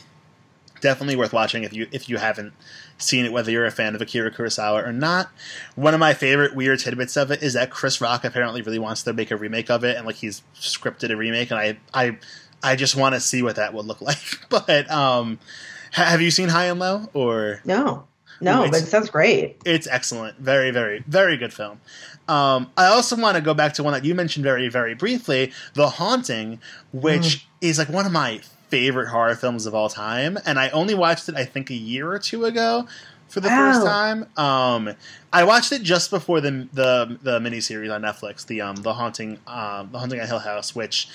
definitely worth watching if you if you haven't seen it, whether you're a fan of Akira Kurosawa or not. One of my favorite weird tidbits of it is that Chris Rock apparently really wants to make a remake of it, and like he's scripted a remake, and I I I just want to see what that would look like. But um, ha- have you seen High and Low? Or no, no, but it sounds great. It's excellent. Very, very, very good film. Um, I also want to go back to one that you mentioned very, very briefly, The Haunting, which mm. is like one of my favorite horror films of all time. And I only watched it, I think, a year or two ago for the wow. first time. Um, I watched it just before the the, the miniseries on Netflix, the um, The Haunting, um, The Haunting at Hill House, which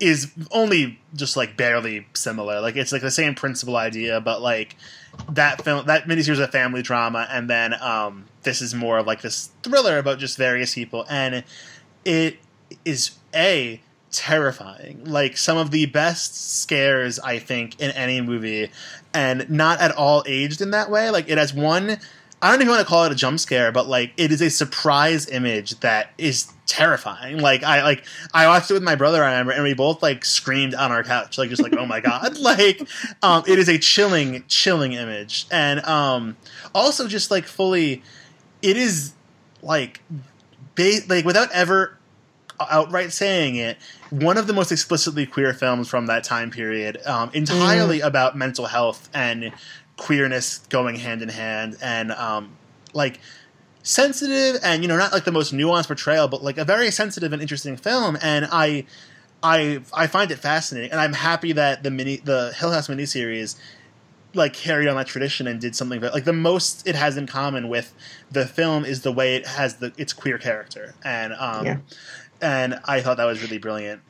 is only just like barely similar. Like it's like the same principal idea, but like that film, that miniseries is a family drama, and then um, this is more of like this thriller about just various people, and it is a terrifying. Like some of the best scares I think in any movie, and not at all aged in that way. Like it has one. I don't even want to call it a jump scare, but like it is a surprise image that is terrifying. Like I like I watched it with my brother, I remember, and we both like screamed on our couch, like just like oh my god! Like um, it is a chilling, chilling image, and um, also just like fully, it is like ba- like without ever outright saying it, one of the most explicitly queer films from that time period, um, entirely mm. about mental health and queerness going hand in hand, and um like sensitive, and you know, not like the most nuanced portrayal, but like a very sensitive and interesting film. And I I I find it fascinating, and I'm happy that the mini the Hill House miniseries like carried on that tradition and did something that, like, the most it has in common with the film is the way it has the its queer character, and um yeah. and I thought that was really brilliant.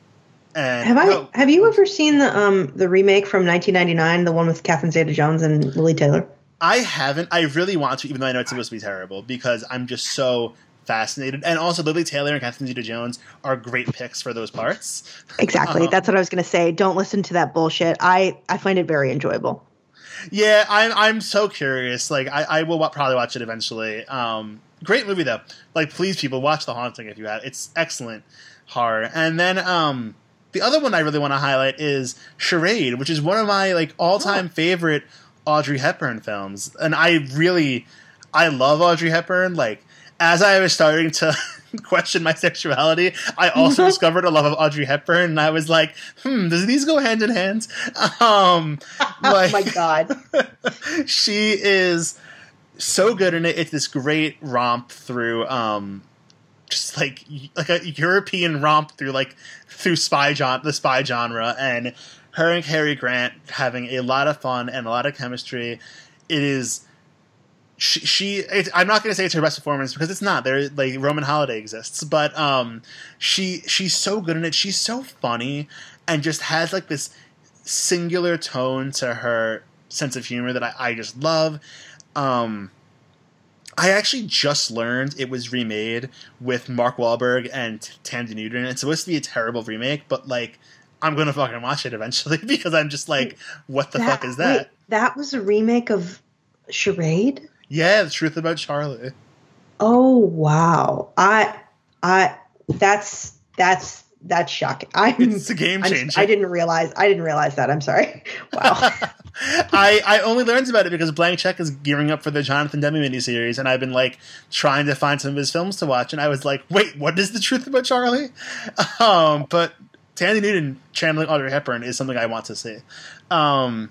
And have I oh, have you ever seen the um the remake from nineteen ninety-nine, the one with Catherine Zeta-Jones and Lily Taylor? I haven't. I really want to, even though I know it's supposed to be terrible, because I'm just so fascinated. And also, Lily Taylor and Catherine Zeta-Jones are great picks for those parts. Exactly. um, That's what I was going to say. Don't listen to that bullshit. I, I find it very enjoyable. Yeah, I'm I'm so curious. Like, I, I will wa- probably watch it eventually. Um, great movie, though. Like, please, people, watch The Haunting if you have. It's excellent horror. And then um, the other one I really want to highlight is Charade, which is one of my, like, all-time oh. favorite Audrey Hepburn films. And I really, I love Audrey Hepburn. Like, as I was starting to question my sexuality, I also discovered a love of Audrey Hepburn, and I was like, hmm, does these go hand in hand? Um, like, oh my God. She is so good in it. It's this great romp through, um, just like, like a European romp through, like, through spy genre, the spy genre, and her and Cary Grant having a lot of fun and a lot of chemistry. It is she. she it, I'm not going to say it's her best performance because it's not. There, like, Roman Holiday exists, but um, she she's so good in it. She's so funny and just has, like, this singular tone to her sense of humor that I, I just love. Um, I actually just learned it was remade with Mark Wahlberg and Tandy Newton. It's supposed to be a terrible remake, but, like, I'm going to fucking watch it eventually because I'm just like, what the that, fuck is that? Wait, that was a remake of Charade? Yeah, The Truth About Charlie. Oh, wow. I, I, that's, that's, that's shocking. I'm, it's a game changer. I didn't realize, I didn't realize that. I'm sorry. Wow. I, I only learned about it because Blank Check is gearing up for the Jonathan Demme miniseries, and I've been, like, trying to find some of his films to watch, and I was like, wait, what is The Truth About Charlie? Um, but Tandy Newton channeling Audrey Hepburn is something I want to see. Um,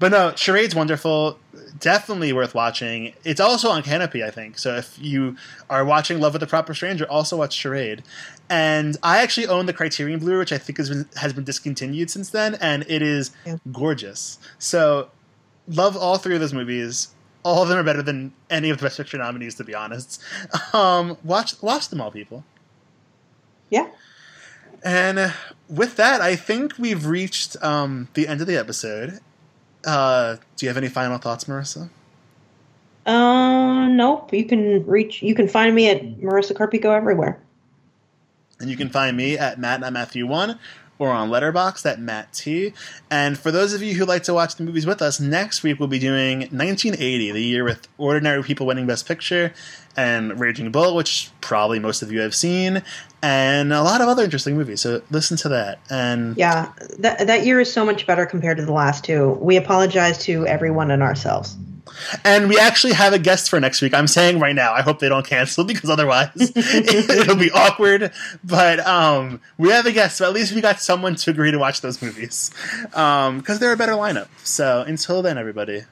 but no, Charade's wonderful. Definitely worth watching. It's also on Canopy, I think. So if you are watching Love with the Proper Stranger, also watch Charade. And I actually own the Criterion Blu-ray, which I think has been, has been discontinued since then, and it is yeah. gorgeous. So love all three of those movies. All of them are better than any of the Best Picture nominees, to be honest. Um, watch, watch them all, people. Yeah. And with that, I think we've reached um, the end of the episode. Uh, do you have any final thoughts, Marissa? Uh, nope. You can reach. You can find me at Marissa Carpico everywhere. And you can find me at Matt at Matthew One, or on Letterboxd at Matt T. And for those of you who like to watch the movies with us, next week we'll be doing nineteen eighty, the year with Ordinary People winning Best Picture, and Raging Bull, which probably most of you have seen, and a lot of other interesting movies. So listen to that. And yeah, that that year is so much better compared to the last two. We apologize to everyone and ourselves. And we actually have a guest for next week. I'm saying right now, I hope they don't cancel, because otherwise it, it'll be awkward. But um, we have a guest, so at least we got someone to agree to watch those movies, because um, they're a better lineup. So until then, everybody,